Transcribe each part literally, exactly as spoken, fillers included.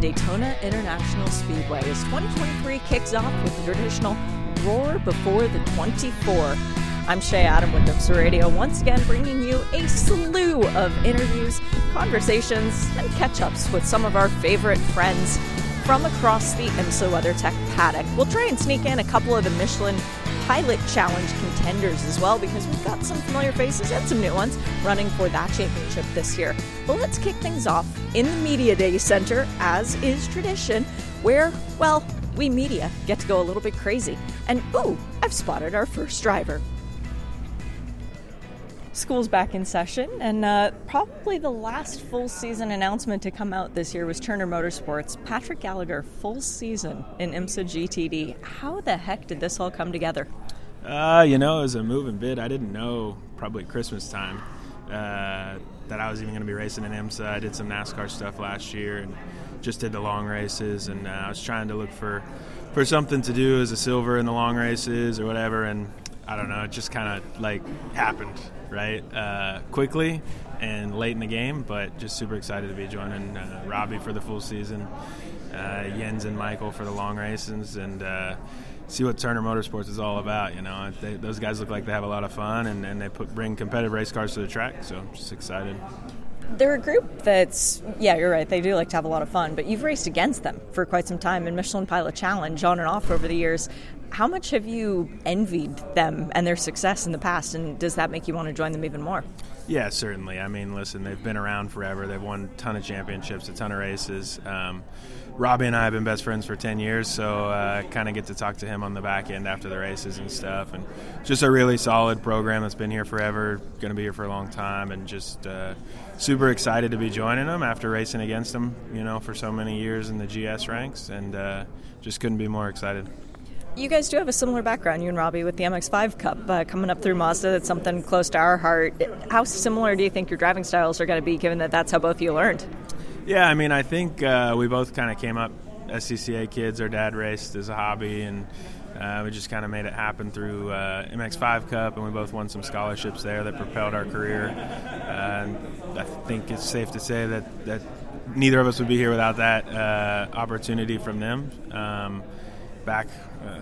Daytona International Speedway as twenty twenty-three kicks off with the traditional roar before the twenty-four. I'm Shay Adam with IMSA Radio, once again bringing you a slew of interviews, conversations, and catch-ups with some of our favorite friends from across the IMSA WeatherTech paddock. We'll try and sneak in a couple of the Michelin Pilot Challenge contenders as well, because we've got some familiar faces and some new ones running for that championship this year. But let's kick things off in the Media Day Center, as is tradition, where, well, we media get to go a little bit crazy. And ooh, I've spotted our first driver. School's back in session, and uh, probably the last full season announcement to come out this year was Turner Motorsports. Patrick Gallagher, full season in IMSA G T D. How the heck did this all come together? Uh, you know, it was a moving bid. I didn't know probably Christmas time uh, that I was even going to be racing in IMSA. I did some NASCAR stuff last year and just did the long races, and uh, I was trying to look for, for something to do as a silver in the long races or whatever, and I don't know, it just kind of like happened. Right, uh, quickly and late in the game, but just super excited to be joining uh, Robbie for the full season, uh, Jens and Michael for the long races, and uh, see what Turner Motorsports is all about. You know, they, those guys look like they have a lot of fun, and, and they put bring competitive race cars to the track, so I'm just excited. They're a group that's, yeah, you're right, they do like to have a lot of fun, but you've raced against them for quite some time in Michelin Pilot Challenge on and off over the years. How much have you envied them and their success in the past, and does that make you want to join them even more? Yeah, certainly. I mean, listen, they've been around forever. They've won a ton of championships, a ton of races. Um, Robbie and I have been best friends for ten years, so I uh, kind of get to talk to him on the back end after the races and stuff. And just a really solid program that's been here forever, going to be here for a long time, and just uh, super excited to be joining them after racing against them, you know, for so many years in the G S ranks, and uh, just couldn't be more excited. You guys do have a similar background, you and Robbie, with the M X five Cup uh, coming up through Mazda. That's something close to our heart. How similar do you think your driving styles are going to be, given that that's how both of you learned? Yeah, I mean, I think uh, we both kind of came up S C C A kids. Our dad raced as a hobby, and uh, we just kind of made it happen through uh, M X five Cup, and we both won some scholarships there that propelled our career. Uh, I think it's safe to say that, that neither of us would be here without that uh, opportunity from them. Um, back uh,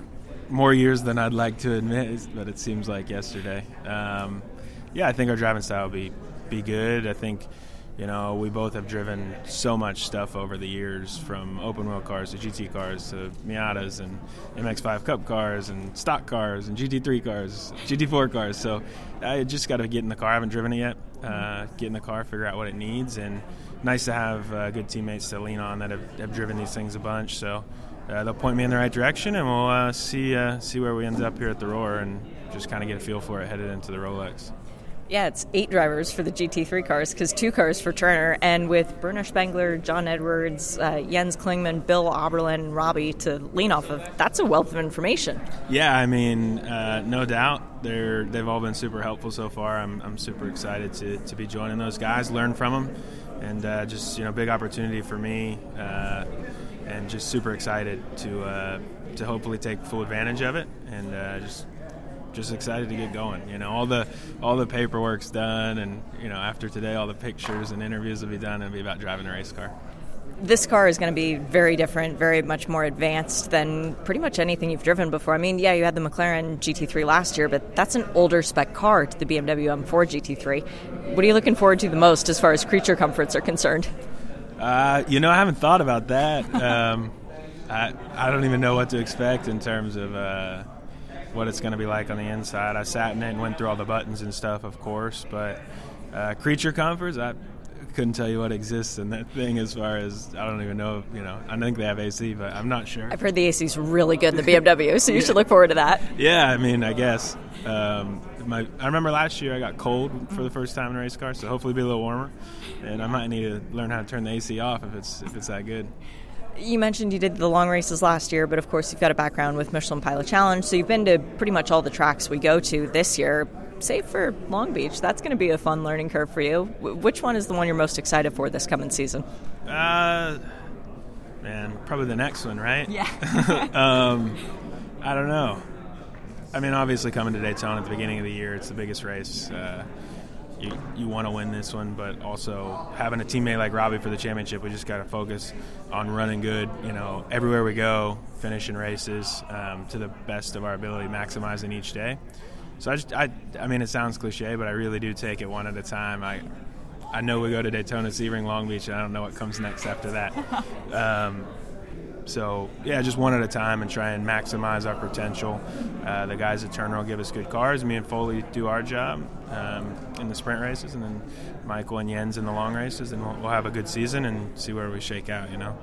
more years than I'd like to admit, but it seems like yesterday. Um, yeah, I think our driving style will be, be good. I think, you know, we both have driven so much stuff over the years, from open-wheel cars to G T cars to Miatas and M X five Cup cars and stock cars and G T three cars, G T four cars. So I just got to get in the car. I haven't driven it yet. Uh, get in the car, figure out what it needs, and nice to have uh, good teammates to lean on that have, have driven these things a bunch. So Uh, they'll point me in the right direction, and we'll uh, see uh, see where we end up here at the Roar, and just kind of get a feel for it headed into the Rolex. Yeah, it's eight drivers for the G T three cars, because two cars for Turner, and with Bruner Spengler, John Edwards, uh, Jens Klingmann, Bill Oberlin, Robbie to lean off of, that's a wealth of information. Yeah, I mean, uh, no doubt. They're, they've all been super helpful so far. I'm, I'm super excited to, to be joining those guys, learn from them, and uh, just, you know, big opportunity for me. Uh, And just super excited to uh, to hopefully take full advantage of it, and uh, just just excited to get going. You know, all the all the paperwork's done, and you know, after today, all the pictures and interviews will be done. It'll be about driving a race car. This car is going to be very different, very much more advanced than pretty much anything you've driven before. I mean, yeah, you had the McLaren G T three last year, but that's an older spec car to the B M W M four G T three. What are you looking forward to the most as far as creature comforts are concerned? Uh, you know, I haven't thought about that. Um, I I don't even know what to expect in terms of uh, what it's going to be like on the inside. I sat in it and went through all the buttons and stuff, of course, but uh, Uh, creature comforts, I couldn't tell you what exists in that thing as far as, I don't even know, you know, I think they have A C, but I'm not sure. I've heard the A C's really good in the B M W, so you yeah. should look forward to that. Yeah, I mean, I guess. Um, my, I remember last year I got cold for the first time in a race car, so hopefully it'll be a little warmer, and I might need to learn how to turn the A C off if it's if it's that good. You mentioned you did the long races last year, but of course you've got a background with Michelin Pilot Challenge, so you've been to pretty much all the tracks we go to this year, save for Long Beach. That's going to be a fun learning curve for you. W- which one is the one you're most excited for this coming season? Uh, man, probably the next one, right? Yeah. um, I don't know. I mean, obviously coming to Daytona at the beginning of the year, it's the biggest race. Uh, you you want to win this one, but also having a teammate like Robbie for the championship, we just got to focus on running good, you know, everywhere we go, finishing races um, to the best of our ability, maximizing each day. So I, just, I, I mean, it sounds cliche, but I really do take it one at a time. I, I know we go to Daytona, Sebring, Long Beach, and I don't know what comes next after that. Um, so yeah, just one at a time and try and maximize our potential. Uh, the guys at Turner will give us good cars. Me and Foley do our job um, in the sprint races, and then Michael and Jens in the long races, and we'll, we'll have a good season and see where we shake out, you know.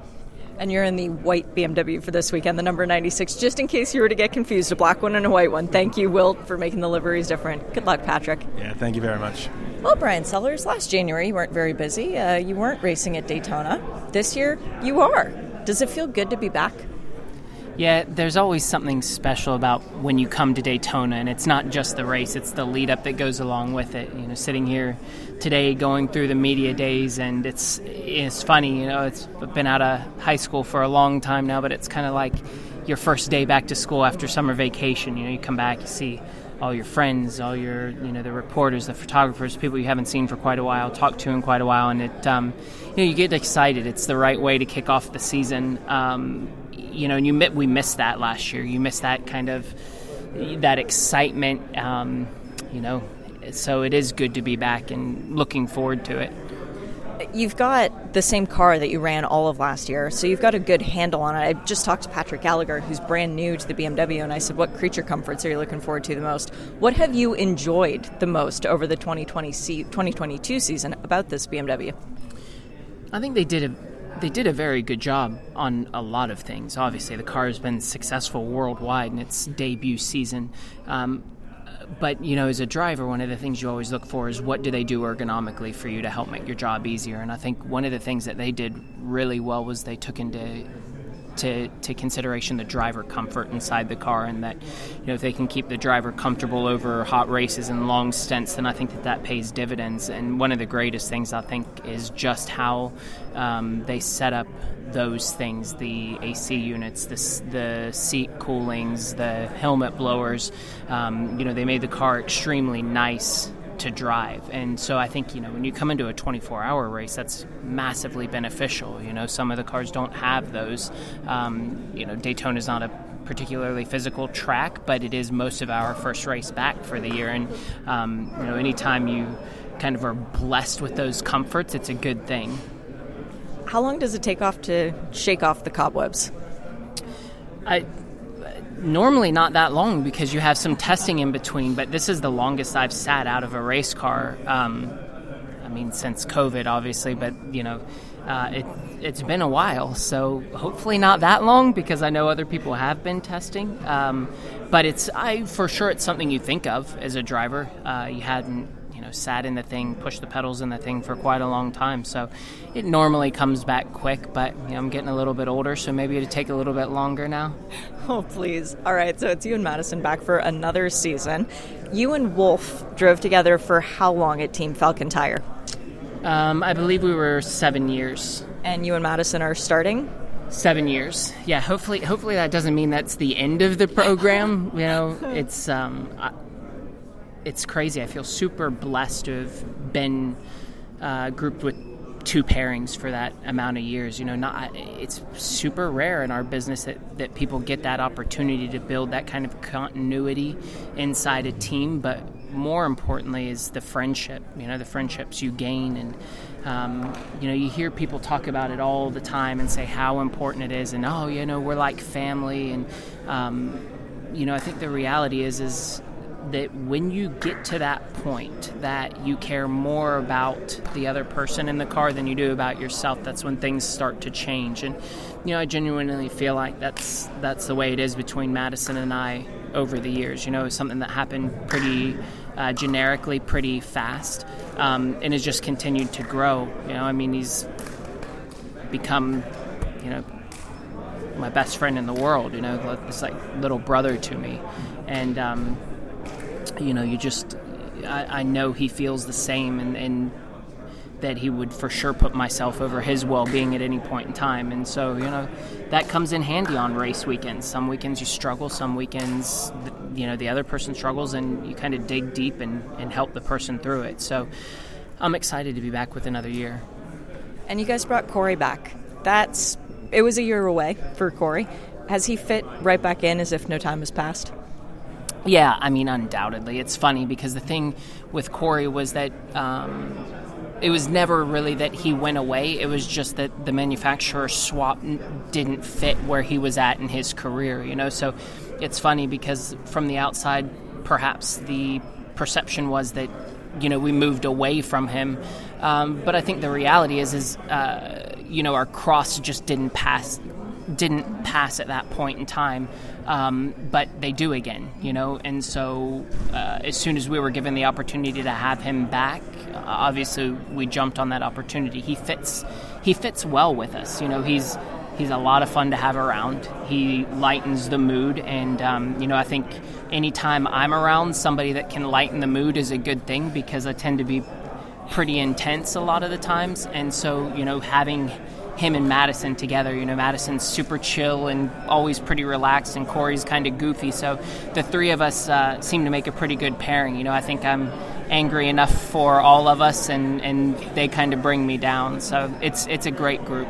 And you're in the white B M W for this weekend, the number ninety-six, just in case you were to get confused, a black one and a white one. Thank you, Wilt, for making the liveries different. Good luck, Patrick. Yeah, thank you very much. Well, Brian Sellers, last January you weren't very busy. Uh, you weren't racing at Daytona. This year, you are. Does it feel good to be back? Yeah, there's always something special about when you come to Daytona, and it's not just the race, it's the lead-up that goes along with it. You know, sitting here today going through the media days, and it's it's funny, you know, it's been out of high school for a long time now, but it's kind of like your first day back to school after summer vacation. You know, you come back, you see all your friends, all your, you know, the reporters, the photographers, people you haven't seen for quite a while, talked to in quite a while, and it, um, you know, you get excited. It's the right way to kick off the season. Um You know, and you we missed that last year. You missed that kind of that excitement. Um, you know, so it is good to be back and looking forward to it. You've got the same car that you ran all of last year, so you've got a good handle on it. I just talked to Patrick Gallagher, who's brand new to the B M W, and I said, "What creature comforts are you looking forward to the most? What have you enjoyed the most over the twenty twenty-two season about this B M W?" I think they did a. They did a very good job on a lot of things. Obviously, the car has been successful worldwide in its debut season. Um, but, you know, as a driver, one of the things you always look for is what do they do ergonomically for you to help make your job easier. And I think one of the things that they did really well was they took into to, to consideration the driver comfort inside the car, and that, you know, if they can keep the driver comfortable over hot races and long stints, then I think that that pays dividends. And one of the greatest things I think is just how um, they set up those things, the A C units, the, the seat coolings, the helmet blowers. Um, you know, they made the car extremely nice to drive. And so I think, you know, when you come into a twenty-four hour race, that's massively beneficial. You know, some of the cars don't have those. Um, you know, Daytona's not a particularly physical track, but it is most of our first race back for the year. And, um, you know, anytime you kind of are blessed with those comforts, it's a good thing. How long does it take off to shake off the cobwebs? I Normally not that long, because you have some testing in between, but this is the longest I've sat out of a race car. Um, I mean, since COVID, obviously, but, you know, uh, it, it's been a while, so hopefully not that long, because I know other people have been testing. Um, but it's, I for sure, it's something you think of as a driver. Uh, you hadn't, you know, sat in the thing, pushed the pedals in the thing for quite a long time, so it normally comes back quick, but, you know, I'm getting a little bit older, so maybe it'll take a little bit longer now. Oh, please. All right, so it's you and Madison back for another season. You and Wolf drove together for how long at Team Falcon Tire? Um, I believe we were seven years. And you and Madison are starting? Seven years. Yeah, hopefully hopefully that doesn't mean that's the end of the program. You know, it's um, I, it's crazy. I feel super blessed to have been uh, grouped with two pairings for that amount of years. You know, not it's super rare in our business that, that people get that opportunity to build that kind of continuity inside a team, but more importantly is the friendship, you know, the friendships you gain. And um, you know, you hear people talk about it all the time and say how important it is, and oh, you know, we're like family. And um, you know, I think the reality is is that when you get to that point that you care more about the other person in the car than you do about yourself, that's when things start to change. And, you know, I genuinely feel like that's that's the way it is between Madison and I over the years. You know, it's something that happened pretty uh, generically, pretty fast, um, and has just continued to grow. You know, I mean, he's become, you know, my best friend in the world, you know, it's like little brother to me. And, um, you know, you just, I, I know he feels the same, and, and that he would for sure put myself over his well-being at any point in time. And so, you know, that comes in handy on race weekends. Some weekends you struggle, some weekends, you know, the other person struggles, and you kind of dig deep and, and help the person through it. So I'm excited to be back with another year. And you guys brought Corey back. That's, it was a year away for Corey. Has he fit right back in as if no time has passed? Yeah, I mean, undoubtedly. It's funny because the thing with Corey was that um, it was never really that he went away. It was just that the manufacturer swap didn't fit where he was at in his career, you know? So it's funny because from the outside, perhaps the perception was that, you know, we moved away from him. Um, but I think the reality is, is uh, you know, our cross just didn't pass, didn't pass at that point in time. Um, but they do again, you know. And so uh, as soon as we were given the opportunity to have him back, uh, obviously we jumped on that opportunity. He fits, he fits well with us. You know, he's he's a lot of fun to have around. He lightens the mood, and um, you know, I think anytime I'm around somebody that can lighten the mood is a good thing, because I tend to be pretty intense a lot of the times. And so, you know, having him and Madison together, you know, Madison's super chill and always pretty relaxed, and Corey's kind of goofy. So the three of us uh, seem to make a pretty good pairing. You know, I think I'm angry enough for all of us, and, and they kind of bring me down. So it's it's a great group.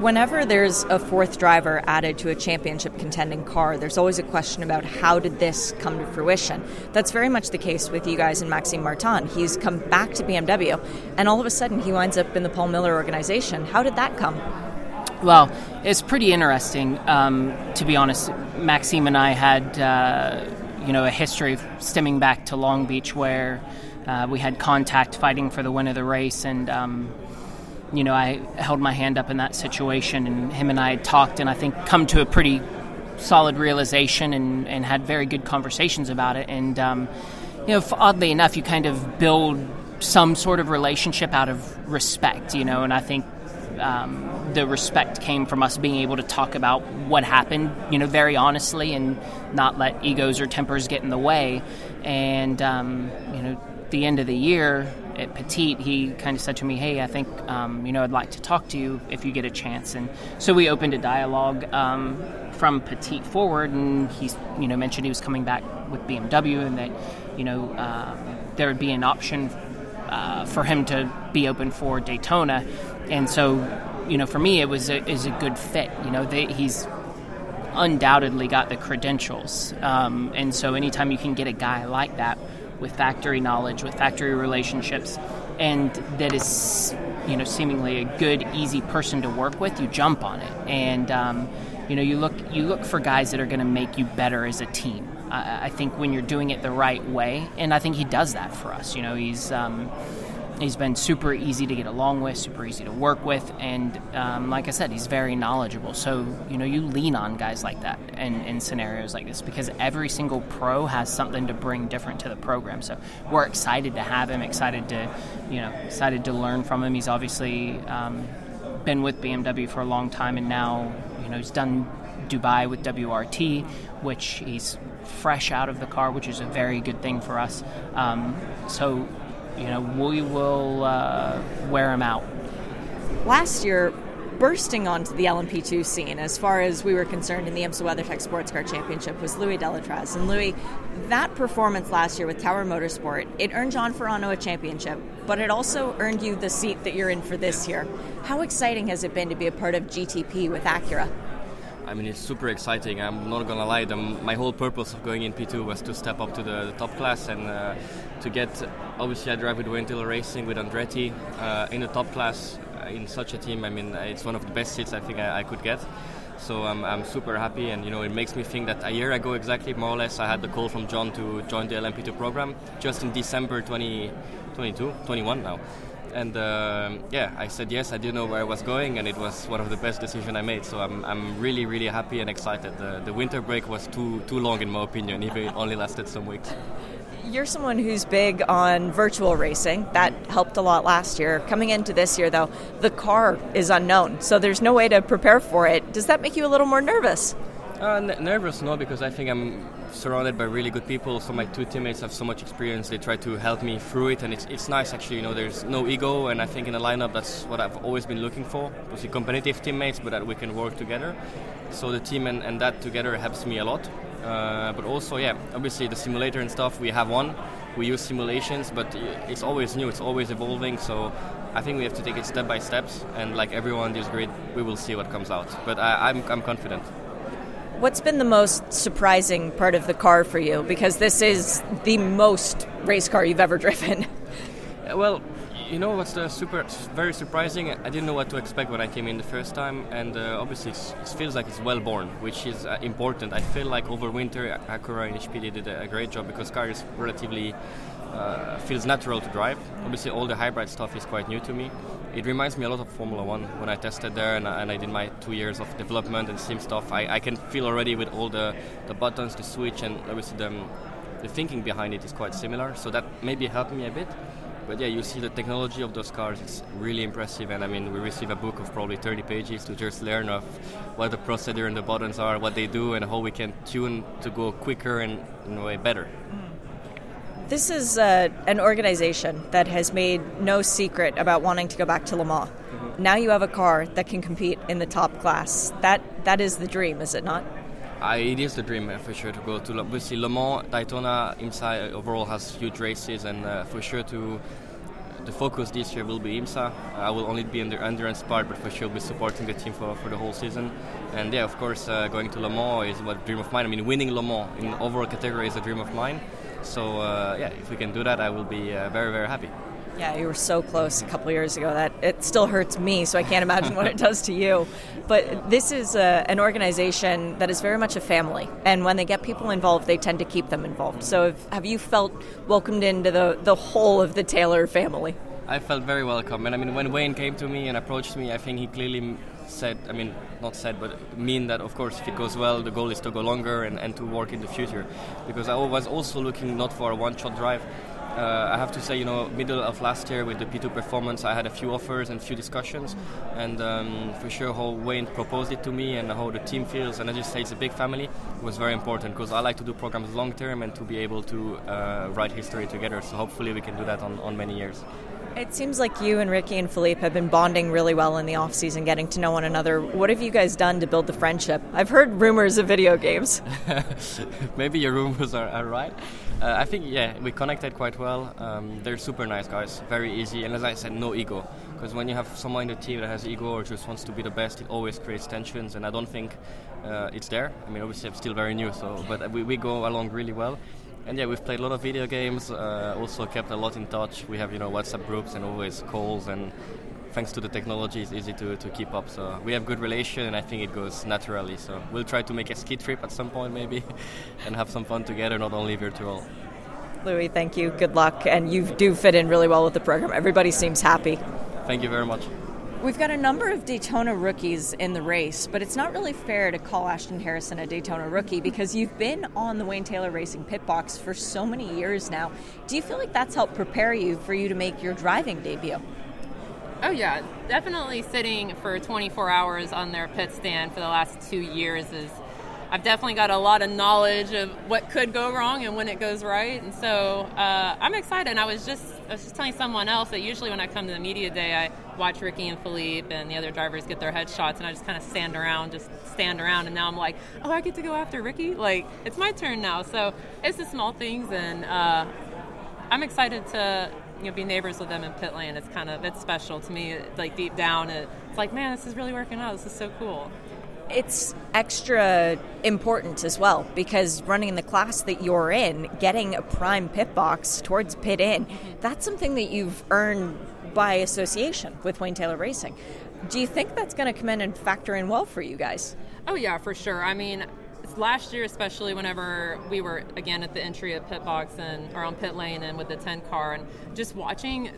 Whenever there's a fourth driver added to a championship contending car, there's always a question about how did this come to fruition. That's very much the case with you guys and Maxime Martin. He's come back to B M W, and all of a sudden he winds up in the Paul Miller organization. How did that come? Well, it's pretty interesting. Um, to be honest, Maxime and I had uh, you know, a history stemming back to Long Beach, where uh, we had contact fighting for the win of the race, and um, you know, I held my hand up in that situation, and him and I had talked, and I think come to a pretty solid realization, and, and had very good conversations about it. And, um, you know, oddly enough, you kind of build some sort of relationship out of respect, you know, and I think um, the respect came from us being able to talk about what happened, you know, very honestly, and not let egos or tempers get in the way. And, um, you know, at the end of the year, at Petit, he kind of said to me, hey, I think, um, you know, I'd like to talk to you if you get a chance. And so we opened a dialogue um, from Petit forward, and he, you know, mentioned he was coming back with B M W, and that, you know, um, there would be an option uh, for him to be open for Daytona. And so, you know, for me, it was a, is a good fit. You know, they, he's undoubtedly got the credentials. Um, and so anytime you can get a guy like that, with factory knowledge, with factory relationships, and that is, you know, seemingly a good, easy person to work with, you jump on it. And, um, you know, you look you look for guys that are going to make you better as a team. I, I think when you're doing it the right way, and I think he does that for us. You know, he's um, he's been super easy to get along with, super easy to work with, and um, like I said, he's very knowledgeable. So, you know, you lean on guys like that and in scenarios like this, because every single pro has something to bring different to the program. So we're excited to have him, excited to, you know, excited to learn from him. He's obviously um, been with B M W for a long time, and now, you know, he's done Dubai with W R T, which he's fresh out of the car, which is a very good thing for us. Um, so... You know, we will uh, wear him out. Last year, bursting onto the L M P two scene, as far as we were concerned in the IMSA WeatherTech Sports Car Championship, was Louis Delatraz. And Louis, that performance last year with Tower Motorsport, it earned John Ferrano a championship, but it also earned you the seat that you're in for this year. How exciting has it been to be a part of G T P with Acura? I mean, it's super exciting. I'm not going to lie. The, my whole purpose of going in P two was to step up to the, the top class, and uh, to get, obviously, I drive with Wayne Taylor Racing, with Andretti, uh, in the top class, uh, in such a team. I mean, it's one of the best seats I think I, I could get. So I'm I'm super happy, and you know, it makes me think that a year ago exactly, more or less, I had the call from John to join the L M P two program just in December twenty twenty-two, twenty-one now. And uh, yeah, I said yes. I didn't know where I was going, and it was one of the best decisions I made. So I'm I'm really really happy and excited. The, the winter break was too too long in my opinion, even it only lasted some weeks. You're someone who's big on virtual racing. That helped a lot last year. Coming into this year, though, the car is unknown, so there's no way to prepare for it. Does that make you a little more nervous? Uh, n- nervous, no, because I think I'm surrounded by really good people. So my two teammates have so much experience. They try to help me through it, and it's it's nice, actually. You know, there's no ego, and I think in a lineup, that's what I've always been looking for. Obviously, competitive teammates, but that we can work together. So the team and, and that together helps me a lot. Uh, but also, yeah, obviously the simulator and stuff, we have one. We use simulations, but it's always new. It's always evolving. So I think we have to take it step by steps. And like everyone in this grid, we will see what comes out. But I, I'm I'm confident. What's been the most surprising part of the car for you? Because this is the most race car you've ever driven. Well, you know what's the super very surprising? I didn't know what to expect when I came in the first time, and uh, obviously it's, it feels like it's well born, which is uh, important. I feel like over winter, Acura and H P did a great job because car is relatively uh, feels natural to drive. Obviously, all the hybrid stuff is quite new to me. It reminds me a lot of Formula One when I tested there, and, and I did my two years of development and sim stuff. I, I can feel already with all the, the buttons, the switch, and obviously the, the thinking behind it is quite similar. So that maybe helped me a bit. But yeah, you see the technology of those cars, it's really impressive. And I mean, we receive a book of probably thirty pages to just learn of what the procedure and the buttons are, what they do, and how we can tune to go quicker and in a way better. This is uh, an organization that has made no secret about wanting to go back to Le Mans. Mm-hmm. Now you have a car that can compete in the top class. That That is the dream, is it not? I, it is the dream for sure to go to obviously Le Mans. Daytona IMSA overall has huge races, and uh, for sure to the focus this year will be IMSA. I will only be in the endurance part, but for sure I'll be supporting the team for, for the whole season. And yeah, of course, uh, going to Le Mans is what dream of mine. I mean, winning Le Mans in overall category is a dream of mine. So uh, yeah, if we can do that, I will be uh, very very happy. Yeah, you were so close a couple of years ago that it still hurts me, so I can't imagine what it does to you. But this is a, an organization that is very much a family, and when they get people involved, they tend to keep them involved. So if, have you felt welcomed into the, the whole of the Taylor family? I felt very welcome, and I mean, when Wayne came to me and approached me, I think he clearly said, I mean, not said, but mean that, of course, if it goes well, the goal is to go longer and, and to work in the future. Because I was also looking not for a one-shot drive. Uh, I have to say, you know, middle of last year with the P two performance, I had a few offers and few discussions, and um, for sure how Wayne proposed it to me and how the team feels, and as you say, it's a big family, was very important because I like to do programs long term and to be able to uh, write history together. So hopefully we can do that on, on many years. It seems like you and Ricky and Philippe have been bonding really well in the off-season, getting to know one another. What have you guys done to build the friendship? I've heard rumors of video games. Maybe your rumors are, are right. Uh, I think, yeah, we connected quite well. Um, they're super nice guys, very easy. And as I said, no ego. Because when you have someone in the team that has ego or just wants to be the best, it always creates tensions. And I don't think uh, it's there. I mean, obviously, I'm still very new, so but we, we go along really well. And yeah, we've played a lot of video games, uh, also kept a lot in touch. We have, you know, WhatsApp groups and always calls, and thanks to the technology, it's easy to, to keep up. So we have good relation, and I think it goes naturally. So we'll try to make a ski trip at some point, maybe, and have some fun together, not only virtual. Louis, thank you. Good luck. And you do fit in really well with the program. Everybody seems happy. Thank you very much. We've got a number of Daytona rookies in the race, but it's not really fair to call Ashton Harrison a Daytona rookie because you've been on the Wayne Taylor Racing pit box for so many years now. Do you feel like that's helped prepare you for you to make your driving debut? Oh, yeah. Definitely sitting for twenty-four hours on their pit stand for the last two years is I've definitely got a lot of knowledge of what could go wrong and when it goes right. And so uh, I'm excited. And I was just I was just telling someone else that usually when I come to the media day, I watch Ricky and Philippe and the other drivers get their headshots, and I just kind of stand around, just stand around. And now I'm like, oh, I get to go after Ricky? Like, it's my turn now. So it's the small things. And uh, I'm excited to you know, be neighbors with them in pit lane. It's kind of it's special to me. Like, deep down, it's like, man, this is really working out. This is so cool. It's extra important as well because running in the class that you're in, getting a prime pit box towards pit in, that's something that you've earned by association with Wayne Taylor Racing. Do you think that's going to come in and factor in well for you guys? Oh, yeah, for sure. I mean, last year, especially whenever we were, again, at the entry of pit box and or on pit lane and with the ten car and just watching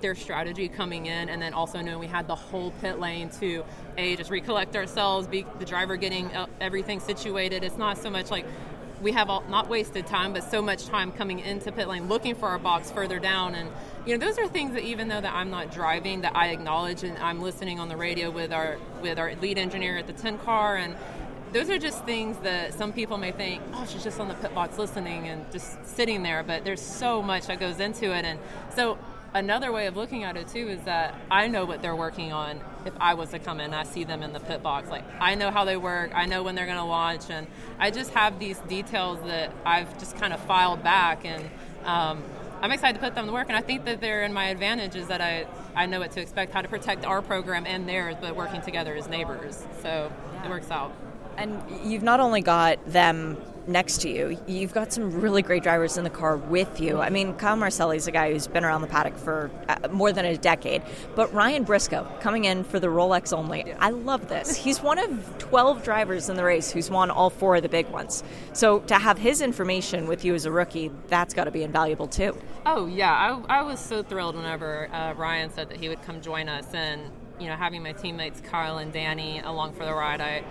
their strategy coming in, and then also knowing we had the whole pit lane to, A, just recollect ourselves, B, the driver getting everything situated. It's not so much like we have all, not wasted time, but so much time coming into pit lane, looking for our box further down. And, you know, those are things that even though that I'm not driving, that I acknowledge, and I'm listening on the radio with our with our lead engineer at the ten car. And those are just things that some people may think, oh, she's just on the pit box listening and just sitting there. But there's so much that goes into it. And so another way of looking at it, too, is that I know what they're working on. If I was to come in, I see them in the pit box. Like, I know how they work. I know when they're going to launch. And I just have these details that I've just kind of filed back. And um, I'm excited to put them to work. And I think that they're in my advantage is that I, I know what to expect, how to protect our program and theirs, but working together as neighbors. So yeah. It works out. And you've not only got them next to you, you've got some really great drivers in the car with you. I mean, Kyle Marcelli's a guy who's been around the paddock for more than a decade, but Ryan Briscoe coming in for the Rolex only. Yeah. I love this. He's one of twelve drivers in the race who's won all four of the big ones. So to have his information with you as a rookie, that's got to be invaluable too. Oh, yeah. I, I was so thrilled whenever uh, Ryan said that he would come join us, and, you know, having my teammates Kyle and Danny along for the ride, I...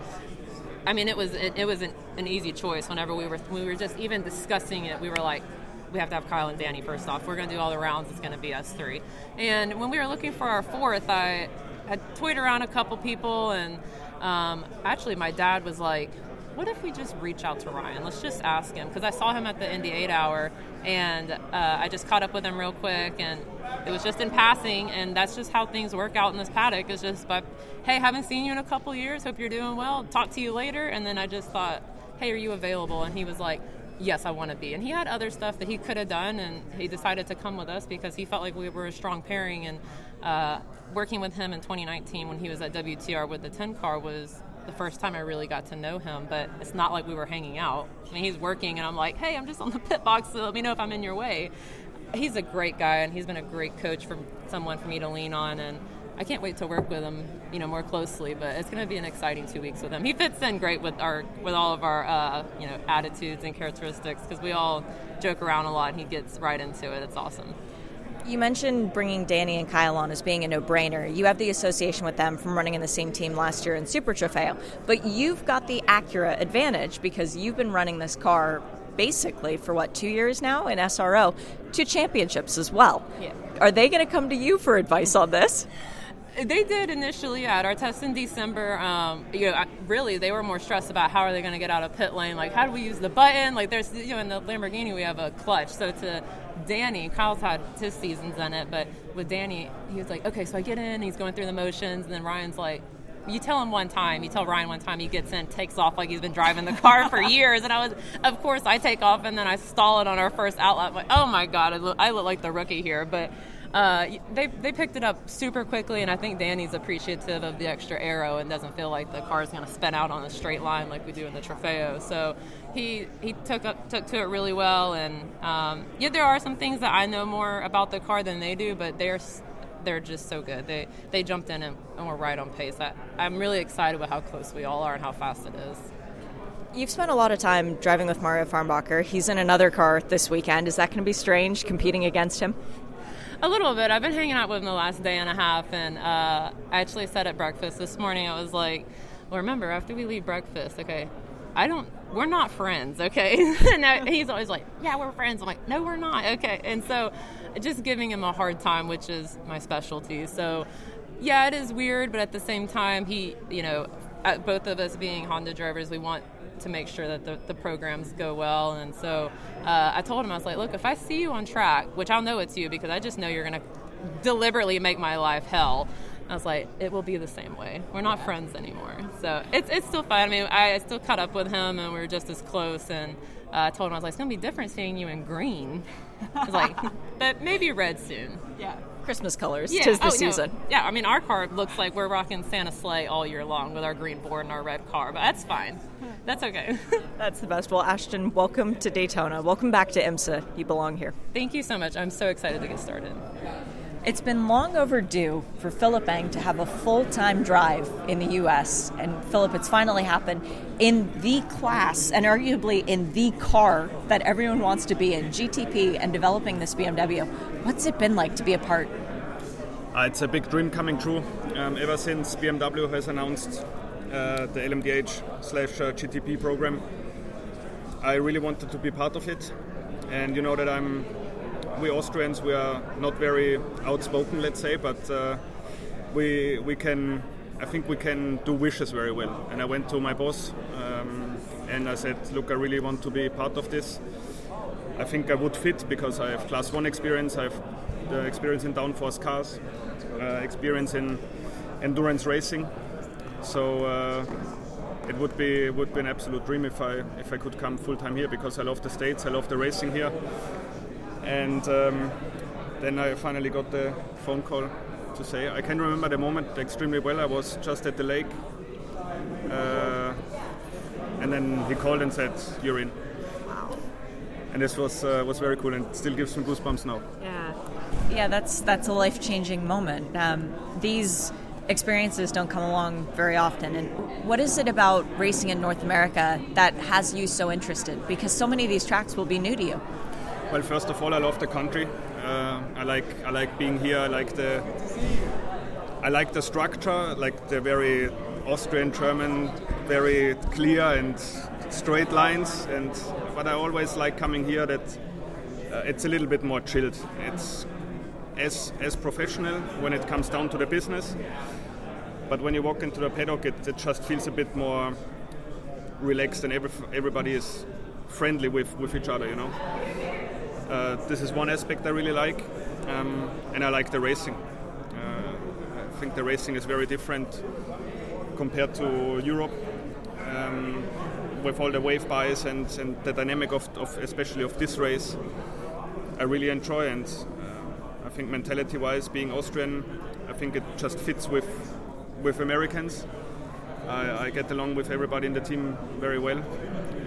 I mean, it was it, it was an, an easy choice. Whenever we were we were just even discussing it, we were like, we have to have Kyle and Danny first off. We're going to do all the rounds. It's going to be us three. And when we were looking for our fourth, I had toyed around a couple people, and um, actually my dad was like, what if we just reach out to Ryan? Let's just ask him, because I saw him at the Indy eight hour, and uh, I just caught up with him real quick, and it was just in passing, and that's just how things work out in this paddock. It's just by, hey, haven't seen you in a couple years, hope you're doing well, talk to you later. And then I just thought, hey, are you available? And he was like, yes, I want to be. And he had other stuff that he could have done, and he decided to come with us because he felt like we were a strong pairing. And uh, working with him in twenty nineteen when he was at W T R with the ten car was the first time I really got to know him, but it's not like we were hanging out. I mean, he's working, and I'm like, hey, I'm just on the pit box, so let me know if I'm in your way. He's a great guy, and he's been a great coach, from someone for me to lean on, and I can't wait to work with him, you know, more closely. But it's going to be an exciting two weeks with him. He fits in great with our, with all of our, uh, you know, attitudes and characteristics, because we all joke around a lot, and he gets right into it. It's awesome. You mentioned bringing Danny and Kyle on as being a no-brainer. You have the association with them from running in the same team last year in Super Trofeo, but you've got the Acura advantage because you've been running this car basically for, what, two years now in S R O, two championships as well. Yeah. Are they going to come to you for advice on this? They did initially at our test in December. Um, you know, I, really, they were more stressed about how are they going to get out of pit lane. Like, how do we use the button? Like, there's, you know, in the Lamborghini, we have a clutch. So to Danny, Kyle's had his seasons in it, but with Danny, he was like, okay, so I get in. He's going through the motions, and then Ryan's like, you tell him one time. You tell Ryan one time, he gets in, takes off like he's been driving the car for years. And I was, of course, I take off, and then I stall it on our first outlap. I'm like, oh, my God, I look, I look like the rookie here. But Uh, they they picked it up super quickly, and I think Danny's appreciative of the extra aero and doesn't feel like the car's going to spin out on a straight line like we do in the Trofeo. So he he took up, took to it really well, and um, yeah, there are some things that I know more about the car than they do, but they're they're just so good. They they jumped in and, and were right on pace. I, I'm really excited with how close we all are and how fast it is. You've spent a lot of time driving with Mario Farnbacher. He's in another car this weekend. Is that going to be strange competing against him? A little bit. I've been hanging out with him the last day and a half, and uh, I actually said at breakfast this morning, I was like, well, remember, after we leave breakfast, okay, I don't, we're not friends, okay? And I, he's always like, yeah, we're friends. I'm like, no, we're not, okay? And so just giving him a hard time, which is my specialty. So, yeah, it is weird, but at the same time, he, you know, both of us being Honda drivers, we want to make sure that the, the programs go well. And so uh, I told him, I was like, look, if I see you on track, which I'll know it's you because I just know you're going to deliberately make my life hell, I was like, it will be the same way. We're not yeah. friends anymore. So it's it's still fun. I mean, I still caught up with him, and we were just as close. And uh, I told him, I was like, it's going to be different seeing you in green. I was like, but maybe red soon. Yeah. Christmas colors, yeah. 'Tis the oh, season. No. Yeah, I mean, our car looks like we're rocking Santa sleigh all year long with our green board and our red car, but that's fine. That's okay. That's the best. Well, Ashton, welcome to Daytona. Welcome back to IMSA. You belong here. Thank you so much. I'm so excited to get started. It's been long overdue for Philippe Eng to have a full-time drive in the U S. And Philippe, it's finally happened in the class and arguably in the car that everyone wants to be in, G T P and developing this B M W. What's it been like to be a part? Uh, it's a big dream coming true. Um, ever since B M W has announced uh, the L M D H slash G T P program, I really wanted to be part of it. And you know that I'm... we Austrians, we are not very outspoken, let's say, but uh, we we can, I think we can do wishes very well. And I went to my boss um, and I said, look, I really want to be part of this. I think I would fit because I have class one experience, I have the experience in downforce cars, uh, experience in endurance racing. So uh, it would be would be an absolute dream if I if I could come full time here, because I love the States, I love the racing here. And um, then I finally got the phone call to say, I can remember the moment extremely well. I was just at the lake. Uh, and then he called and said, you're in. Wow. And this was uh, was very cool and still gives me goosebumps now. Yeah, yeah, that's, that's a life-changing moment. Um, these experiences don't come along very often. And what is it about racing in North America that has you so interested? Because so many of these tracks will be new to you. Well, first of all, I love the country. Uh, I like I like being here. I like the I like the structure, like the very Austrian German, very clear and straight lines. And but I always like coming here. That uh, it's a little bit more chilled. It's as as professional when it comes down to the business. But when you walk into the paddock, it, it just feels a bit more relaxed, and every, everybody is friendly with, with each other. You know. Uh, this is one aspect I really like, um, and I like the racing. Uh, I think the racing is very different compared to Europe, um, with all the wave bias and, and the dynamic of, of, especially of this race, I really enjoy. And uh, I think mentality-wise, being Austrian, I think it just fits with with Americans. I, I get along with everybody in the team very well,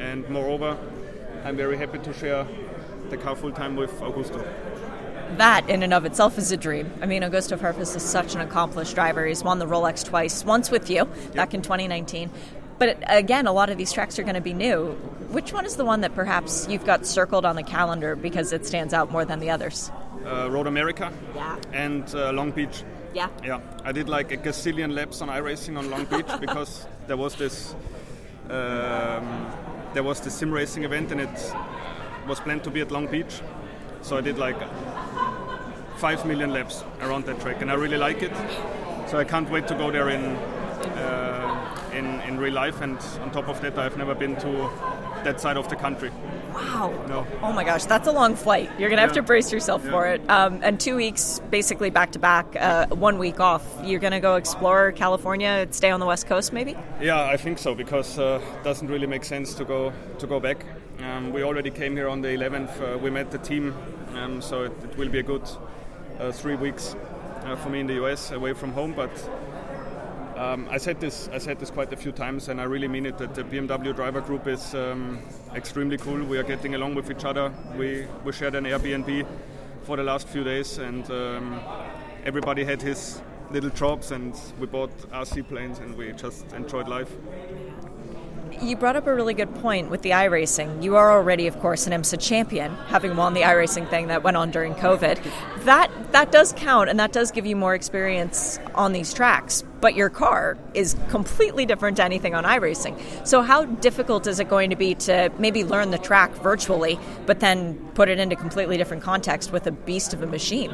and moreover, I'm very happy to share the car full-time with Augusto. That in and of itself is a dream. I mean, Augusto Herfus is such an accomplished driver. He's won the Rolex twice, once with you yep. back in twenty nineteen. But again, a lot of these tracks are going to be new. Which one is the one that perhaps you've got circled on the calendar because it stands out more than the others? Uh, Road America yeah. and uh, Long Beach. Yeah. Yeah. I did like a gazillion laps on iRacing on Long Beach because there was this um, there was this sim racing event, and it's was planned to be at Long Beach, so I did like five million laps around that track, and I really like it. So I can't wait to go there in uh, in in real life. And on top of that, I've never been to that side of the country. Wow! No. Oh my gosh, that's a long flight. You're gonna yeah. have to brace yourself yeah. for it. Um, and two weeks, basically back to back, uh, one week off. You're gonna go explore California, stay on the West Coast, maybe? Yeah, I think so, because uh, it doesn't really make sense to go to go back. Um, we already came here on the eleventh. Uh, we met the team, um, so it, it will be a good uh, three weeks uh, for me in the U S away from home. But um, I said this, I said this quite a few times, and I really mean it. That the B M W driver group is um, extremely cool. We are getting along with each other. We we shared an Airbnb for the last few days, and um, everybody had his little jobs, and we bought R C planes, and we just enjoyed life. You brought up a really good point with the iRacing. You are already, of course, an IMSA champion, having won the iRacing thing that went on during COVID. That that does count, and that does give you more experience on these tracks. But your car is completely different to anything on iRacing. So how difficult is it going to be to maybe learn the track virtually, but then put it into completely different context with a beast of a machine?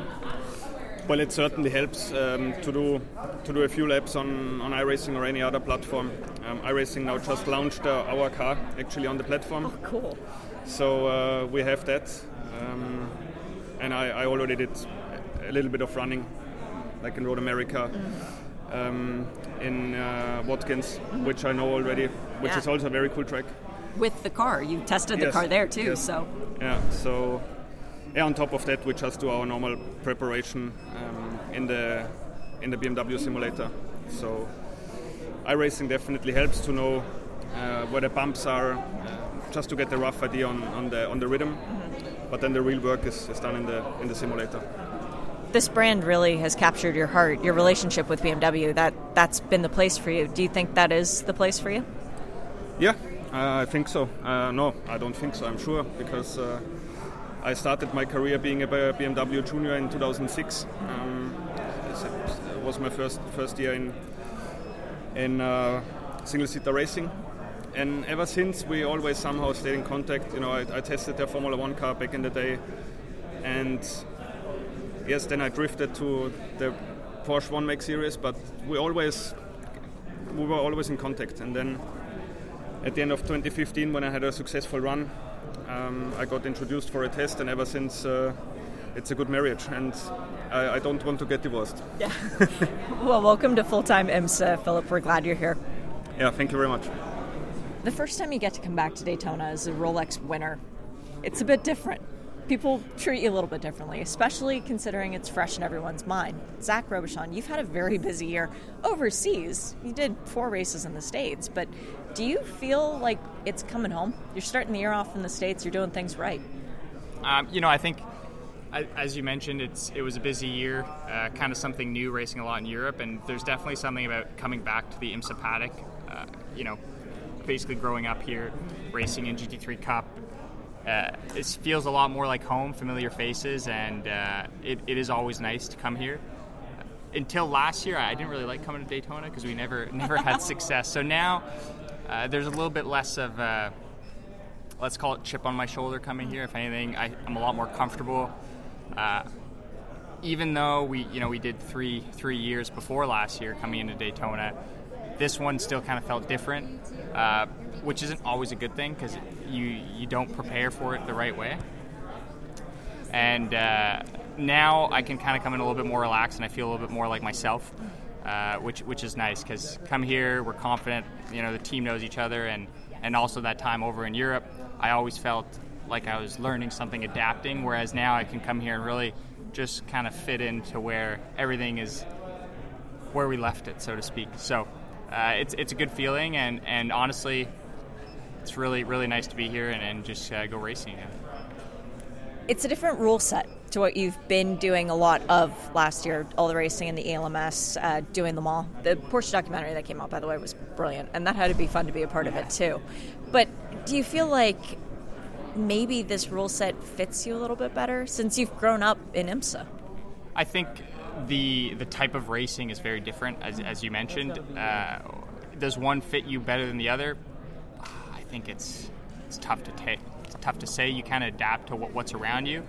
Well, it certainly helps um, to do to do a few laps on, on iRacing or any other platform. Um, iRacing now just launched uh, our car actually on the platform. Oh, cool! So uh, we have that, um, and I, I already did a little bit of running, like in Road America, mm. um, in uh, Watkins, mm. which I know already, which yeah. is also a very cool track. With the car, you tested the yes. car there too, yes. so yeah, so. Yeah, on top of that, we just do our normal preparation um, in the in the B M W simulator. So iRacing definitely helps to know uh, where the bumps are, uh, just to get the rough idea on, on the on the rhythm. But then the real work is, is done in the in the simulator. this brand really has captured your heart, your relationship with B M W. That, that's been the place for you. Do you think that is the place for you? Yeah, uh, I think so. Uh, no, I don't think so, I'm sure, because uh, I started my career being a B M W junior in two thousand six. Um, it was my first first year in, in uh, single-seater racing. And ever since, we always somehow stayed in contact. You know, I, I tested their Formula One car back in the day. And yes, then I drifted to the Porsche One Make series, but we always we were always in contact. And then at the end of twenty fifteen, when I had a successful run, um, I got introduced for a test, and ever since, uh, it's a good marriage. And I, I don't want to get divorced. Yeah. Well, welcome to full-time IMSA, Philip. We're glad you're here. Yeah, thank you very much. The first time you get to come back to Daytona as a Rolex winner, it's a bit different. People treat you a little bit differently, especially considering it's fresh in everyone's mind. Zach Robichon, you've had a very busy year overseas. You did four races in the States, but do you feel like it's coming home? You're starting the year off in the States, you're doing things right. Um, you know, I think, as you mentioned, it's it was a busy year, uh, kind of something new, racing a lot in Europe, and there's definitely something about coming back to the IMSA paddock, uh, you know, basically growing up here, racing in G T three Cup. Uh, it feels a lot more like home, familiar faces, and uh, it, it is always nice to come here. Until last year, I didn't really like coming to Daytona because we never never had success. So now uh, there's a little bit less of, uh, let's call it chip on my shoulder coming here. If anything, I, I'm a lot more comfortable. Uh, even though we you know we did three three years before last year coming into Daytona, this one still kind of felt different, uh, which isn't always a good thing because you you don't prepare for it the right way. And uh, now I can kind of come in a little bit more relaxed, and I feel a little bit more like myself, uh, which which is nice because come here, we're confident. You know, the team knows each other, and and also that time over in Europe, I always felt like I was learning something, adapting. Whereas now I can come here and really just kind of fit into where everything is, where we left it, so to speak. So. Uh, it's it's a good feeling, and, and honestly, it's really, really nice to be here and, and just uh, go racing again. It's a different rule set to what you've been doing a lot of last year, all the racing in the A L M S, uh, doing them all. The Porsche documentary that came out, by the way, was brilliant, and that had to be fun to be a part yeah. of it, too. But do you feel like maybe this rule set fits you a little bit better since you've grown up in IMSA? I think... The the type of racing is very different, as as you mentioned. Uh, does one fit you better than the other? I think it's it's tough to take. It's tough to say. You kind of adapt to what, what's around you.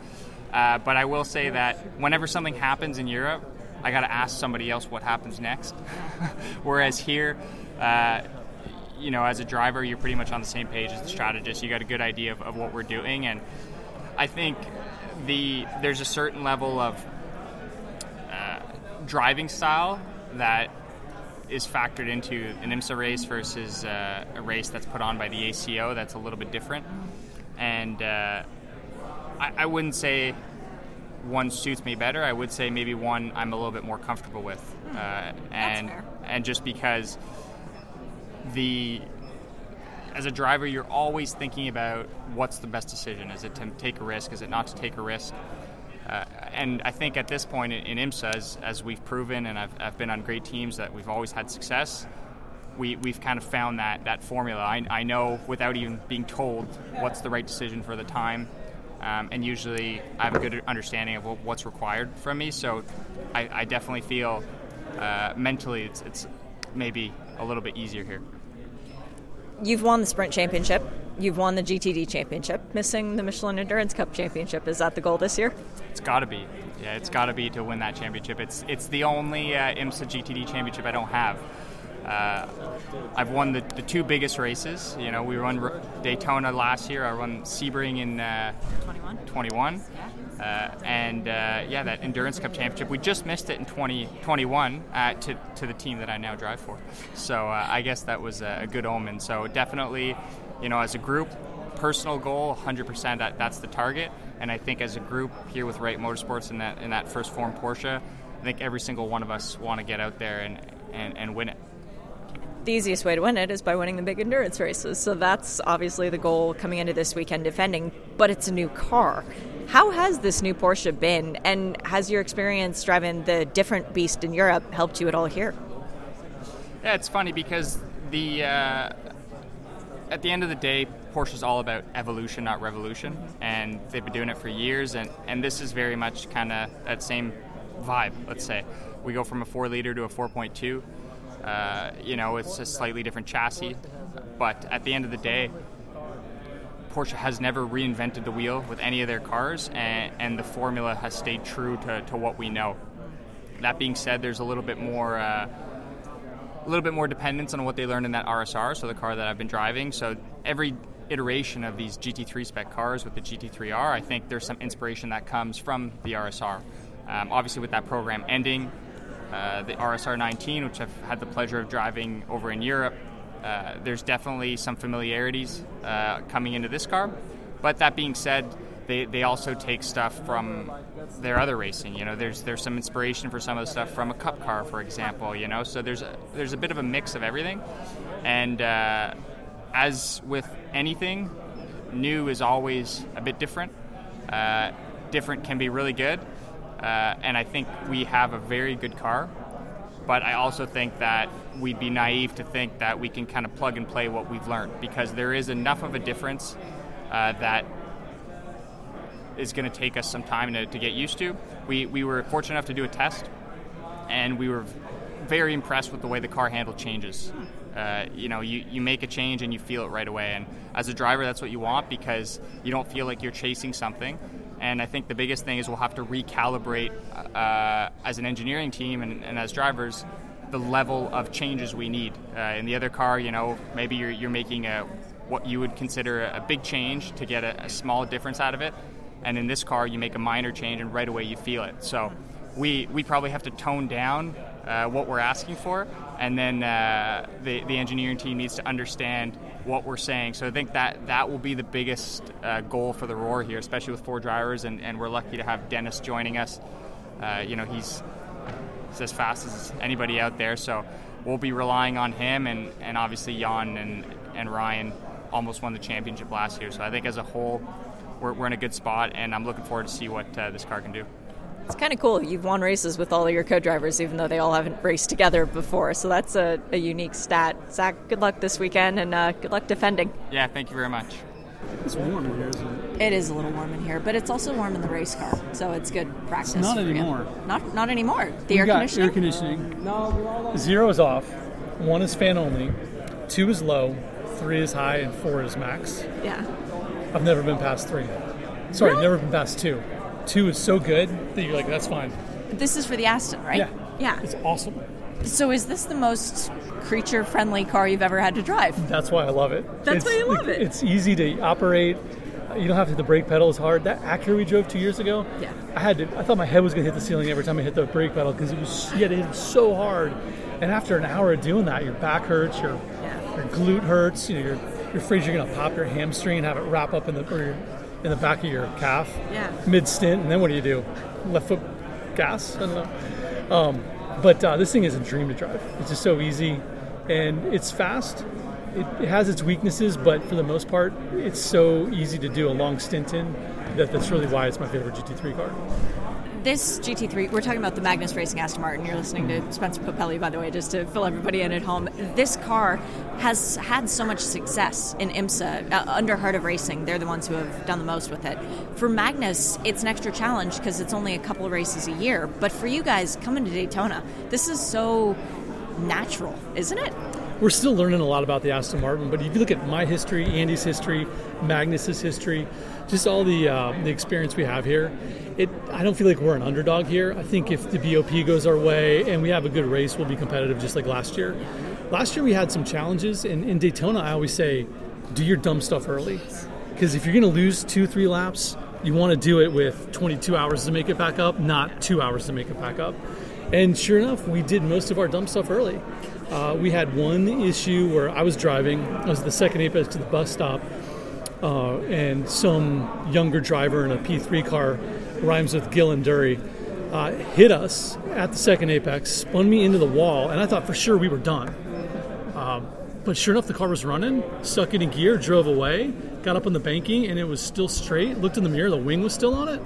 Uh, but I will say that whenever something happens in Europe, I got to ask somebody else what happens next. Whereas here, uh, you know, as a driver, you're pretty much on the same page as the strategist. You got a good idea of, of what we're doing, and I think the there's a certain level of driving style that is factored into an IMSA race versus uh, a race that's put on by the A C O that's a little bit different. And uh, I, I wouldn't say one suits me better. I would say maybe one I'm a little bit more comfortable with. Mm, uh, and and just because the as a driver, you're always thinking about what's the best decision. Is it to take a risk? Is it not to take a risk? Uh, and I think at this point in, in IMSA, as, as we've proven, and I've, I've been on great teams that we've always had success, we, we've kind of found that, that formula. I, I know without even being told what's the right decision for the time, um, and usually I have a good understanding of what, what's required from me, so I, I definitely feel uh, mentally it's, it's maybe a little bit easier here. You've won the Sprint Championship. You've won the G T D Championship, missing the Michelin Endurance Cup Championship. Is that the goal this year? It's got to be. Yeah, it's got to be to win that championship. It's it's the only uh, IMSA G T D Championship I don't have. Uh, I've won the, the two biggest races. You know, we won Daytona last year. I won Sebring in uh, twenty-one. Uh, and, uh, yeah, that Endurance Cup Championship. We just missed it in twenty twenty-one uh, to, to the team that I now drive for. So uh, I guess that was a good omen. So definitely... You know, as a group, personal goal, one hundred percent, that, that's the target. And I think as a group here with Wright Motorsports in that in that first form Porsche, I think every single one of us want to get out there and, and, and win it. The easiest way to win it is by winning the big endurance races. So that's obviously the goal coming into this weekend defending, but it's a new car. How has this new Porsche been, and has your experience driving the different beast in Europe helped you at all here? Yeah, it's funny because the uh, at the end of the day, Porsche is all about evolution, not revolution, and they've been doing it for years, and, and this is very much kind of that same vibe, let's say. We go from a four liter to a four point two. Uh, you know, it's a slightly different chassis, but at the end of the day, Porsche has never reinvented the wheel with any of their cars, and, and the formula has stayed true to, to what we know. That being said, there's a little bit more uh, a little bit more dependence on what they learned in that R S R, so the car that I've been driving. So every iteration of these G T three spec cars with the G T three R, I think there's some inspiration that comes from the R S R. Um, obviously, with that program ending, uh, the R S R nineteen, which I've had the pleasure of driving over in Europe, Uh, there's definitely some familiarities uh, coming into this car. But that being said, they, they also take stuff from their other racing. You know, there's there's some inspiration for some of the stuff from a cup car, for example, you know. So there's a, there's a bit of a mix of everything. And uh, as with anything, new is always a bit different. Uh, different can be really good. Uh, and I think we have a very good car. But I also think that we'd be naive to think that we can kind of plug and play what we've learned, because there is enough of a difference uh, that is going to take us some time to, to get used to. We we were fortunate enough to do a test, and we were very impressed with the way the car handle changes. Uh, you know, you, you make a change and you feel it right away. And as a driver, that's what you want, because you don't feel like you're chasing something. And I think the biggest thing is we'll have to recalibrate uh, as an engineering team and, and as drivers the level of changes we need. Uh, in the other car, you know, maybe you're, you're making a what you would consider a big change to get a, a small difference out of it. And in this car, you make a minor change and right away you feel it. So we, we probably have to tone down uh, what we're asking for. And then uh, the, the engineering team needs to understand what we're saying. So I think that that will be the biggest uh, goal for the Roar here, especially with four drivers, and, and we're lucky to have Dennis joining us. Uh, you know, he's, he's as fast as anybody out there, so we'll be relying on him, and, and obviously Jan and, and Ryan almost won the championship last year. So I think as a whole, we're, we're in a good spot, and I'm looking forward to see what uh, this car can do. It's kind of cool. You've won races with all of your co-drivers, even though they all haven't raced together before. So that's a, a unique stat. Zach, good luck this weekend, and uh, good luck defending. Yeah, thank you very much. It's warm in here, isn't it? It is a little warm in here, but it's also warm in the race car, so it's good practice. It's not anymore. You. Not not anymore. The we air got conditioning? air conditioning. No, zero is off, one is fan only, two is low, three is high, and four is max. Yeah. I've never been past three. Sorry, really? Never been past two. Two is so good that you're like, that's fine. But this is for the Aston, right? Yeah. Yeah. It's awesome. So is this the most creature-friendly car you've ever had to drive? That's why I love it. That's it's, why you love it. It's easy to operate. You don't have to hit the brake pedal as hard. That Acura we drove two years ago, yeah. I had to. I thought my head was going to hit the ceiling every time I hit the brake pedal, because it was you had to hit it so hard. And after an hour of doing that, your back hurts, your yeah. your glute hurts. You know, you're you're afraid you're going to pop your hamstring and have it wrap up in the. Or your, in the back of your calf, yeah. mid-stint, and then what do you do? Left foot gas? I don't know. Um, but uh, this thing is a dream to drive. It's just so easy, and it's fast. It, it has its weaknesses, but for the most part, it's so easy to do a long stint in that that's really why it's my favorite G T three car. This G T three, we're talking about the Magnus Racing Aston Martin. You're listening to Spencer Papelli, by the way, just to fill everybody in at home. This car has had so much success in IMSA, uh, under Heart of Racing. They're the ones who have done the most with it. For Magnus, it's an extra challenge because it's only a couple of races a year. But for you guys, coming to Daytona, this is so natural, isn't it? We're still learning a lot about the Aston Martin, but if you look at my history, Andy's history, Magnus's history, just all the uh, the experience we have here, it I don't feel like we're an underdog here. I think if the B O P goes our way and we have a good race, we'll be competitive just like last year. Last year we had some challenges, and in Daytona I always say, do your dumb stuff early. Because if you're going to lose two, three laps, you want to do it with twenty-two hours to make it back up, not two hours to make it back up. And sure enough, we did most of our dumb stuff early. Uh, we had one issue where I was driving. I was the second apex to the bus stop, uh, and some younger driver in a P three car, rhymes with Gill and Dury, uh, hit us at the second apex, spun me into the wall, and I thought for sure we were done. Um, But sure enough, the car was running, stuck it in gear, drove away, got up on the banking, and it was still straight. Looked in the mirror, the wing was still on it.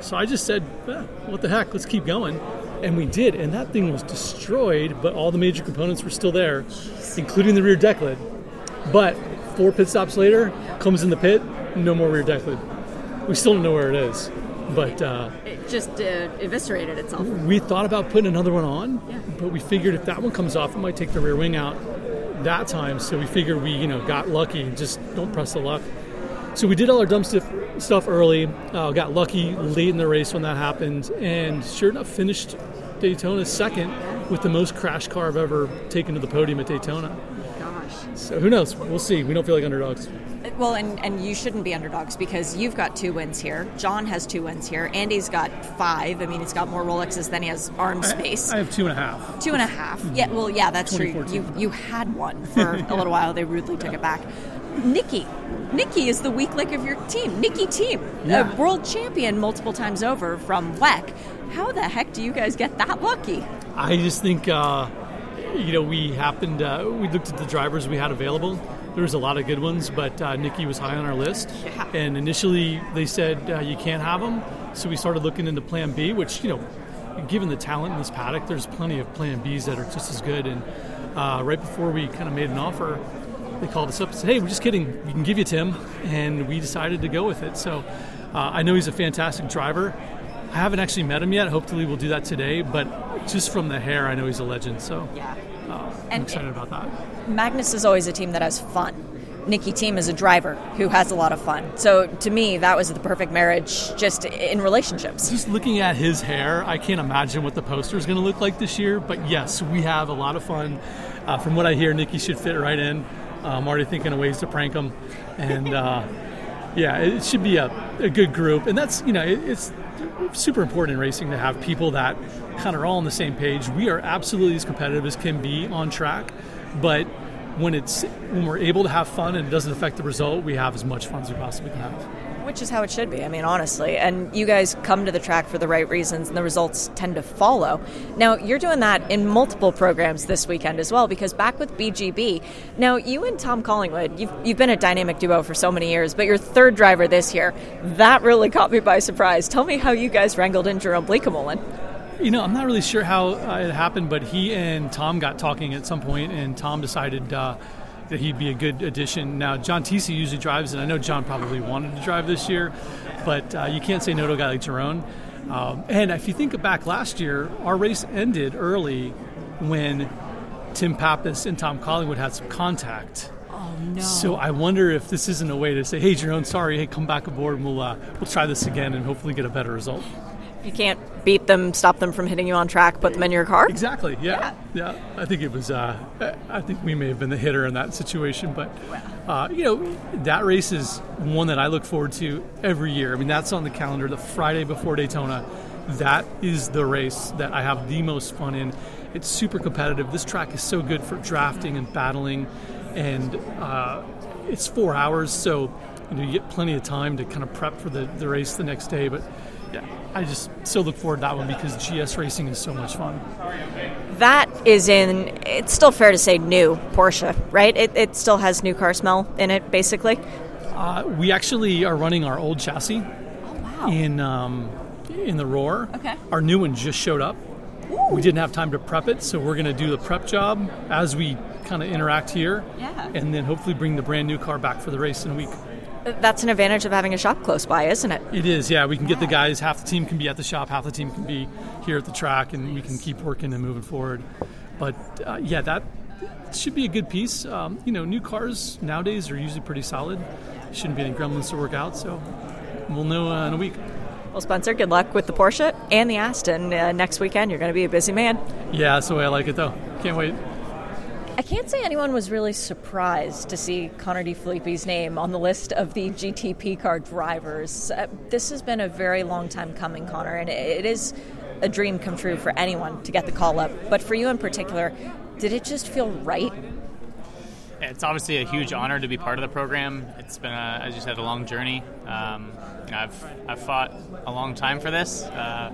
So I just said, eh, what the heck, let's keep going. And we did, and that thing was destroyed, but all the major components were still there, including the rear deck lid. But four pit stops later, comes in the pit, no more rear deck lid. We still don't know where it is. But uh, it just uh, eviscerated itself. We thought about putting another one on, yeah. but we figured if that one comes off, it might take the rear wing out that time. So we figured we, you know, got lucky and just don't press the luck. So we did all our dumb st- stuff early, uh, got lucky late in the race when that happened, and sure enough, finished Daytona second with the most crash car I've ever taken to the podium at Daytona. So who knows? We'll see. We don't feel like underdogs. Well, and, and you shouldn't be underdogs because you've got two wins here. John has two wins here. Andy's got five. I mean, he's got more Rolexes than he has arm space. I, I have two and a half. Two and a half. Mm-hmm. Yeah. Well, yeah, that's true. You you had one for yeah. a little while. They rudely took yeah. it back. Nikki. Nikki is the weak link of your team. Nikki team. Yeah. A world champion multiple times over from W E C. How the heck do you guys get that lucky? I just think... Uh, You know, we happened, uh, we looked at the drivers we had available. There was a lot of good ones, but uh, Nikki was high on our list. Yeah. And initially they said, uh, you can't have them. So we started looking into plan B, which, you know, given the talent in this paddock, there's plenty of plan Bs that are just as good. And uh, right before we kind of made an offer, they called us up and said, hey, we're just kidding. We can give you Tim. And we decided to go with it. So uh, I know he's a fantastic driver. I haven't actually met him yet. Hopefully we'll do that today. But just from the hair, I know he's a legend. So yeah. uh, I'm excited it, about that. Magnus is always a team that has fun. Nikki team is a driver who has a lot of fun. So to me, that was the perfect marriage just in relationships. Just looking at his hair, I can't imagine what the poster is going to look like this year. But yes, we have a lot of fun. Uh, from what I hear, Nikki should fit right in. Uh, I'm already thinking of ways to prank him. And uh, yeah, it should be a, a good group. And that's, you know, it, it's... super important in racing to have people that kind of are all on the same page. We are absolutely as competitive as can be on track, but when it's when we're able to have fun and it doesn't affect the result, we have as much fun as we possibly can have. Which is how it should be, I mean, honestly. And you guys come to the track for the right reasons, and the results tend to follow. Now, you're doing that in multiple programs this weekend as well, because back with B G B, now you and Tom Collingwood, you've, you've been a dynamic duo for so many years, but your third driver this year, that really caught me by surprise. Tell me how you guys wrangled in Jerome Bleekemolen. You know, I'm not really sure how uh, it happened, but he and Tom got talking at some point, and Tom decided... Uh, that he'd be a good addition. Now, John Tisi usually drives, and I know John probably wanted to drive this year, but uh, you can't say no to a guy like Jerome. Um, and if you think back last year, our race ended early when Tim Pappas and Tom Collingwood had some contact. Oh, no. So I wonder if this isn't a way to say, hey, Jerome, sorry, hey, come back aboard, and we'll, uh, we'll try this again and hopefully get a better result. You can't beat them, stop them from hitting you on track, put them in your car? Exactly, yeah. Yeah, yeah. I think it was, uh, I think we may have been the hitter in that situation. But, uh, you know, that race is one that I look forward to every year. I mean, that's on the calendar, the Friday before Daytona. That is the race that I have the most fun in. It's super competitive. This track is so good for drafting and battling. And uh, it's four hours, so you know, you get plenty of time to kind of prep for the, the race the next day. But, yeah. I just so look forward to that one because G S racing is so much fun. That is in, it's still fair to say new Porsche, right? It it still has new car smell in it, basically. Uh, we actually are running our old chassis oh, wow. in um, in the Roar. Okay. Our new one just showed up. Ooh. We didn't have time to prep it, so we're going to do the prep job as we kind of interact here. Yeah. And then hopefully bring the brand new car back for the race in a week. That's an advantage of having a shop close by, isn't it? It is, yeah. We can get the guys, half the team can be at the shop, half the team can be here at the track, and we can keep working and moving forward. But, uh, yeah, that should be a good piece. Um, you know, new cars nowadays are usually pretty solid. Shouldn't be any gremlins to work out, so we'll know uh, in a week. Well, Spencer, good luck with the Porsche and the Aston uh, next weekend. You're going to be a busy man. Yeah, that's the way I like it, though. Can't wait. I can't say anyone was really surprised to see Connor DeFilippi's name on the list of the G T P car drivers. Uh, this has been a very long time coming, Connor, and it is a dream come true for anyone to get the call up. But for you in particular, did it just feel right? It's obviously a huge honor to be part of the program. It's been, a, as you said, a long journey. Um, you know, I've I've fought a long time for this. Uh,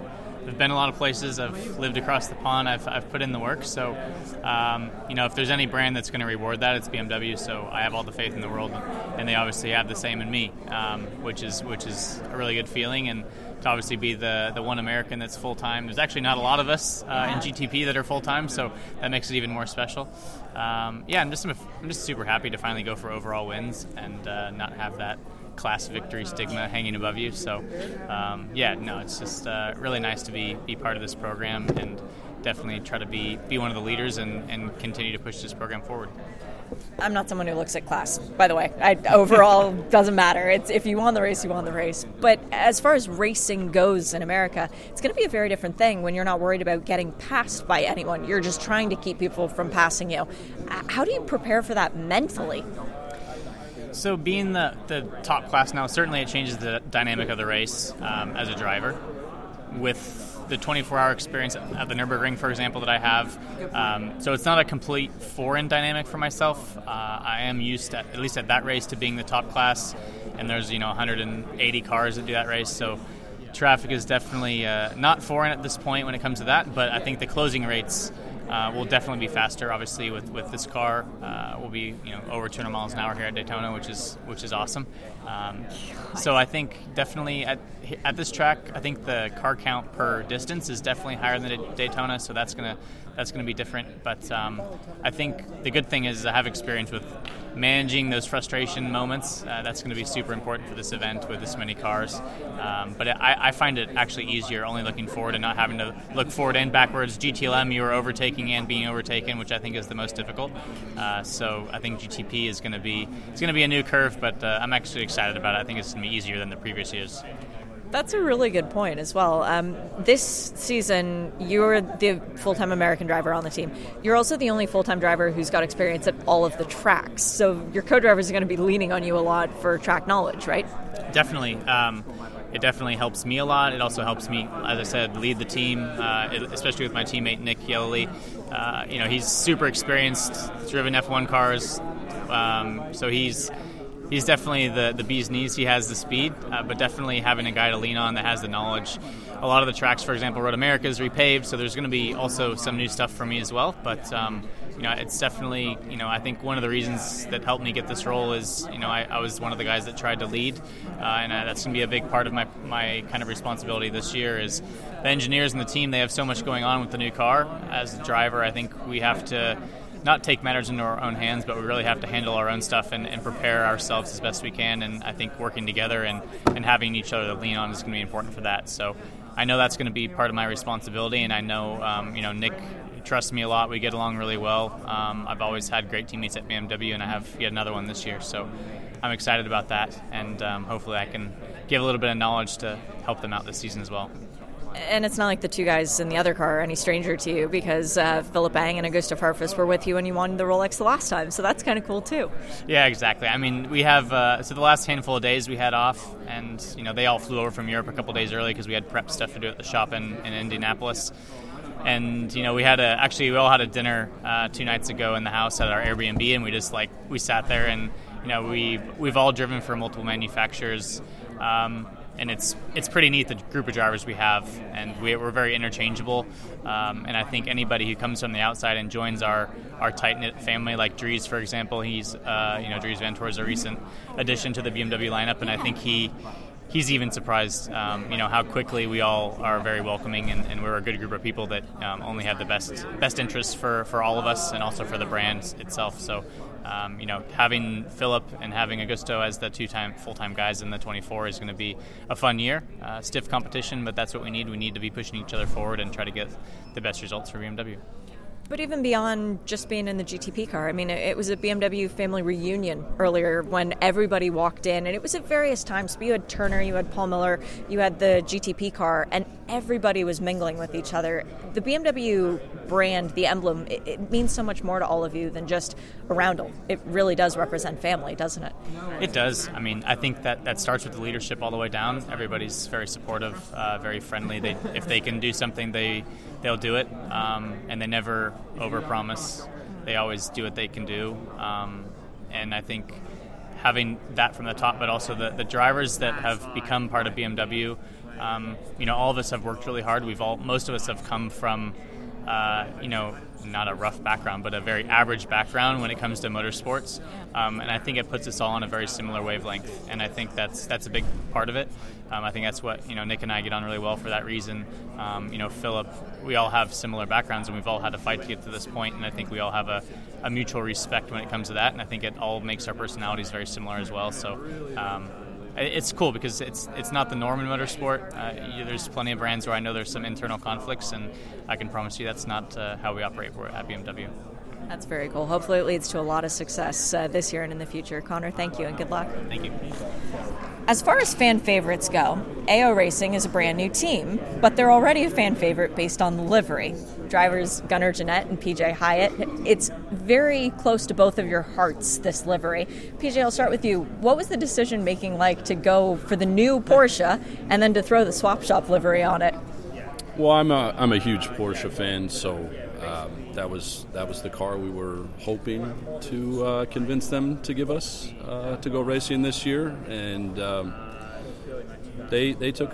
I've been a lot of places. I've lived across the pond. I've I've put in the work. So, um, you know, if there's any brand that's going to reward that, it's B M W. So I have all the faith in the world, and they obviously have the same in me, um, which is which is a really good feeling. And to obviously be the, the one American that's full-time. There's actually not a lot of us uh, in G T P that are full-time, so that makes it even more special. Um, yeah, I'm just I'm just super happy to finally go for overall wins and uh, not have that class victory stigma hanging above you. So um, yeah, no, it's just uh, really nice to be be part of this program and definitely try to be be one of the leaders and, and continue to push this program forward. I'm not someone who looks at class, by the way. I, overall, doesn't matter. It's if you won the race, you won the race. But as far as racing goes in America, it's going to be a very different thing when you're not worried about getting passed by anyone. You're just trying to keep people from passing you. How do you prepare for that mentally? So being the, the top class now, certainly it changes the dynamic of the race um, as a driver. With the twenty-four hour experience at the Nürburgring, for example, that I have. Um, so it's not a complete foreign dynamic for myself. Uh, I am used, to, at least at that race, to being the top class. And there's, you know, one hundred eighty cars that do that race. So traffic is definitely uh, not foreign at this point when it comes to that. But I think the closing rates uh, will definitely be faster, obviously, with, with this car. Uh, we'll be, you know, over two hundred miles an hour here at Daytona, which is which is awesome. Um, so I think definitely at at this track, I think the car count per distance is definitely higher than Daytona, so that's gonna that's gonna be different. But um, I think the good thing is I have experience with managing those frustration moments. Uh, that's going to be super important for this event with this many cars. Um, but I, I find it actually easier only looking forward and not having to look forward and backwards. G T L M, you were overtaking and being overtaken, which I think is the most difficult. Uh, so I think G T P is going to be it's going to be a new curve, but uh, I'm actually excited about it. I think it's going to be easier than the previous years. That's a really good point as well. Um, this season, you're the full-time American driver on the team. You're also the only full-time driver who's got experience at all of the tracks. So your co-drivers are going to be leaning on you a lot for track knowledge, right? Definitely. Um, it definitely helps me a lot. It also helps me, as I said, lead the team, uh, especially with my teammate Nick Yelley. Uh, you know, he's super experienced, driven F one cars, um, so he's... He's definitely the, the bee's knees. He has the speed, uh, but definitely having a guy to lean on that has the knowledge. A lot of the tracks, for example, Road America is repaved, so there's going to be also some new stuff for me as well. But, um, you know, it's definitely, you know, I think one of the reasons that helped me get this role is, you know, I, I was one of the guys that tried to lead, uh, and uh, that's going to be a big part of my, my kind of responsibility this year is the engineers and the team, they have so much going on with the new car. As a driver, I think we have to not take matters into our own hands, but we really have to handle our own stuff and, and prepare ourselves as best we can. And I think working together and, and having each other to lean on is going to be important for that. So I know that's going to be part of my responsibility. And I know, um, you know, Nick trusts me a lot. We get along really well. Um, I've always had great teammates at B M W, and I have yet another one this year. So I'm excited about that. And um, hopefully I can give a little bit of knowledge to help them out this season as well. And it's not like the two guys in the other car are any stranger to you, because uh, Philip Bang and Augusto Farfus were with you when you won the Rolex the last time, so that's kind of cool too. Yeah, exactly. I mean, we have, uh, so the last handful of days we had off, and, you know, they all flew over from Europe a couple days early because we had prep stuff to do at the shop in, in Indianapolis. And, you know, we had a, actually we all had a dinner uh, two nights ago in the house at our Airbnb, and we just, like, we sat there and, you know, we, we've all driven for multiple manufacturers. Um And it's it's pretty neat, the group of drivers we have, and we, we're very interchangeable. Um, and I think anybody who comes from the outside and joins our, our tight-knit family, like Dries, for example, he's uh, you know Dries Van Toor is a recent addition to the B M W lineup, and I think he he's even surprised um, you know how quickly we all are very welcoming, and, and we're a good group of people that um, only have the best best interests for, for all of us and also for the brand itself. So. Um, you know, having Philip and having Augusto as the two-time full-time guys in the twenty-four is going to be a fun year. Uh, stiff competition, but that's what we need. We need to be pushing each other forward and try to get the best results for B M W. But even beyond just being in the G T P car, I mean, it was a B M W family reunion earlier when everybody walked in, and it was at various times. But you had Turner, you had Paul Miller, you had the G T P car, and everybody was mingling with each other. The B M W brand, the emblem, it, it means so much more to all of you than just a roundel. It really does represent family, doesn't it? It does. I mean, I think that, that starts with the leadership all the way down. Everybody's very supportive, uh, very friendly. They, if they can do something, they, they'll do it, um, and they never overpromise. They always do what they can do, um, and I think having that from the top, but also the, the drivers that have become part of B M W Um, you know, all of us have worked really hard. We've all, most of us have come from, uh, you know, not a rough background, but a very average background when it comes to motorsports. Um, and I think it puts us all on a very similar wavelength. And I think that's that's a big part of it. Um, I think that's what, you know, Nick and I get on really well for that reason. Um, you know, Philip, we all have similar backgrounds and we've all had to fight to get to this point. And I think we all have a, a mutual respect when it comes to that. And I think it all makes our personalities very similar as well. So um, it's cool because it's it's not the norm in motorsport. Uh, there's plenty of brands where I know there's some internal conflicts, and I can promise you that's not uh, how we operate at B M W. That's very cool. Hopefully it leads to a lot of success uh, this year and in the future. Connor, thank you and good luck. Thank you. As far as fan favorites go, A O Racing is a brand new team, but they're already a fan favorite based on the livery. Drivers Gunnar Jeanette and P J Hyatt. It's very close to both of your hearts, this livery. P J, I'll start with you. What was the decision-making like to go for the new Porsche and then to throw the swap shop livery on it? Well, I'm a I'm a huge Porsche fan, so um, that was that was the car we were hoping to uh, convince them to give us uh, to go racing this year, and um, they they took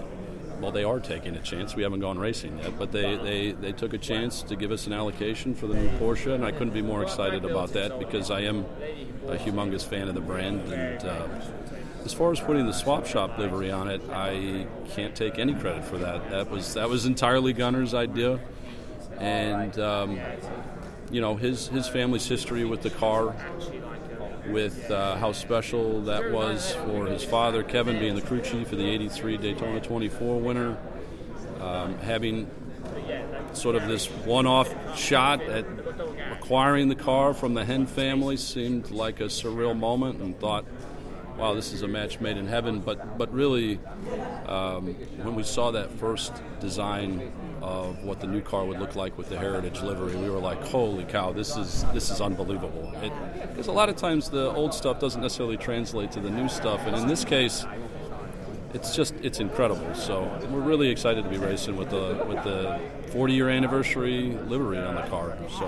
well they are taking a chance. We haven't gone racing yet, but they, they, they took a chance to give us an allocation for the new Porsche, and I couldn't be more excited about that because I am a humongous fan of the brand. And Uh, As far as putting the swap shop livery on it, I can't take any credit for that. That was that was entirely Gunnar's idea, and um, you know his his family's history with the car, with uh, how special that was for his father Kevin being the crew chief of the eighty-three Daytona twenty-four winner, um, having sort of this one-off shot at acquiring the car from the Henn family seemed like a surreal moment, and thought, wow, this is a match made in heaven. But but really, um, when we saw that first design of what the new car would look like with the heritage livery, we were like, holy cow, this is this is unbelievable. Because a lot of times the old stuff doesn't necessarily translate to the new stuff, and in this case, it's just it's incredible. So we're really excited to be racing with the with the forty-year anniversary livery on the car. So.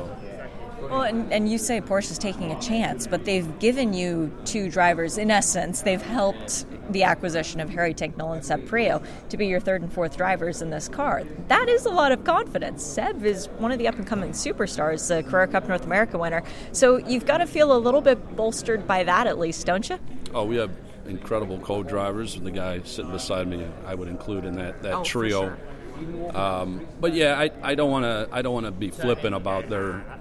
Well, and, and you say Porsche's taking a chance, but they've given you two drivers. In essence, they've helped the acquisition of Harry Tinknell and Seb Prio to be your third and fourth drivers in this car. That is a lot of confidence. Seb is one of the up-and-coming superstars, the Carrera Cup North America winner. So you've got to feel a little bit bolstered by that at least, don't you? Oh, we have incredible co-drivers. The guy sitting beside me I would include in that, that oh, trio. For sure. Um, but, yeah, I, I don't want to I don't want to be flippant about their –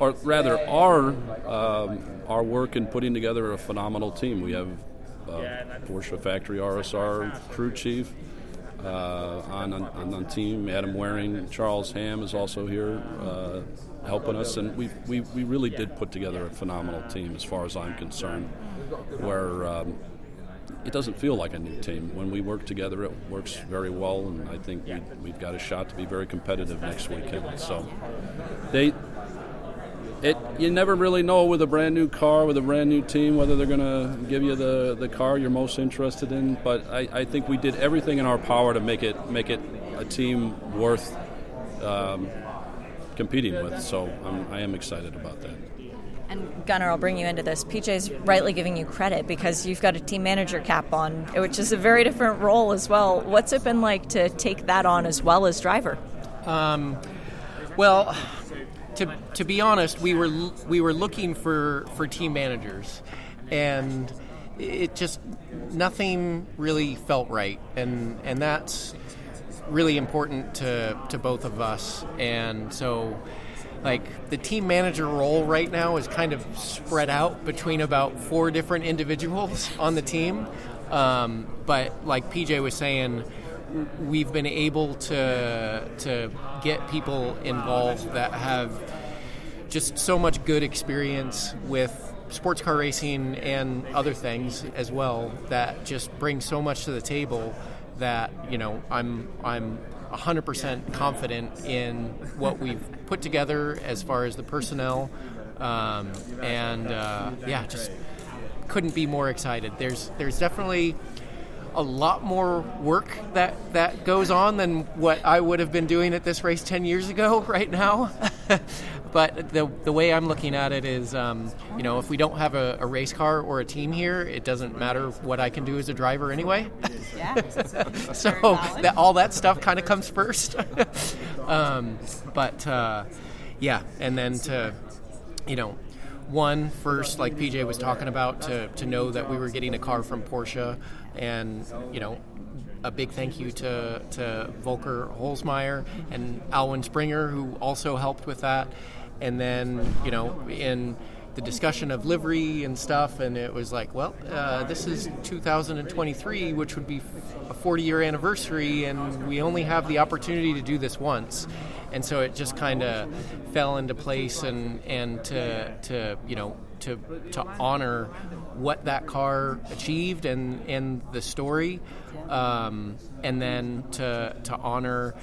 or rather, our um, our work in putting together a phenomenal team. We have uh, Porsche factory R S R crew chief uh, on, on on team. Adam Waring, Charles Hamm is also here uh, helping us, and we we we really did put together a phenomenal team, as far as I'm concerned. Where um, it doesn't feel like a new team when we work together, it works very well, and I think we, we've got a shot to be very competitive next weekend. So they. It you never really know with a brand new car, with a brand new team, whether they're going to give you the, the car you're most interested in. But I, I think we did everything in our power to make it make it a team worth um, competing with. So I'm, I am excited about that. And Gunnar, I'll bring you into this. P J's rightly giving you credit because you've got a team manager cap on, which is a very different role as well. What's it been like to take that on as well as driver? Um, well. To, to be honest, we were we were looking for, for team managers, and it just nothing really felt right, and and that's really important to to both of us. And so, like, the team manager role right now is kind of spread out between about four different individuals on the team. Um, but like P J was saying, we've been able to to get people involved that have just so much good experience with sports car racing and other things as well that just bring so much to the table that, you know, I'm I'm one hundred percent confident in what we've put together as far as the personnel, um, and uh, yeah, just couldn't be more excited. There's there's definitely a lot more work that, that goes on than what I would have been doing at this race ten years ago right now. But the the way I'm looking at it is, um, you know, if we don't have a, a race car or a team here, it doesn't matter what I can do as a driver anyway. Yeah. So that, all that stuff kind of comes first. um, but, uh, yeah, and then to, you know, one, first, like P J was talking about, to, to know that we were getting a car from Porsche, and, you know, a big thank you to, to Volker Holzmeier and Alwyn Springer, who also helped with that. And then, you know, in the discussion of livery and stuff, and it was like, well, uh, this is two thousand twenty-three, which would be a forty-year anniversary, and we only have the opportunity to do this once. And so it just kind of fell into place, and, and to, to, you know, to to honor what that car achieved and, and the story, um, and then to to honor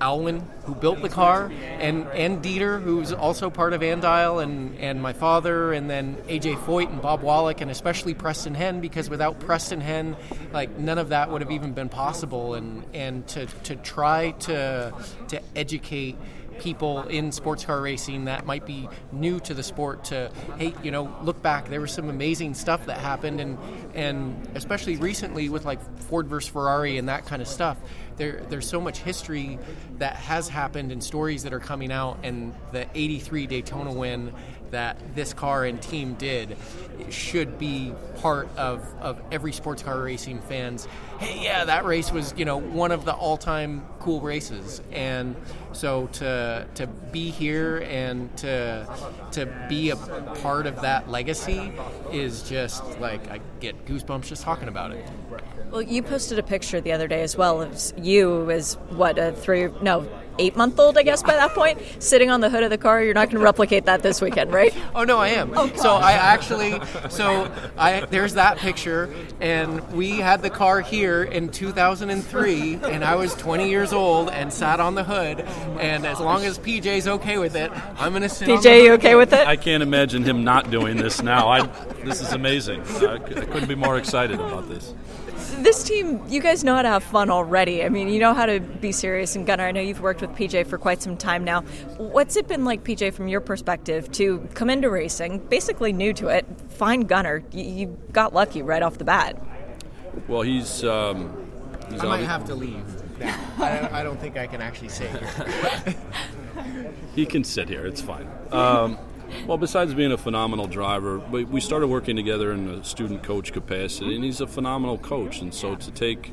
Alwyn, who built the car, and, and Dieter, who's also part of Andile, and, and my father, and then A J Foyt and Bob Wallach, and especially Preston Henn, because without Preston Henn, like, none of that would have even been possible. And, and to, to try to to educate people in sports car racing that might be new to the sport to, hey, you know, look back, there was some amazing stuff that happened, and and especially recently with like Ford versus Ferrari and that kind of stuff, there there's so much history that has happened and stories that are coming out, and the eighty-three Daytona win that this car and team did should be part of, of every sports car racing fan's, hey, yeah, that race was, you know, one of the all-time cool races. And so to to be here and to to be a part of that legacy is just, like, I get goosebumps just talking about it. Well, you posted a picture the other day as well of you as, what, a three, no, eight-month-old, I guess, by that point, sitting on the hood of the car. You're not going to replicate that this weekend, right? Oh, no, I am. Oh, so I actually, so I there's that picture, and we had the car here in two thousand three, and I was twenty years old and sat on the hood, and as long as P J's okay with it, I'm going to sit P J, on the hood. P J, you okay with it? I can't imagine him not doing this now. I, this is amazing. I, I couldn't be more excited about this. This team, you guys know how to have fun already. I mean, you know how to be serious. And Gunnar, I know you've worked with P J for quite some time now. What's it been like, P J, from your perspective, to come into racing, basically new to it, find Gunnar? You, you got lucky right off the bat. Well, he's... Um, he's I might obvi- have to leave now. I, I don't think I can actually stay here. He can sit here. It's fine. Um, well, besides being a phenomenal driver, we started working together in a student-coach capacity, and he's a phenomenal coach. And so to take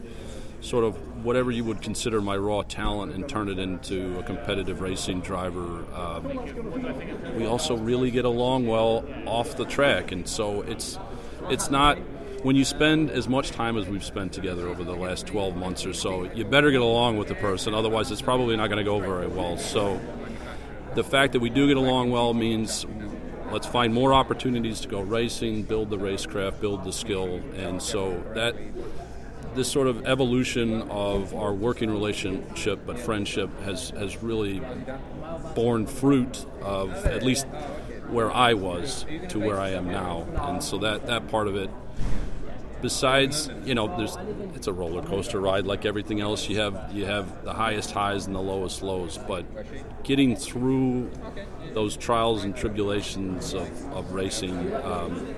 sort of whatever you would consider my raw talent and turn it into a competitive racing driver, um, we also really get along well off the track. And so it's it's not... When you spend as much time as we've spent together over the last twelve months or so, you better get along with the person. Otherwise, it's probably not going to go very well. So... The fact that we do get along well means let's find more opportunities to go racing, build the racecraft, build the skill. And so that this sort of evolution of our working relationship but friendship has, has really borne fruit of at least where I was to where I am now. And so that, that part of it, besides, you know, there's it's a roller coaster ride like everything else. You have you have the highest highs and the lowest lows, but getting through those trials and tribulations of, of racing, um,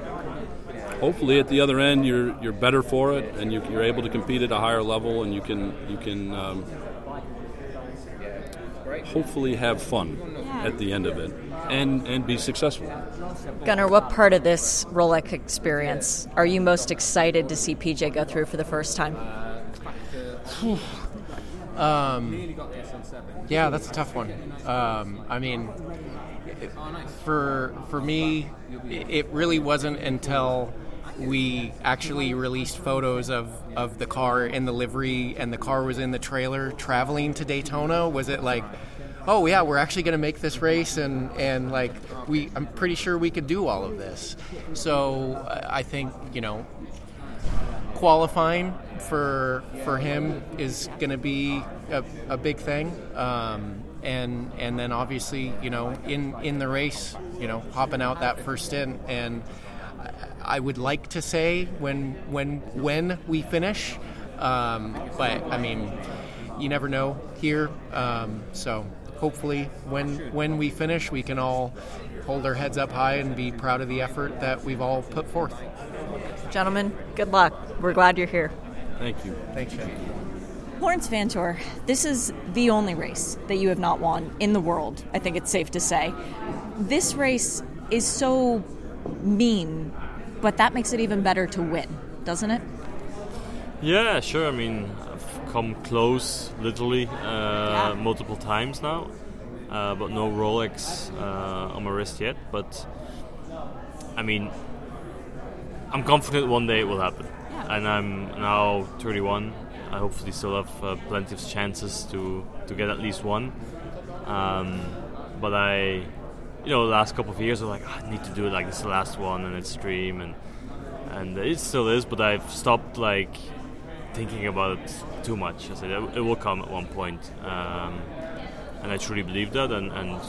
hopefully at the other end you're you're better for it, and you're, you're able to compete at a higher level, and you can you can um, hopefully have fun at the end of it and, and be successful. Gunnar, what part of this Rolex experience are you most excited to see P J go through for the first time? um, yeah, that's a tough one. Um, I mean, it, for for me, it, it really wasn't until we actually released photos of, of the car in the livery and the car was in the trailer traveling to Daytona. Was it like, oh yeah, we're actually going to make this race, and, and like we, I'm pretty sure we could do all of this. So uh, I think, you know, qualifying for for him is going to be a, a big thing, um, and and then obviously, you know, in, in the race, you know, hopping out that first stint. And I would like to say when when when we finish, um, but I mean, you never know here, um, so. hopefully when when we finish, we can all hold our heads up high and be proud of the effort that we've all put forth. Gentlemen, good luck. We're glad you're here. Thank you. Thank you. Lawrence Vantor, this is the only race that you have not won in the world, I think it's safe to say. This race is so mean, but that makes it even better to win, doesn't it? Yeah, sure. I mean, I've come close, literally, uh, yeah. multiple times now, uh, but no Rolex uh, on my wrist yet. But, I mean, I'm confident one day it will happen. Yeah. And I'm now thirty-one. I hopefully still have uh, plenty of chances to, to get at least one. Um, but I, you know, the last couple of years, I was like, oh, I need to do it, like, this is the last one, and it's dream, and, and it still is, but I've stopped, like, thinking about it too much. I said it will come at one point, um, and I truly believe that. And, and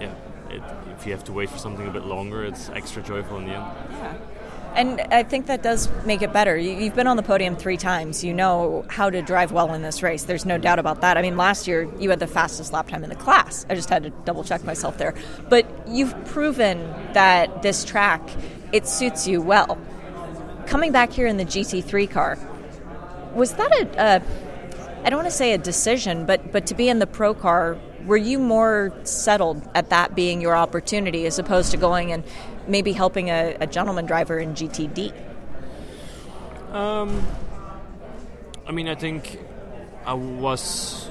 yeah, it, if you have to wait for something a bit longer, it's extra joyful in the end. Yeah, and I think that does make it better. You've been on the podium three times. You know how to drive well in this race. There's no doubt about that. I mean, last year you had the fastest lap time in the class. I just had to double check myself there. But you've proven that this track, it suits you well. Coming back here in the G T three car. Was that a, uh, I don't want to say a decision, but, but to be in the pro car, were you more settled at that being your opportunity as opposed to going and maybe helping a, a gentleman driver in G T D? Um, I mean, I think I was,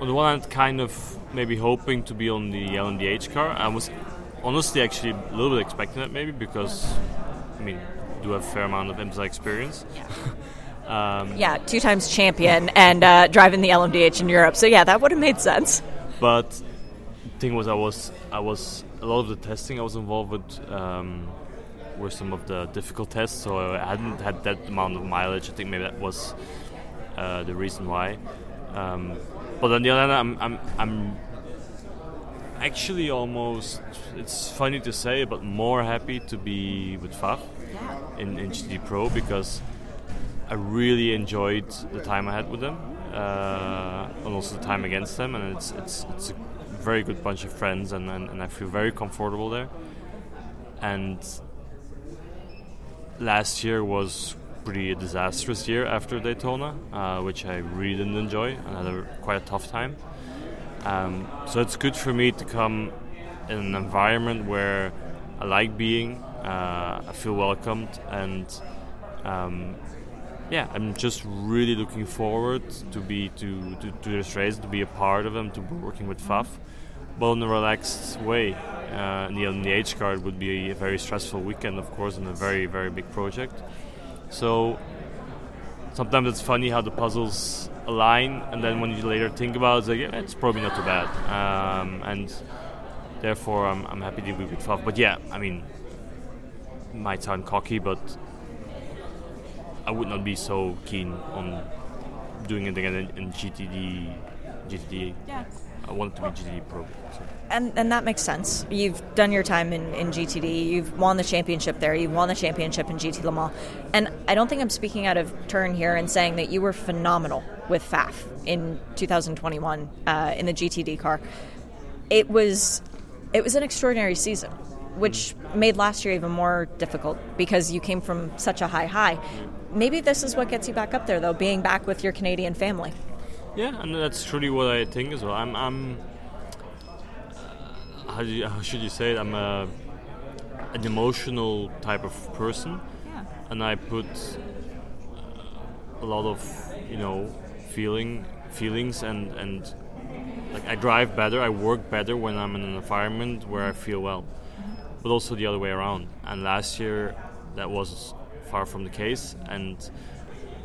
on the one hand, kind of maybe hoping to be on the L M D H car. I was honestly actually a little bit expecting that maybe because, I mean, do have a fair amount of IMSA experience. Yeah, um, yeah two times champion and uh, driving the L M D H in Europe. So yeah, that would have made sense. But the thing was, I was, I was a lot of the testing I was involved with um, were some of the difficult tests, so I hadn't had that amount of mileage. I think maybe that was uh, the reason why. Um, but on the other hand, I'm, I'm, I'm actually almost, it's funny to say, but more happy to be with Faf. Yeah. In, in G T Pro, because I really enjoyed the time I had with them, uh, and also the time against them, and it's it's it's a very good bunch of friends, and, and, and I feel very comfortable there. And last year was pretty a disastrous year after Daytona, uh, which I really didn't enjoy, and had a, quite a tough time. Um, so it's good for me to come in an environment where I like being. Uh, I feel welcomed, and um, yeah, I'm just really looking forward to be to, to, to this race, to be a part of them, to be working with Faf, but in a relaxed way. Uh, and the L M D H card would be a very stressful weekend, of course, and a very, very big project. So sometimes it's funny how the puzzles align, and then when you later think about it, it's like, yeah, it's probably not too bad. Um, and therefore, I'm, I'm happy to be with Faf. But yeah, I mean, might sound cocky, but I would not be so keen on doing it again in, in G T D. G T D. Yeah. I want it to be G T D Pro. So. And and that makes sense. You've done your time in, in G T D. You've won the championship there. You've won the championship in G T Le Mans. And I don't think I'm speaking out of turn here in saying that you were phenomenal with F A F in two thousand twenty-one uh, in the G T D car. It was it was an extraordinary season, which made last year even more difficult because you came from such a high high. Maybe this is what gets you back up there, though, being back with your Canadian family. Yeah, and that's truly what I think as well. I'm, I'm uh, how, do you, how should you say it? I'm a, an emotional type of person, yeah. And I put uh, a lot of, you know, feeling, feelings and, and like I drive better, I work better when I'm in an environment where I feel well. But also the other way around. And last year, that was far from the case. And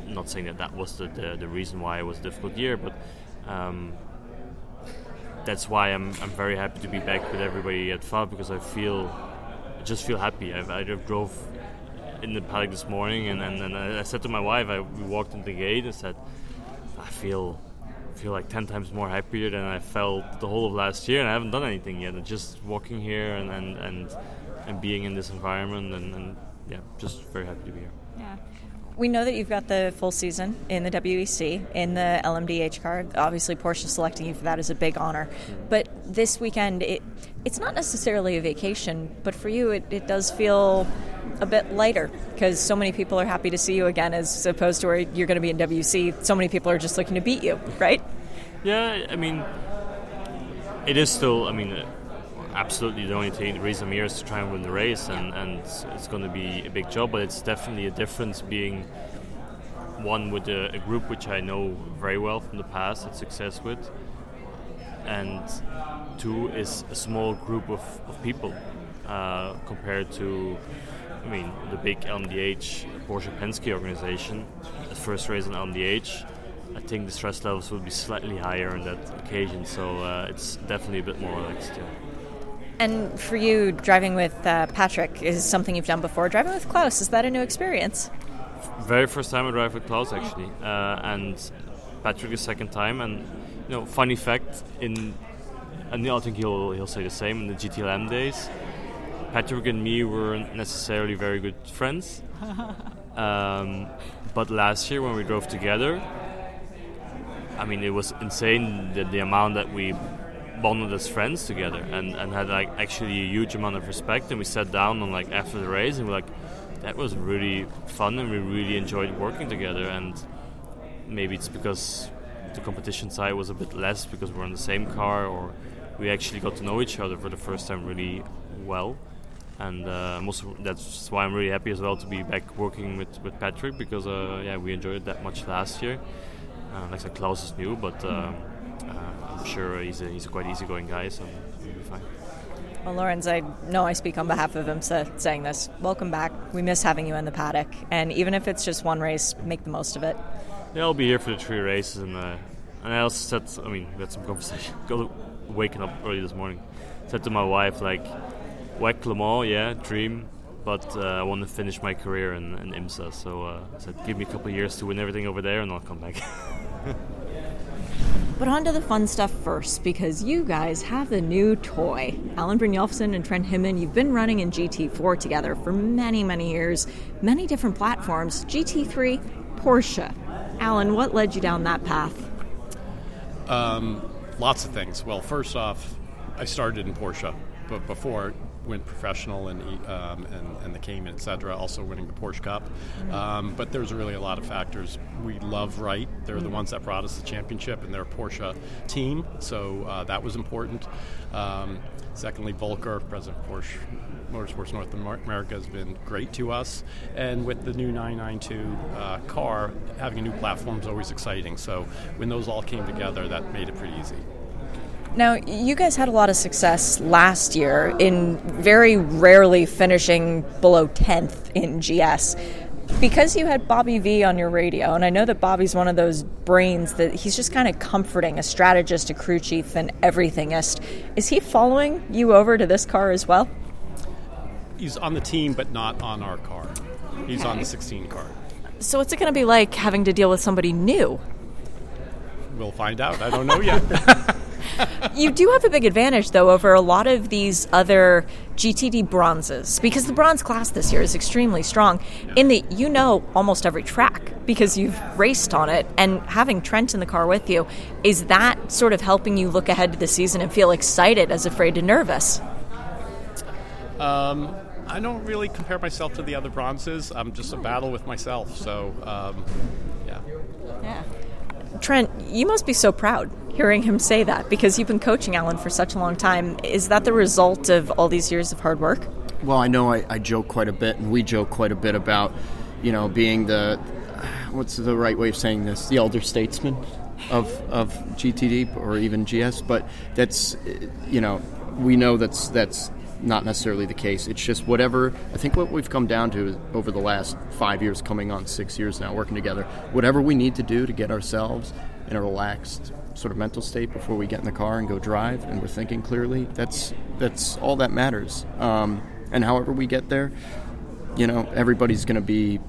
I'm not saying that that was the, the, the reason why it was a difficult year, but um, that's why I'm I'm very happy to be back with everybody at F A B, because I feel I just feel happy. I've, I drove in the paddock this morning, and, and, and I said to my wife, I we walked in the gate and said, I feel feel like ten times more happier than I felt the whole of last year, and I haven't done anything yet. And just walking here and and, and, and being in this environment, and, and yeah, just very happy to be here. Yeah. We know that you've got the full season in the W E C, in the L M D H car. Obviously, Porsche selecting you for that is a big honor. But this weekend, it it's not necessarily a vacation, but for you, it, it does feel a bit lighter because so many people are happy to see you again as opposed to where you're going to be in W E C. So many people are just looking to beat you, right? Yeah, I mean, it is still, I mean, absolutely the only thing, the reason I'm here is to try and win the race, and, and it's going to be a big job, but it's definitely a difference being one with a, a group which I know very well from the past, had success with, and two is a small group of, of people uh, compared to, I mean, the big L M D H Porsche Penske organization. The first race in L M D H, I think the stress levels would be slightly higher on that occasion, so uh, it's definitely a bit more relaxed, yeah. And for you, driving with uh, Patrick is something you've done before. Driving with Klaus, is that a new experience? Very first time I drive with Klaus, actually, uh, and Patrick is second time. And you know, funny fact, in and I think he'll he'll say the same. In the G T L M days, Patrick and me weren't necessarily very good friends. um, but last year when we drove together, I mean, it was insane the, the amount that we bonded as friends together, and, and had like actually a huge amount of respect, and we sat down on like after the race and we're like, that was really fun and we really enjoyed working together. And maybe it's because the competition side was a bit less because we're in the same car, or we actually got to know each other for the first time really well. And uh, most of, that's why I'm really happy as well to be back working with, with Patrick, because uh, yeah, we enjoyed it that much last year. Uh, like I said, Klaus is new, but um, Uh, I'm sure he's a, he's a quite easygoing guy, so we'll be fine. Well, Lawrence, I know I speak on behalf of him so, saying this. Welcome back. We miss having you in the paddock. And even if it's just one race, make the most of it. Yeah, I'll be here for the three races. And uh, and I also said, I mean, we had some conversation. Got waking up early this morning. Said to my wife, like, Whack Le Mans, yeah, dream. But uh, I want to finish my career in, in IMSA. So uh, I said, give me a couple of years to win everything over there and I'll come back. But on to the fun stuff first, because you guys have the new toy. Alan Brynjolfsson and Trent Himmen, you've been running in G T four together for many, many years, many different platforms. G T three, Porsche. Alan, what led you down that path? Um, lots of things. Well, first off, I started in Porsche, but before went professional and um, and, and the Cayman, et cetera, also winning the Porsche Cup. Um, but there's really a lot of factors. We love Wright. They're the ones that brought us the championship, and they're a Porsche team, so uh, that was important. Um, secondly, Volker, president of Porsche Motorsports North America, has been great to us. And with the new nine ninety-two uh, car, having a new platform is always exciting. So when those all came together, that made it pretty easy. Now, you guys had a lot of success last year in very rarely finishing below tenth in G S. Because you had Bobby V on your radio, and I know that Bobby's one of those brains that he's just kind of comforting, a strategist, a crew chief, an everythingist. Is he following you over to this car as well? He's on the team, but not on our car. Okay. He's on the sixteen car. So what's it going to be like having to deal with somebody new? We'll find out. I don't know yet. You do have a big advantage, though, over a lot of these other G T D bronzes, because the bronze class this year is extremely strong, yeah. In that you know almost every track because you've raced on it, and having Trent in the car with you, is that sort of helping you look ahead to the season and feel excited as afraid to nervous? Um, I don't really compare myself to the other bronzes. I'm just a battle with myself, so um, yeah. Yeah. Trent, you must be so proud hearing him say that, because you've been coaching Alan for such a long time. Is that the result of all these years of hard work? Well, I know I, I joke quite a bit, and we joke quite a bit about, you know, being the, what's the right way of saying this, the elder statesman of of G T D or even G S, but that's, you know, we know that's that's not necessarily the case. It's just whatever, I think what we've come down to is over the last five years, coming on six years now, working together, whatever we need to do to get ourselves in a relaxed sort of mental state before we get in the car and go drive and we're thinking clearly, that's that's all that matters. Um, and however we get there, you know, everybody's going to be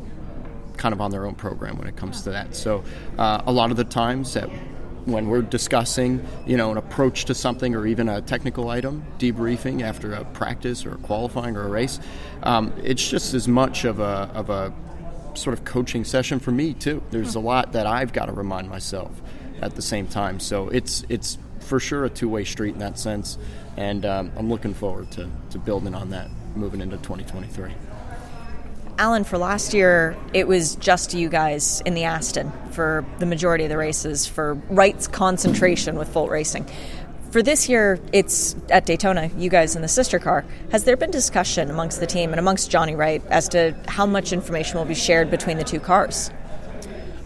kind of on their own program when it comes to that. So uh, a lot of the times that when we're discussing, you know, an approach to something or even a technical item, debriefing after a practice or a qualifying or a race, um, it's just as much of a of a sort of coaching session for me too. There's a lot that I've got to remind myself at the same time. So it's it's for sure a two-way street in that sense, and um, I'm looking forward to, to building on that moving into twenty twenty-three. Alan, for last year, it was just you guys in the Aston for the majority of the races for Wright's concentration with Volt Racing. For this year, it's at Daytona, you guys in the sister car. Has there been discussion amongst the team and amongst Johnny Wright as to how much information will be shared between the two cars?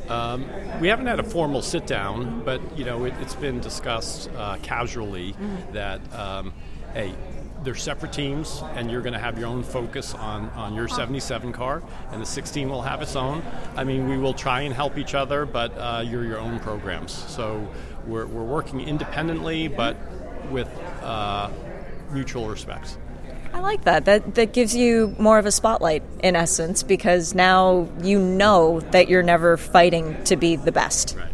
Um, we haven't had a formal sit-down, but you know it, it's been discussed uh, casually mm-hmm. that, um, hey, they're separate teams, and you're going to have your own focus on, on your seventy-seven car, and the sixteen will have its own. I mean, we will try and help each other, but uh, you're your own programs. So we're we're working independently, but with uh, mutual respect. I like that. That that gives you more of a spotlight, in essence, because now you know that you're never fighting to be the best. Right.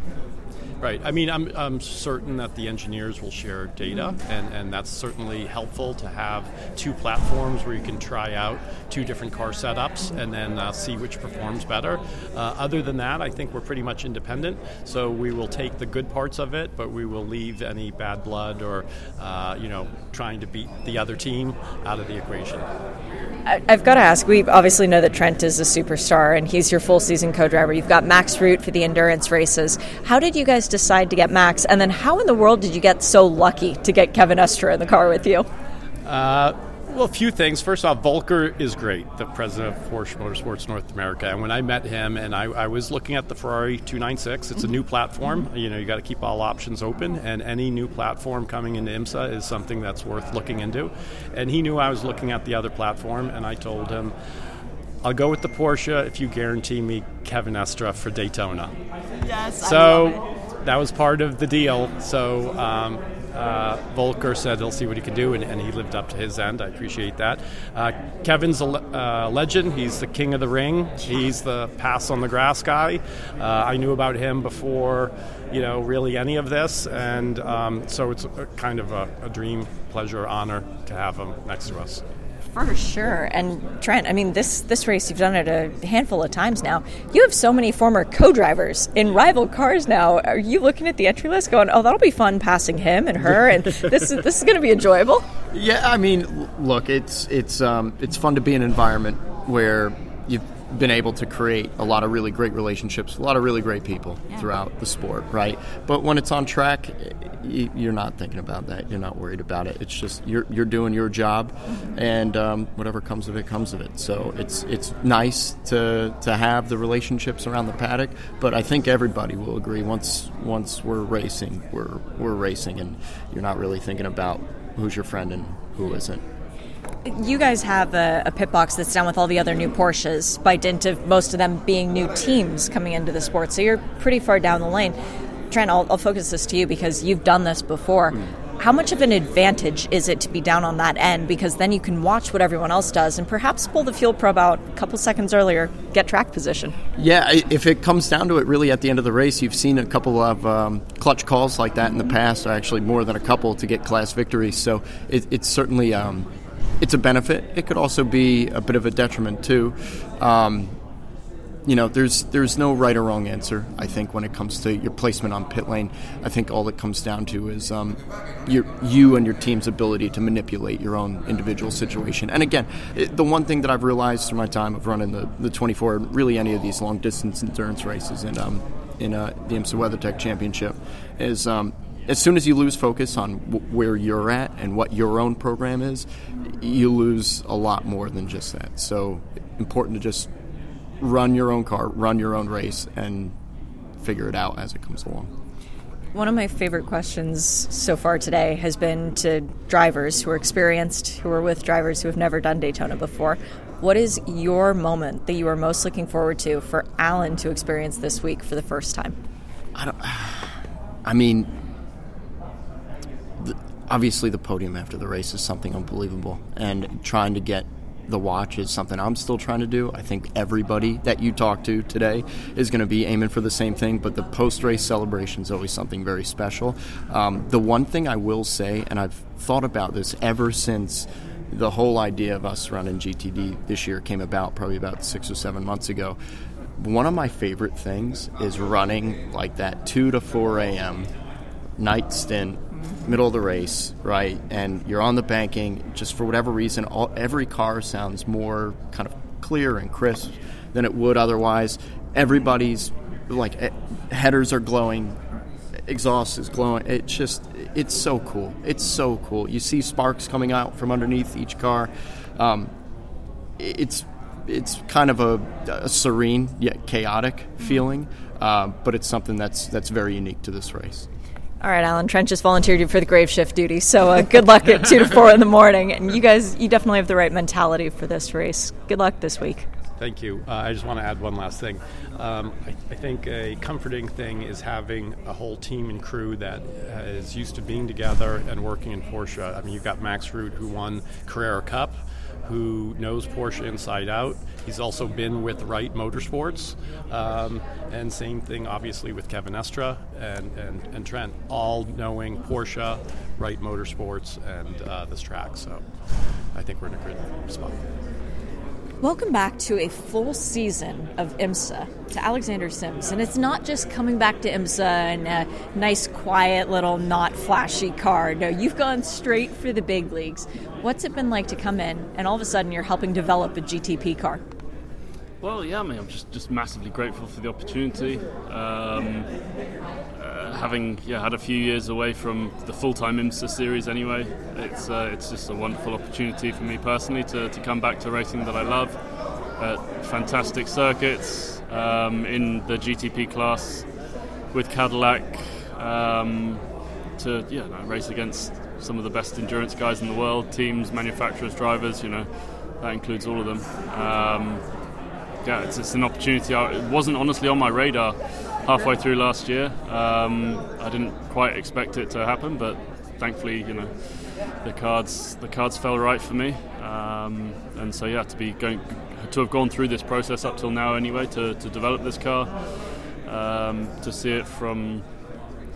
Right. I mean, I'm I'm certain that the engineers will share data, and, and that's certainly helpful to have two platforms where you can try out two different car setups and then uh, see which performs better. Uh, other than that, I think we're pretty much independent, so we will take the good parts of it, but we will leave any bad blood or, uh, you know, trying to beat the other team out of the equation. I've got to ask, we obviously know that Trent is a superstar and he's your full-season co-driver. You've got Max Root for the endurance races. How did you guys decide to get Max? And then how in the world did you get so lucky to get Kevin Estre in the car with you? Uh, well, a few things. First off, Volker is great, the president of Porsche Motorsports North America. And when I met him, and I, I was looking at the Ferrari two ninety-six, it's a new platform. You know, you got to keep all options open. And any new platform coming into IMSA is something that's worth looking into. And he knew I was looking at the other platform, and I told him, I'll go with the Porsche if you guarantee me Kevin Estre for Daytona. Yes, so I love it. That was part of the deal. So um, uh, Volker said he'll see what he can do, and, and he lived up to his end. I appreciate that. Uh, Kevin's a le- uh, legend. He's the king of the ring. He's the pass on the grass guy. Uh, I knew about him before, you know, really any of this, and um, so it's a, kind of a, a dream, pleasure, honor to have him next to us. For sure. And Trent, I mean, this, this race, you've done it a handful of times now. You have so many former co-drivers in rival cars now. Are you looking at the entry list going, oh, that'll be fun passing him and her, and this is this is going to be enjoyable? Yeah, I mean, look, it's it's um, it's fun to be in an environment where you've been able to create a lot of really great relationships, a lot of really great people yeah. throughout the sport, right? But when it's on track, you're not thinking about that. You're not worried about it. It's just you're you're doing your job, and um, whatever comes of it, comes of it. So it's it's nice to to have the relationships around the paddock. But I think everybody will agree once once we're racing, we're we're racing, and you're not really thinking about who's your friend and who isn't. You guys have a, a pit box that's down with all the other new Porsches by dint of most of them being new teams coming into the sport, so you're pretty far down the lane. Trent, I'll, I'll focus this to you because you've done this before. Mm. How much of an advantage is it to be down on that end? Because then you can watch what everyone else does and perhaps pull the fuel probe out a couple seconds earlier, get track position. Yeah, if it comes down to it, really at the end of the race, you've seen a couple of um, clutch calls like that mm-hmm. in the past, or actually more than a couple to get class victories. So it, it's certainly... Um, It's a benefit. It could also be a bit of a detriment too. Um, you know, there's there's no right or wrong answer, I think, when it comes to your placement on pit lane. I think all it comes down to is um, your, you and your team's ability to manipulate your own individual situation. And again, it, the one thing that I've realized through my time of running the, the twenty-four, really any of these long-distance endurance races and um, in uh, the IMSA WeatherTech Championship is... Um, As soon as you lose focus on w- where you're at and what your own program is, you lose a lot more than just that. So important to just run your own car, run your own race, and figure it out as it comes along. One of my favorite questions so far today has been to drivers who are experienced, who are with drivers who have never done Daytona before. What is your moment that you are most looking forward to for Alan to experience this week for the first time? I don't... I mean... Obviously, the podium after the race is something unbelievable, and trying to get the watch is something I'm still trying to do. I think everybody that you talk to today is going to be aiming for the same thing, but the post-race celebration is always something very special. Um, the one thing I will say, and I've thought about this ever since the whole idea of us running G T D this year came about, probably about six or seven months ago, one of my favorite things is running like that two to four a.m. night stint, middle of the race, right? And you're on the banking. Just for whatever reason, all, every car sounds more kind of clear and crisp than it would otherwise. Everybody's, like, headers are glowing. Exhaust is glowing. It just, it's so cool. It's so cool. You see sparks coming out from underneath each car. Um, it's it's kind of a, a serene yet chaotic feeling, uh, but it's something that's that's very unique to this race. All right, Alan Trench has volunteered you for the grave shift duty, so uh, good luck at two to four in the morning. And you guys, you definitely have the right mentality for this race. Good luck this week. Thank you. Uh, I just want to add one last thing. Um, I, I think a comforting thing is having a whole team and crew that uh, is used to being together and working in Porsche. I mean, you've got Max Root, who won Carrera Cup, who knows Porsche inside out. He's also been with Wright Motorsports. Um, and same thing, obviously, with Kevin Estra and, and, and Trent, all knowing Porsche, Wright Motorsports, and uh, this track. So I think we're in a good spot. Welcome back to a full season of IMSA, to Alexander Sims. And it's not just coming back to IMSA in a nice, quiet, little, not flashy car. No, you've gone straight for the big leagues. What's it been like to come in and all of a sudden you're helping develop a G T P car? Well, yeah, I mean, I'm just, just massively grateful for the opportunity. Um, uh, having yeah, had a few years away from the full-time IMSA series anyway, it's uh, it's just a wonderful opportunity for me personally to, to come back to racing that I love. Uh, fantastic circuits um, in the G T P class with Cadillac um, to yeah no, race against some of the best endurance guys in the world, teams, manufacturers, drivers, you know, that includes all of them. Um, Yeah, it's, it's an opportunity. I, it wasn't honestly on my radar halfway through last year. Um, I didn't quite expect it to happen, but thankfully, you know, the cards the cards fell right for me. Um, and so, yeah, to be going to have gone through this process up till now, anyway, to, to develop this car, um, to see it from,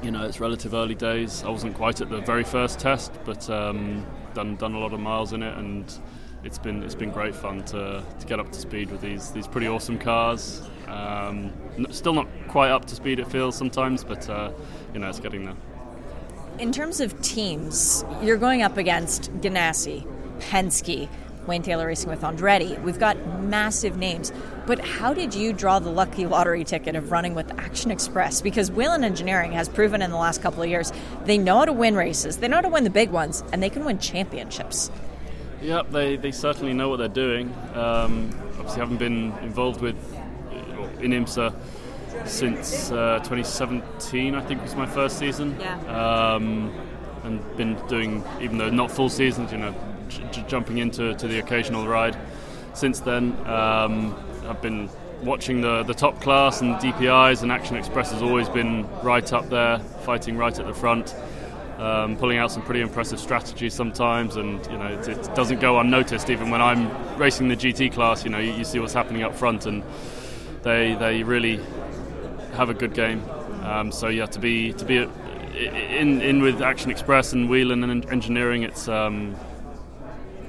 you know, its relative early days. I wasn't quite at the very first test, but um, done done a lot of miles in it and. It's been it's been great fun to, to get up to speed with these these pretty awesome cars. Um, still not quite up to speed, it feels sometimes, but uh, you know it's getting there. In terms of teams, you're going up against Ganassi, Penske, Wayne Taylor Racing with Andretti. We've got massive names, but how did you draw the lucky lottery ticket of running with Action Express? Because Whalen Engineering has proven in the last couple of years they know how to win races, they know how to win the big ones, and they can win championships. Yep, they, they certainly know what they're doing. Um, obviously, haven't been involved with in IMSA since uh, twenty seventeen, I think was my first season. Yeah. Um, and been doing, even though not full seasons, you know, j- j- jumping into to the occasional ride. Since then, um, I've been watching the the top class and D P Is, and Action Express has always been right up there, fighting right at the front. Um, pulling out some pretty impressive strategies sometimes, and you know it, it doesn't go unnoticed. Even when I'm racing the G T class, you know you, you see what's happening up front, and they they really have a good game. Um, so yeah, to be to be a, in in with Action Express and Whelan and Engineering, it's um,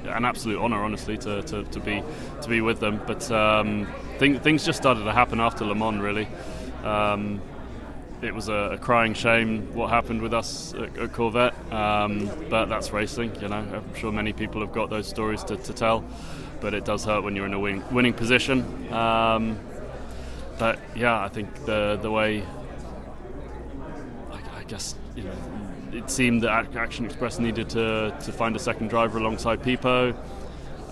an absolute honour, honestly, to, to, to be to be with them. But um, things things just started to happen after Le Mans, really. Um, It was a, a crying shame what happened with us at, at Corvette, um, but that's racing, you know. I'm sure many people have got those stories to, to tell, but it does hurt when you're in a win, winning position. Um, but yeah, I think the the way, I, I guess, you know, it seemed that Action Express needed to, to find a second driver alongside Pipo.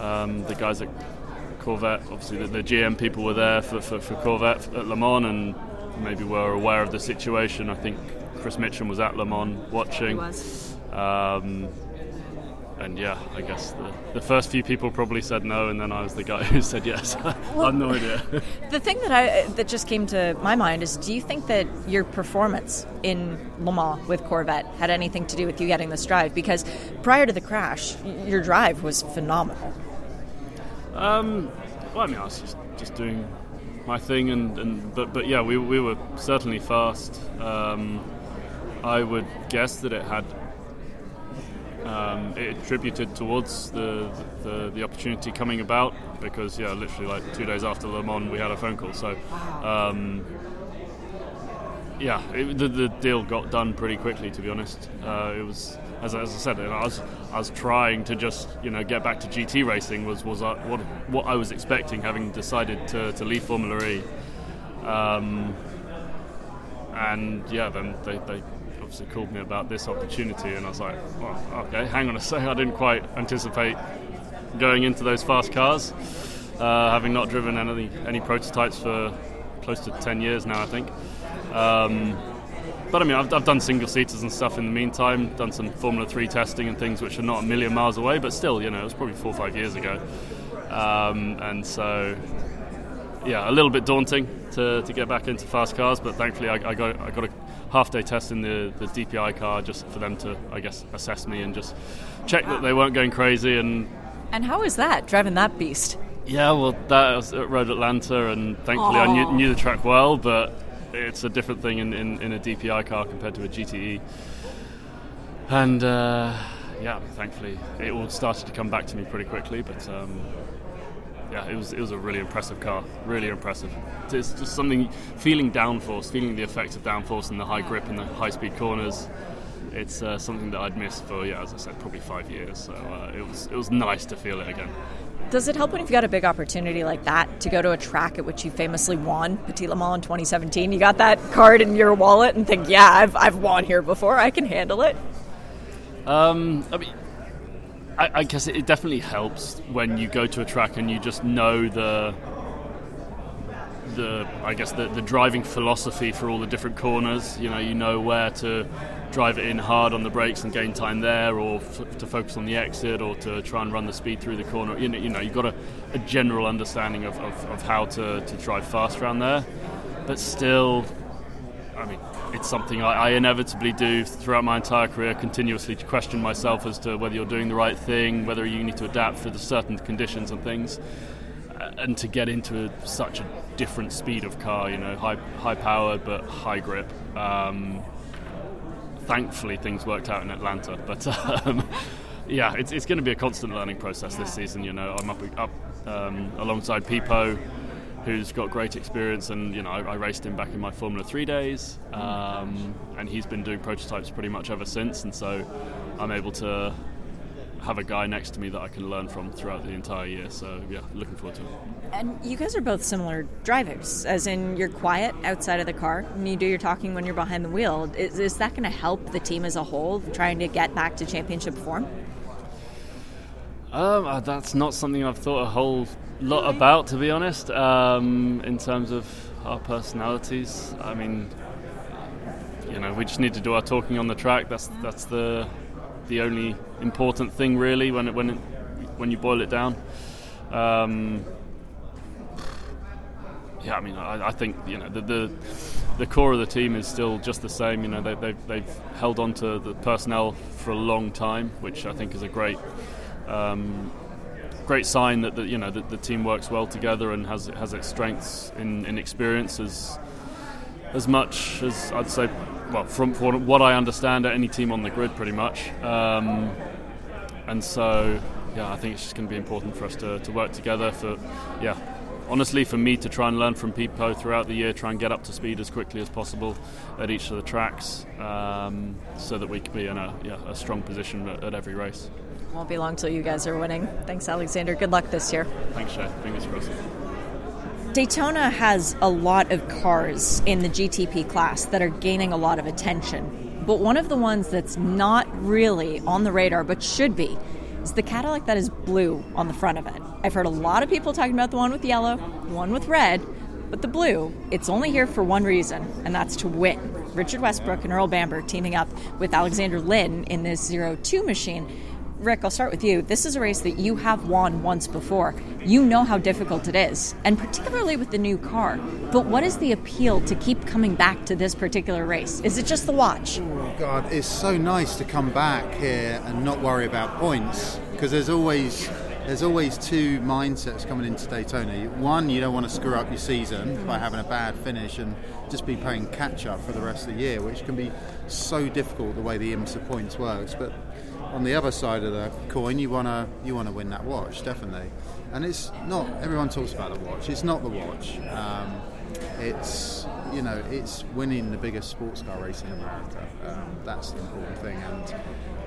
Um, the guys at Corvette, obviously the, the G M people were there for, for, for Corvette at Le Mans, and maybe were aware of the situation. I think Chris Mitchum was at Le Mans watching. He was. Um, and yeah, I guess the, the first few people probably said no, and then I was the guy who said yes. Well, I have no idea. The thing that I that just came to my mind is, do you think that your performance in Le Mans with Corvette had anything to do with you getting this drive? Because prior to the crash, your drive was phenomenal. Um, well, I mean, I was just, just doing... my thing, and, and but but yeah, we we were certainly fast. Um, I would guess that it had um, it attributed towards the, the the opportunity coming about, because yeah, literally like two days after Le Mans we had a phone call. So um, yeah, it, the, the deal got done pretty quickly, to be honest. Uh, it was as, as I said, I was I was trying to just you know get back to G T racing was was I, what what I was expecting, having decided to to leave Formula E. Um, and yeah, then they, they obviously called me about this opportunity, and I was like, well, okay, hang on a second, I didn't quite anticipate going into those fast cars, uh, having not driven any any prototypes for close to ten years now, I think. Um, but I mean, I've, I've done single seaters and stuff in the meantime, done some Formula three testing and things which are not a million miles away, but still, you know, it was probably four or five years ago. Um, and so, yeah, a little bit daunting to, to get back into fast cars, but thankfully I, I got I got a half day test in the, the D P I car just for them to, I guess, assess me and just check that they weren't going crazy. And and how was that, driving that beast? Yeah, well, that was at Road Atlanta, and thankfully Aww. I knew, knew the track well, but it's a different thing in, in, in a D P I car compared to a G T E. And uh, yeah, thankfully it all started to come back to me pretty quickly, but um, yeah, it was it was a really impressive car, really impressive. It's just something, feeling downforce, feeling the effect of downforce and the high grip and the high-speed corners. It's uh, something that I'd missed for, yeah, as I said, probably five years. So uh, it was it was nice to feel it again. Does it help when you've got a big opportunity like that to go to a track at which you famously won Petit Le Mans in twenty seventeen? You got that card in your wallet and think, yeah, I've I've won here before. I can handle it. Um, I mean. I, I guess it definitely helps when you go to a track and you just know the, the I guess the, the driving philosophy for all the different corners. You know, you know where to drive it in hard on the brakes and gain time there, or f- to focus on the exit, or to try and run the speed through the corner. You know, you know, you've got a, a general understanding of, of, of how to, to drive fast around there. But still, I mean, it's something I, I inevitably do throughout my entire career, continuously question myself as to whether you're doing the right thing, whether you need to adapt for the certain conditions and things. And to get into a, such a different speed of car, you know, high high power but high grip. Um, thankfully, things worked out in Atlanta, but um, yeah, it's, it's going to be a constant learning process this season. You know, I'm up up um, alongside Pipo, who's got great experience, and you know I, I raced him back in my Formula three days, um, and he's been doing prototypes pretty much ever since, and so I'm able to have a guy next to me that I can learn from throughout the entire year, so yeah, looking forward to it. And you guys are both similar drivers, as in you're quiet outside of the car, and you do your talking when you're behind the wheel. Is, is that going to help the team as a whole, trying to get back to championship form? Um, that's not something I've thought a whole lot about, to be honest, um, in terms of our personalities. I mean, you know, we just need to do our talking on the track. That's that's the the only important thing, really, when it, when it, when you boil it down. Um, yeah, I mean, I, I think you know the, the the core of the team is still just the same. You know, they, they've they've held on to the personnel for a long time, which I think is a great. Um, great sign that the, you know that the team works well together and has has its strengths in, in experience as as much as I'd say. Well, from, from what I understand, at any team on the grid, pretty much. Um, and so, yeah, I think it's just going to be important for us to, to work together. For yeah, honestly, for me to try and learn from Pipo throughout the year, try and get up to speed as quickly as possible at each of the tracks, um, so that we can be in a yeah a strong position at, at every race. Won't be long till you guys are winning. Thanks, Alexander. Good luck this year. Thanks, Shay. Fingers crossed. Daytona has a lot of cars in the G T P class that are gaining a lot of attention. But one of the ones that's not really on the radar but should be is the Cadillac that is blue on the front of it. I've heard a lot of people talking about the one with yellow, the one with red, but the blue, it's only here for one reason, and that's to win. Richard Westbrook and Earl Bamber teaming up with Alexander Lynn in this zero two machine. Rick, I'll start with you. This is a race that you have won once before. You know how difficult it is, and particularly with the new car. But what is the appeal to keep coming back to this particular race? Is it just the watch? Oh, God, it's so nice to come back here and not worry about points, because there's always there's always two mindsets coming into Daytona. One, you don't want to screw up your season by having a bad finish and just be playing catch-up for the rest of the year, which can be so difficult the way the IMSA points works. But on the other side of the coin, you wanna you wanna win that watch, definitely. And it's not, everyone talks about the watch. It's not the watch. Um, it's you know it's winning the biggest sports car race in America. Um, that's the important thing. And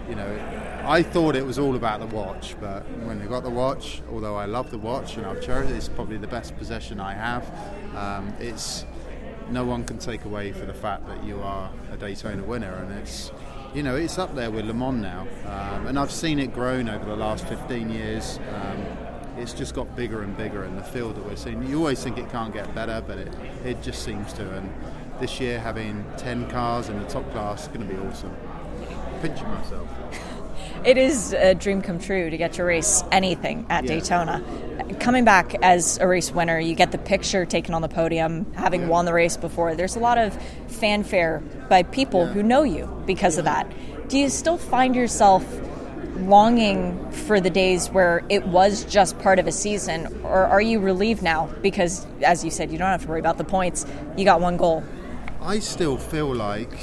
you know, I thought it was all about the watch, but when I got the watch, although I love the watch and I've cherished it, it's probably the best possession I have. Um, it's no one can take away for the fact that you are a Daytona winner, and it's, you know, it's up there with Le Mans now. Um, and I've seen it grown over the last fifteen years. Um, it's just got bigger and bigger in the field that we're seeing. You always think it can't get better, but it, it just seems to. And this year, having ten cars in the top class is going to be awesome. Pinching myself. It is a dream come true to get to race anything at yeah. Daytona. Coming back as a race winner, you get the picture taken on the podium, having yeah. won the race before. There's a lot of fanfare by people yeah. who know you because yeah. of that. Do you still find yourself longing for the days where it was just part of a season, or are you relieved now? Because, as you said, you don't have to worry about the points. You got one goal. I still feel like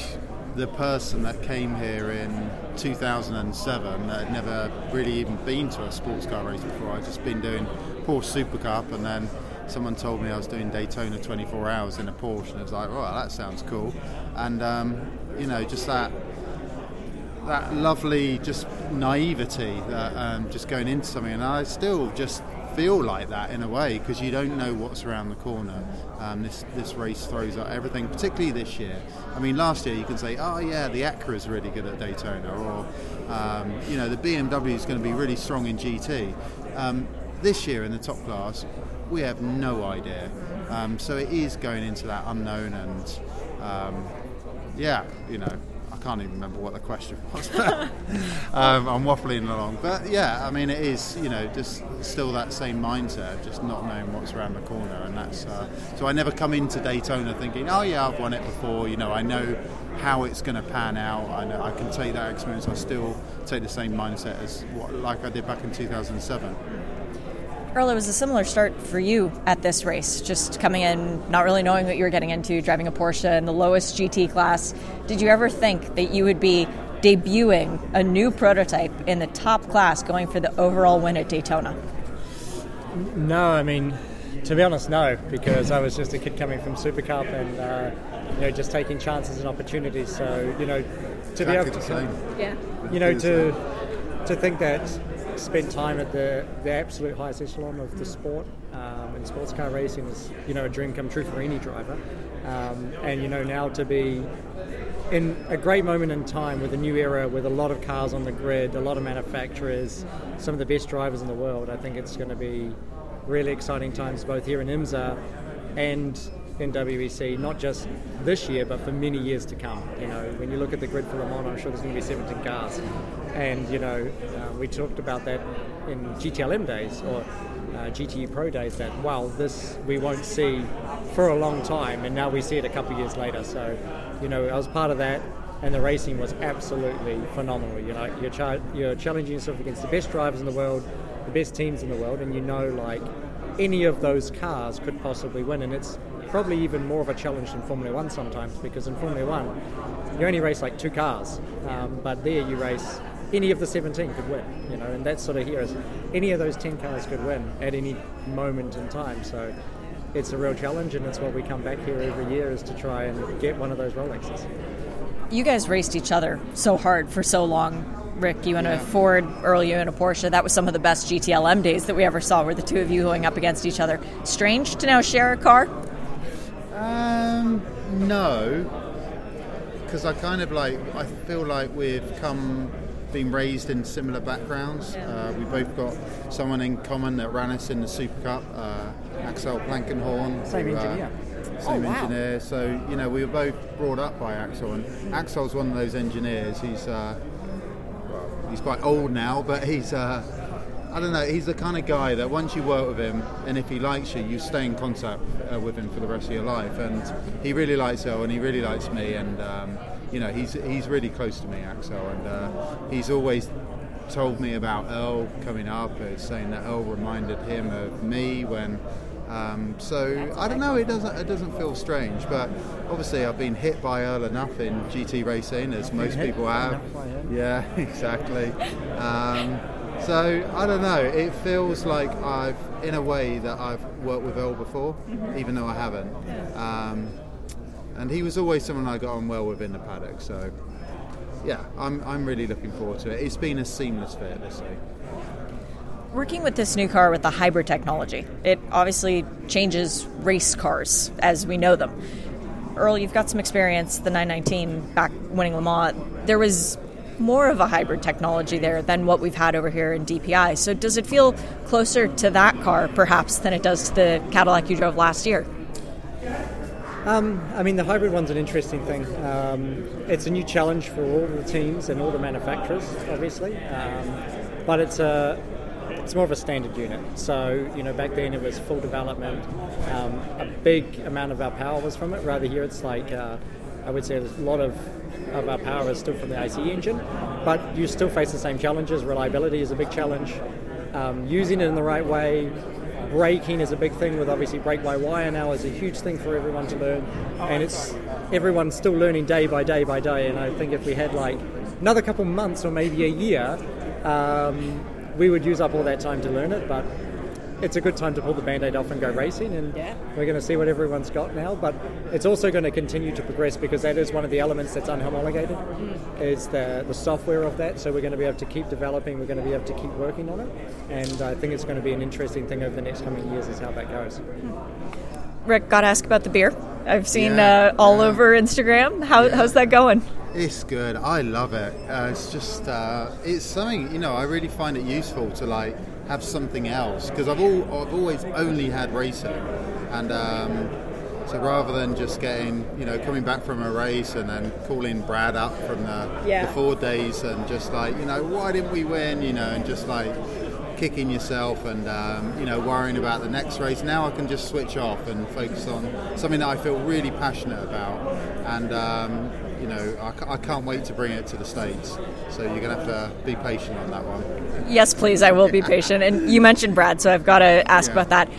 the person that came here in two thousand seven that had never really even been to a sports car race before. I'd just been doing Porsche Super Cup, and then someone told me I was doing Daytona twenty-four hours in a Porsche, and it was like, oh, that sounds cool. And um, you know, just that that lovely just naivety that um, just going into something. And I still just feel like that in a way, because you don't know what's around the corner. Um, this this race throws out everything, particularly this year. I mean, last year you can say, oh yeah, the Acura is really good at Daytona, or um, you know, the B M W is going to be really strong in G T. Um, this year in the top class, we have no idea. Um, so it is going into that unknown, and um, yeah, you know, I can't even remember what the question was. um, I'm waffling along. But yeah, I mean, it is, you know, just still that same mindset, just not knowing what's around the corner. And that's, uh, so I never come into Daytona thinking, oh yeah, I've won it before, you know, I know how it's going to pan out. I know I can take that experience. I still take the same mindset as what, like I did back in two thousand seven. Earl, it was a similar start for you at this race, just coming in, not really knowing what you were getting into, driving a Porsche in the lowest G T class. Did you ever think that you would be debuting a new prototype in the top class, going for the overall win at Daytona? No, I mean, to be honest, no, because I was just a kid coming from Super Cup and, uh, you know, just taking chances and opportunities. So, you know, to be able to, yeah. you know, to to think that, spend time at the, the absolute highest echelon of the sport, um, and sports car racing is, you know, a dream come true for any driver. Um, and, you know, now to be in a great moment in time with a new era, with a lot of cars on the grid, a lot of manufacturers, some of the best drivers in the world, I think it's going to be really exciting times both here in IMSA and in W E C, not just this year, but for many years to come. You know, when you look at the grid for Le Mans, I'm sure there's going to be seventeen cars. And, you know, uh, we talked about that in G T L M days or uh, G T U Pro days, that, wow, this we won't see for a long time, and now we see it a couple of years later. So, you know, I was part of that, and the racing was absolutely phenomenal. You know, you're, char- you're challenging yourself against the best drivers in the world, the best teams in the world, and you know, like, any of those cars could possibly win, and it's probably even more of a challenge than Formula One sometimes, because in Formula One, you only race, like, two cars, um, but there you race... any of the seventeen could win, you know, and that's sort of here. Is any of those ten cars could win at any moment in time. So it's a real challenge, and it's what we come back here every year, is to try and get one of those Rolexes. You guys raced each other so hard for so long. Rick, you in yeah. a Ford, Earl, you in a Porsche. That was some of the best G T L M days that we ever saw, were the two of you going up against each other. Strange to now share a car? Um, no, because I kind of like, I feel like we've come... been raised in similar backgrounds. Uh, we both got someone in common that ran us in the Super Cup, uh, Axel Plankenhorn. Same who, uh, engineer. Same oh, wow. engineer. So, you know, we were both brought up by Axel, and Axel's one of those engineers. He's uh, well, he's quite old now, but he's uh, I don't know. He's the kind of guy that once you work with him, and if he likes you, you stay in contact uh, with him for the rest of your life. And he really likes Elle, and he really likes me, and. Um, You know, he's he's really close to me, Axel, and uh, he's always told me about Elle coming up, saying that Elle reminded him of me when Um, so I don't know. It doesn't. It doesn't feel strange. But obviously, I've been hit by Earl enough in G T racing, as most people have. Yeah, exactly. Um, so I don't know. It feels like I've, in a way, that I've worked with Earl before, mm-hmm. even though I haven't. Um, and he was always someone I got on well with in the paddock. So yeah, I'm I'm really looking forward to it. It's been a seamless fit this week. Working with this new car with the hybrid technology, it obviously changes race cars as we know them. Earl, you've got some experience, the nine nineteen back winning Le Mans. There was more of a hybrid technology there than what we've had over here in D P I. So does it feel closer to that car, perhaps, than it does to the Cadillac you drove last year? Um, I mean, the hybrid one's an interesting thing. Um, it's a new challenge for all the teams and all the manufacturers, obviously. Um, but it's a... It's more of a standard unit. So, you know, back then it was full development. Um, a big amount of our power was from it. Rather here it's like, uh, I would say a lot of, of our power is still from the I C E engine, but you still face the same challenges. Reliability is a big challenge. Um, using it in the right way, braking is a big thing with obviously brake by wire now is a huge thing for everyone to learn. And it's everyone's still learning day by day by day. And I think if we had like another couple months or maybe a year, um, we would use up all that time to learn it, but it's a good time to pull the Band-Aid off and go racing, and yeah. we're going to see what everyone's got now, but it's also going to continue to progress because that is one of the elements that's unhomologated, mm. is the, the software of that, so we're going to be able to keep developing, we're going to be able to keep working on it, and I think it's going to be an interesting thing over the next coming years is how that goes. Rick, got to ask about the beer. I've seen yeah, uh, all yeah. over Instagram. How, yeah. How's that going? It's good. I love it. Uh, it's just, uh, it's something, you know, I really find it useful to, like, have something else. Because I've all, I've always only had racing. And um, so rather than just getting, you know, coming back from a race and then calling Brad up from the, yeah. the four days and just, like, you know, why didn't we win? You know, and just, like, kicking yourself and, um, you know, worrying about the next race. Now I can just switch off and focus on something that I feel really passionate about. And, um... you know, I can't wait to bring it to the States. So you're going to have to be patient on that one. Yes, please, I will be patient. And you mentioned Brad, so I've got to ask yeah. about that.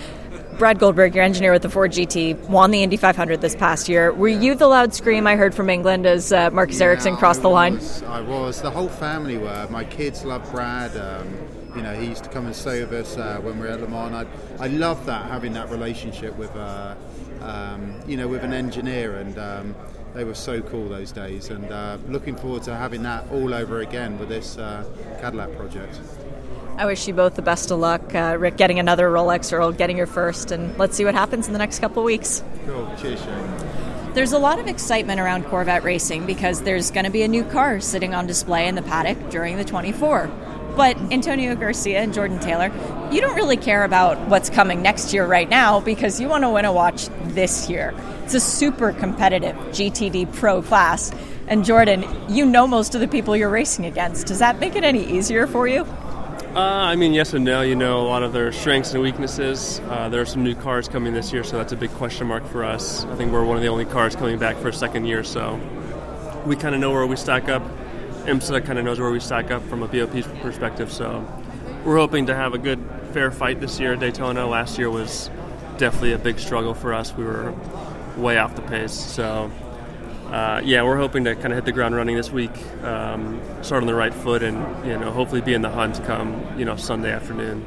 Brad Goldberg, your engineer with the Ford G T, won the Indy five hundred this past year. Were yeah. you the loud scream I heard from England as uh, Marcus yeah, Ericsson crossed I the was, line? I was. The whole family were. My kids love Brad. Um, you know, he used to come and save us uh, when we were at Le Mans. I, I love that, having that relationship with, uh, um, you know, with an engineer and... Um, They were so cool those days, and uh, looking forward to having that all over again with this uh, Cadillac project. I wish you both the best of luck, uh, Rick, getting another Rolex, Earl, getting your first, and let's see what happens in the next couple of weeks. Cool, cheers, Shane. There's a lot of excitement around Corvette racing because there's going to be a new car sitting on display in the paddock during the twenty-four. But Antonio Garcia and Jordan Taylor, you don't really care about what's coming next year right now because you want to win a watch this year. It's a super competitive G T D Pro class. And Jordan, you know most of the people you're racing against. Does that make it any easier for you? Uh, I mean, yes and no. You know, a lot of their strengths and weaknesses. Uh, there are some new cars coming this year, so that's a big question mark for us. I think we're one of the only cars coming back for a second year, so we kind of know where we stack up. IMSA kind of knows where we stack up from a B O P perspective, so we're hoping to have a good, fair fight this year at Daytona. Last year was definitely a big struggle for us. We were way off the pace, so uh, yeah, we're hoping to kind of hit the ground running this week, um, start on the right foot, and you know, hopefully be in the hunt come you know Sunday afternoon.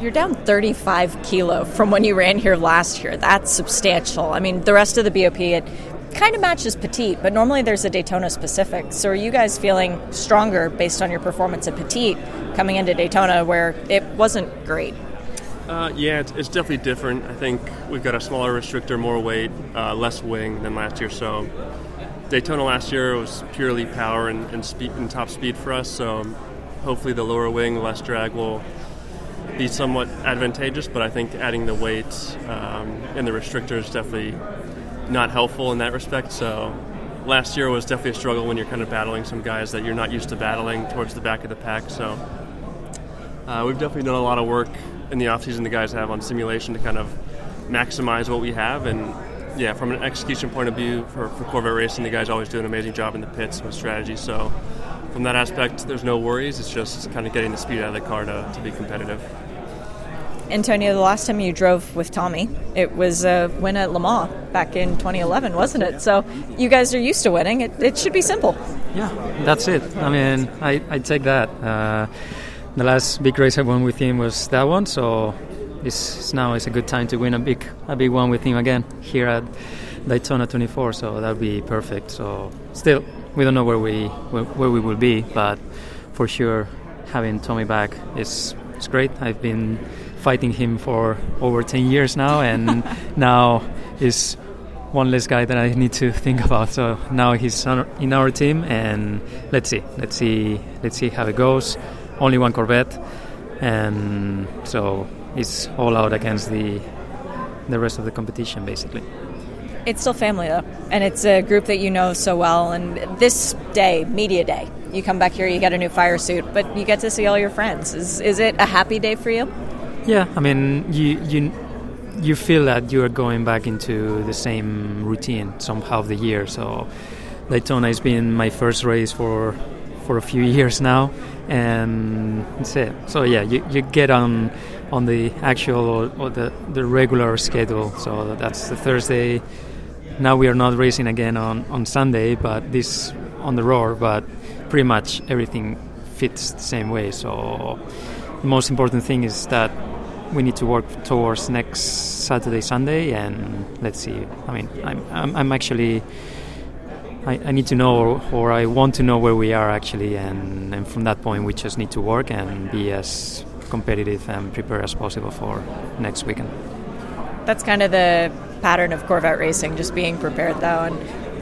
You're down thirty-five kilo from when you ran here last year. That's substantial. I mean, the rest of the B O P at kind of matches Petit, but normally there's a Daytona specific. So are you guys feeling stronger based on your performance at Petit coming into Daytona where it wasn't great? Uh, yeah, it's, it's definitely different. I think we've got a smaller restrictor, more weight, uh, less wing than last year. So Daytona last year was purely power and, and speed and top speed for us. So hopefully the lower wing, less drag will be somewhat advantageous, but I think adding the weight um, and the restrictor is definitely not helpful in that respect. So last year was definitely a struggle when you're kind of battling some guys that you're not used to battling towards the back of the pack. So uh, we've definitely done a lot of work in the off season the guys have on simulation to kind of maximize what we have. And yeah, from an execution point of view for, for Corvette racing, the guys always do an amazing job in the pits with strategy. So from that aspect, there's no worries. It's just kind of getting the speed out of the car to, to be competitive. Antonio, the last time you drove with Tommy, it was a win at Le Mans back in twenty eleven, wasn't it? So you guys are used to winning. It, it should be simple. Yeah, that's it. I mean, I, I take that. Uh, the last big race I won with him was that one, so it's, now is a good time to win a big a big one with him again here at Daytona twenty-four, so that'll be perfect. So still, we don't know where we where, where we will be, but for sure, having Tommy back is it's great. I've been fighting him for over ten years now, and now is one less guy that I need to think about. So now he's in our team, and let's see, let's see, let's see how it goes. Only one Corvette, and so it's all out against the the rest of the competition, basically. It's still family, though, and it's a group that you know so well. And this day, media day, you come back here, you get a new fire suit, but you get to see all your friends. Is is it a happy day for you? Yeah, I mean, you you you feel that you are going back into the same routine somehow of the year. So Daytona has been my first race for for a few years now, and that's it. So yeah, you, you get on on the actual or, or the the regular schedule. So that's the Thursday. Now we are not racing again on on Sunday, but this on the road. But pretty much everything fits the same way. So the most important thing is that we need to work towards next Saturday, Sunday, and let's see. I mean, I'm I'm, I'm actually I, I need to know, or, or I want to know where we are actually, and, and from that point we just need to work and be as competitive and prepared as possible for next weekend. That's kind of the pattern of Corvette racing, just being prepared though. And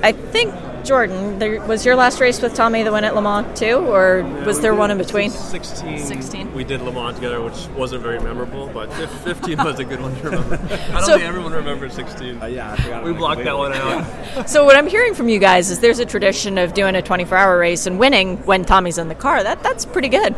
I think, Jordan, there, was your last race with Tommy the one at Le Mans too, or was yeah, there one in between? Sixteen. Sixteen. We did Le Mans together, which wasn't very memorable, but fifteen was a good one to remember. I don't so, think everyone remembers sixteen. Uh, yeah, I forgot. We blocked that one out. So what I'm hearing from you guys is there's a tradition of doing a twenty-four hour race and winning when Tommy's in the car. That that's pretty good.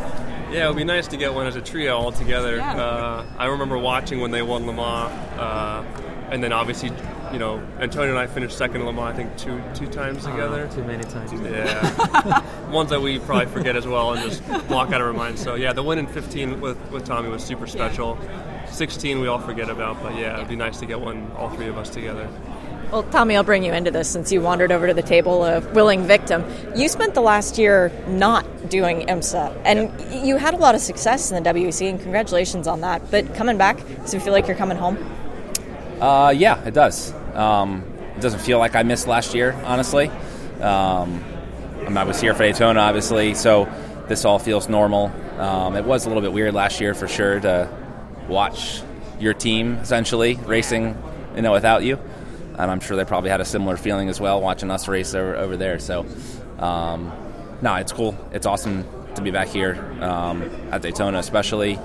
Yeah, it would be nice to get one as a trio all together. Yeah. Uh, I remember watching when they won Le Mans, uh, and then obviously, you know, Antonio and I finished second in Le Mans, I think, two two times together. Uh, too many times. Yeah. Ones that we probably forget as well and just block out of our minds. So, yeah, the win in fifteen with, with Tommy was super special. Yeah. sixteen we all forget about, but, yeah, it would be nice to get one, all three of us together. Well, Tommy, I'll bring you into this since you wandered over to the table of willing victim. You spent the last year not doing IMSA, and yeah. you had a lot of success in the W E C, and congratulations on that. But coming back, does it feel like you're coming home? Uh, yeah, it does. Um, it doesn't feel like I missed last year, honestly. Um, I, mean, I was here for Daytona, obviously, so this all feels normal. Um, it was a little bit weird last year, for sure, to watch your team, essentially, racing, you know, without you. And I'm sure they probably had a similar feeling as well, watching us race over, over there. So, um, no, it's cool. It's awesome to be back here um, at Daytona, especially.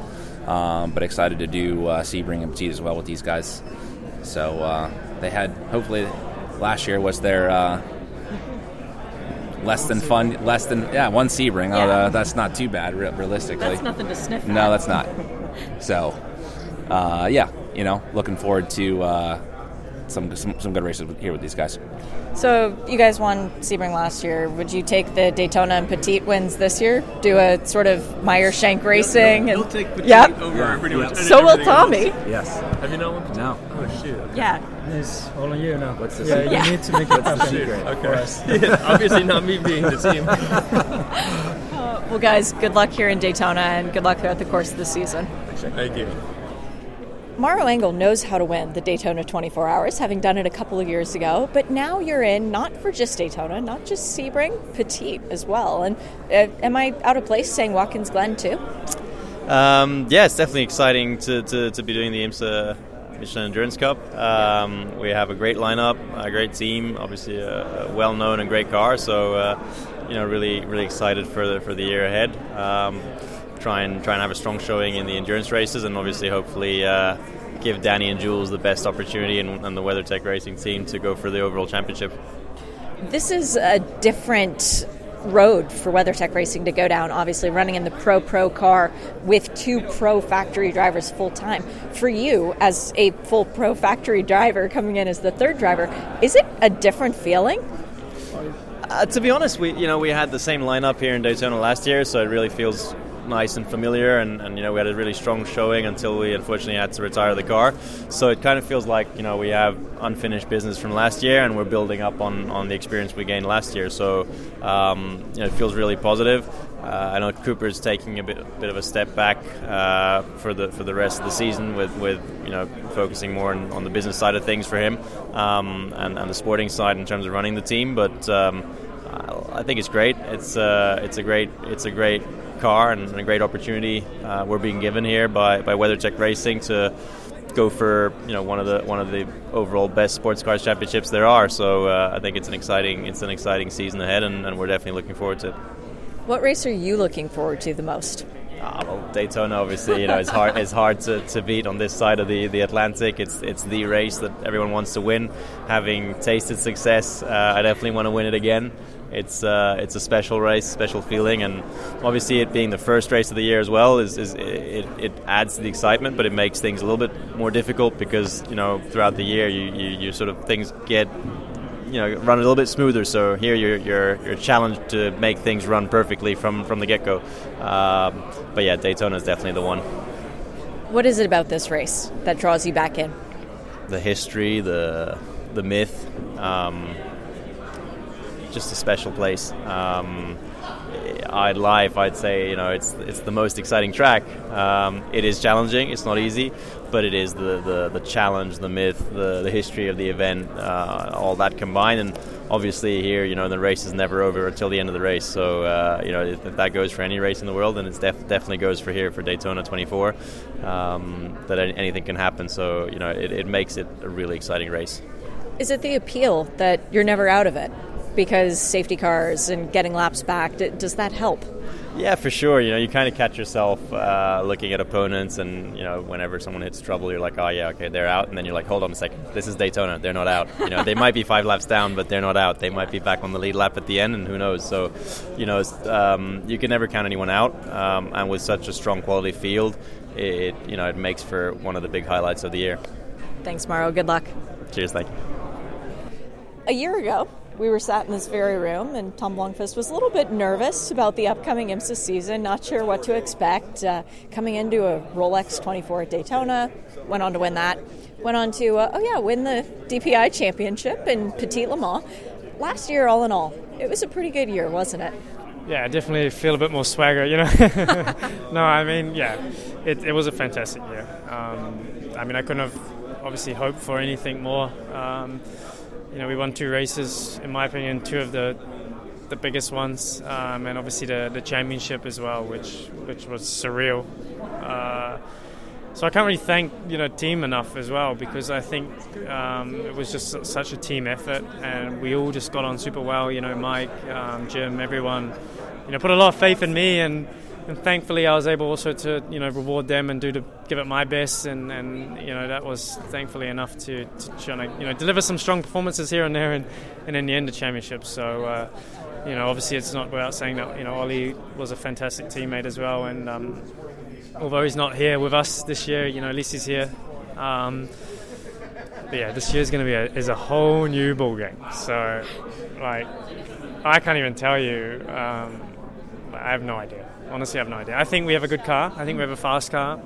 Um, but excited to do uh, Sebring and Petit as well with these guys. So uh, they had, hopefully, last year was their uh, less than fun, less than, yeah, one Sebring. Yeah. Although that's not too bad, re- realistically. That's nothing to sniff at. No, that's not. So, uh, yeah, you know, looking forward to uh, some, some some good races here with these guys. So you guys won Sebring last year. Would you take the Daytona and Petit wins this year? Do a sort of Meyershank Racing? We'll, we'll, we'll take Petit yep. over yeah. pretty much. Yep. So will Tommy. Else. Yes. Have you not won Petit? No. Oh, shoot. Okay. Yeah. It's all on you now. What's the yeah, secret? You yeah. need to make it happen. Okay. For us. Yeah, obviously not me being the team. uh, well, guys, good luck here in Daytona, and good luck throughout the course of the season. Thank you. Mauro Engel knows how to win the Daytona twenty-four Hours, having done it a couple of years ago, but now you're in not for just Daytona, not just Sebring, Petit as well. And uh, am I out of place saying Watkins Glen too? Um, yeah, it's definitely exciting to, to, to be doing the IMSA Michelin Endurance Cup. Um, yeah. We have a great lineup, a great team, obviously a, a well-known and great car, so uh, you know, really really excited for the, for the year ahead. Um, Try and try and have a strong showing in the endurance races, and obviously, hopefully, uh, give Danny and Jules the best opportunity and, and the WeatherTech Racing team to go for the overall championship. This is a different road for WeatherTech Racing to go down. Obviously, running in the Pro Pro car with two Pro factory drivers full time. For you, as a full Pro factory driver coming in as the third driver, is it a different feeling? Uh, to be honest, we you know we had the same lineup here in Daytona last year, so it really feels nice and familiar, and, and you know, we had a really strong showing until we unfortunately had to retire the car. So it kind of feels like, you know, we have unfinished business from last year, and we're building up on, on the experience we gained last year. So um, you know, it feels really positive. Uh, I know Cooper's taking a bit, a bit of a step back uh, for the for the rest of the season, with, with you know, focusing more on, on the business side of things for him, um, and, and the sporting side in terms of running the team. But um, I think it's great. It's uh, it's a great it's a great car and a great opportunity uh, we're being given here by by WeatherTech Racing to go for, you know, one of the one of the overall best sports cars championships there are. So uh, I think it's an exciting it's an exciting season ahead, and, and we're definitely looking forward to it. What race are you looking forward to the most? Ah, well, Daytona, obviously, you know, it's hard it's hard to, to beat on this side of the, the Atlantic. It's it's the race that everyone wants to win. Having tasted success, uh, I definitely want to win it again. It's uh, it's a special race, special feeling, and obviously it being the first race of the year as well is, is it, it adds to the excitement, but it makes things a little bit more difficult because, you know, throughout the year you, you, you sort of things get, you know, run a little bit smoother. So here you're you're you're challenged to make things run perfectly from, from the get-go. Um, but yeah, Daytona is definitely the one. What is it about this race that draws you back in? The history, the the myth. Um, just a special place. Um, I'd lie if I'd say, you know, it's it's the most exciting track. Um, it is challenging, it's not easy, but it is the, the, the challenge, the myth, the, the history of the event, uh, all that combined. And obviously here, you know, the race is never over until the end of the race. So, uh, you know, if, if that goes for any race in the world, then it def- definitely goes for here, for Daytona twenty-four, um, that anything can happen. So, you know, it, it makes it a really exciting race. Is it the appeal that you're never out of it? Because safety cars and getting laps back, does that help? Yeah, for sure. You know, you kind of catch yourself uh, looking at opponents, and, you know, whenever someone hits trouble, you're like, oh, yeah, okay, they're out. And then you're like, hold on a second, this is Daytona, they're not out. You know, they might be five laps down, but they're not out. They might be back on the lead lap at the end, and who knows. So, you know, um, you can never count anyone out. Um, and with such a strong quality field, it, you know, it makes for one of the big highlights of the year. Thanks, Mauro. Good luck. Cheers, thank you. A year ago, we were sat in this very room, and Tom Blomqvist was a little bit nervous about the upcoming IMSA season, not sure what to expect. Uh, coming into a Rolex twenty-four at Daytona, went on to win that, went on to, uh, oh yeah, win the D P I Championship in Petit Le Mans. Last year, all in all, it was a pretty good year, wasn't it? Yeah, I definitely feel a bit more swagger, you know. No, I mean, yeah, it, it was a fantastic year. Um, I mean, I couldn't have obviously hoped for anything more. Um, You know, we won two races, in my opinion, two of the the biggest ones, um, and obviously the, the championship as well, which which was surreal. Uh, so I can't really thank, you know, team enough as well, because I think um, it was just such a team effort, and we all just got on super well. You know, Mike, um, Jim, everyone, you know, put a lot of faith in me, and, and thankfully I was able also to, you know, reward them and do to give it my best, and, and you know, that was thankfully enough to, to try to, you know, deliver some strong performances here and there, and, and in the end the championship. So uh, you know, obviously it's not without saying that, you know, Ollie was a fantastic teammate as well, and um, although he's not here with us this year, you know, at least he's here. Um, but yeah, this year's going to be a, is a whole new ball game. So like, I can't even tell you. Um, I have no idea. Honestly, I have no idea. I think we have a good car. I think we have a fast car.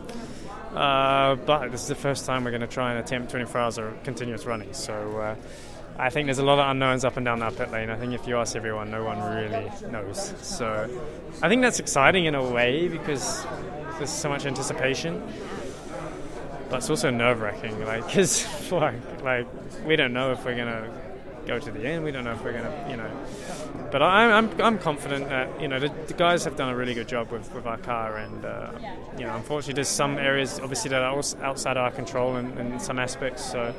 Uh, but this is the first time we're going to try and attempt twenty-four hours of continuous running. So uh, I think there's a lot of unknowns up and down that pit lane. I think if you ask everyone, no one really knows. So I think that's exciting in a way, because there's so much anticipation. But it's also nerve-wracking, like, because like, like, we don't know if we're going to go to the end. We don't know if we're going to, you know... But I'm, I'm I'm confident that, you know, the, the guys have done a really good job with, with our car, and uh, you know, unfortunately there's some areas obviously that are outside our control in, in some aspects. So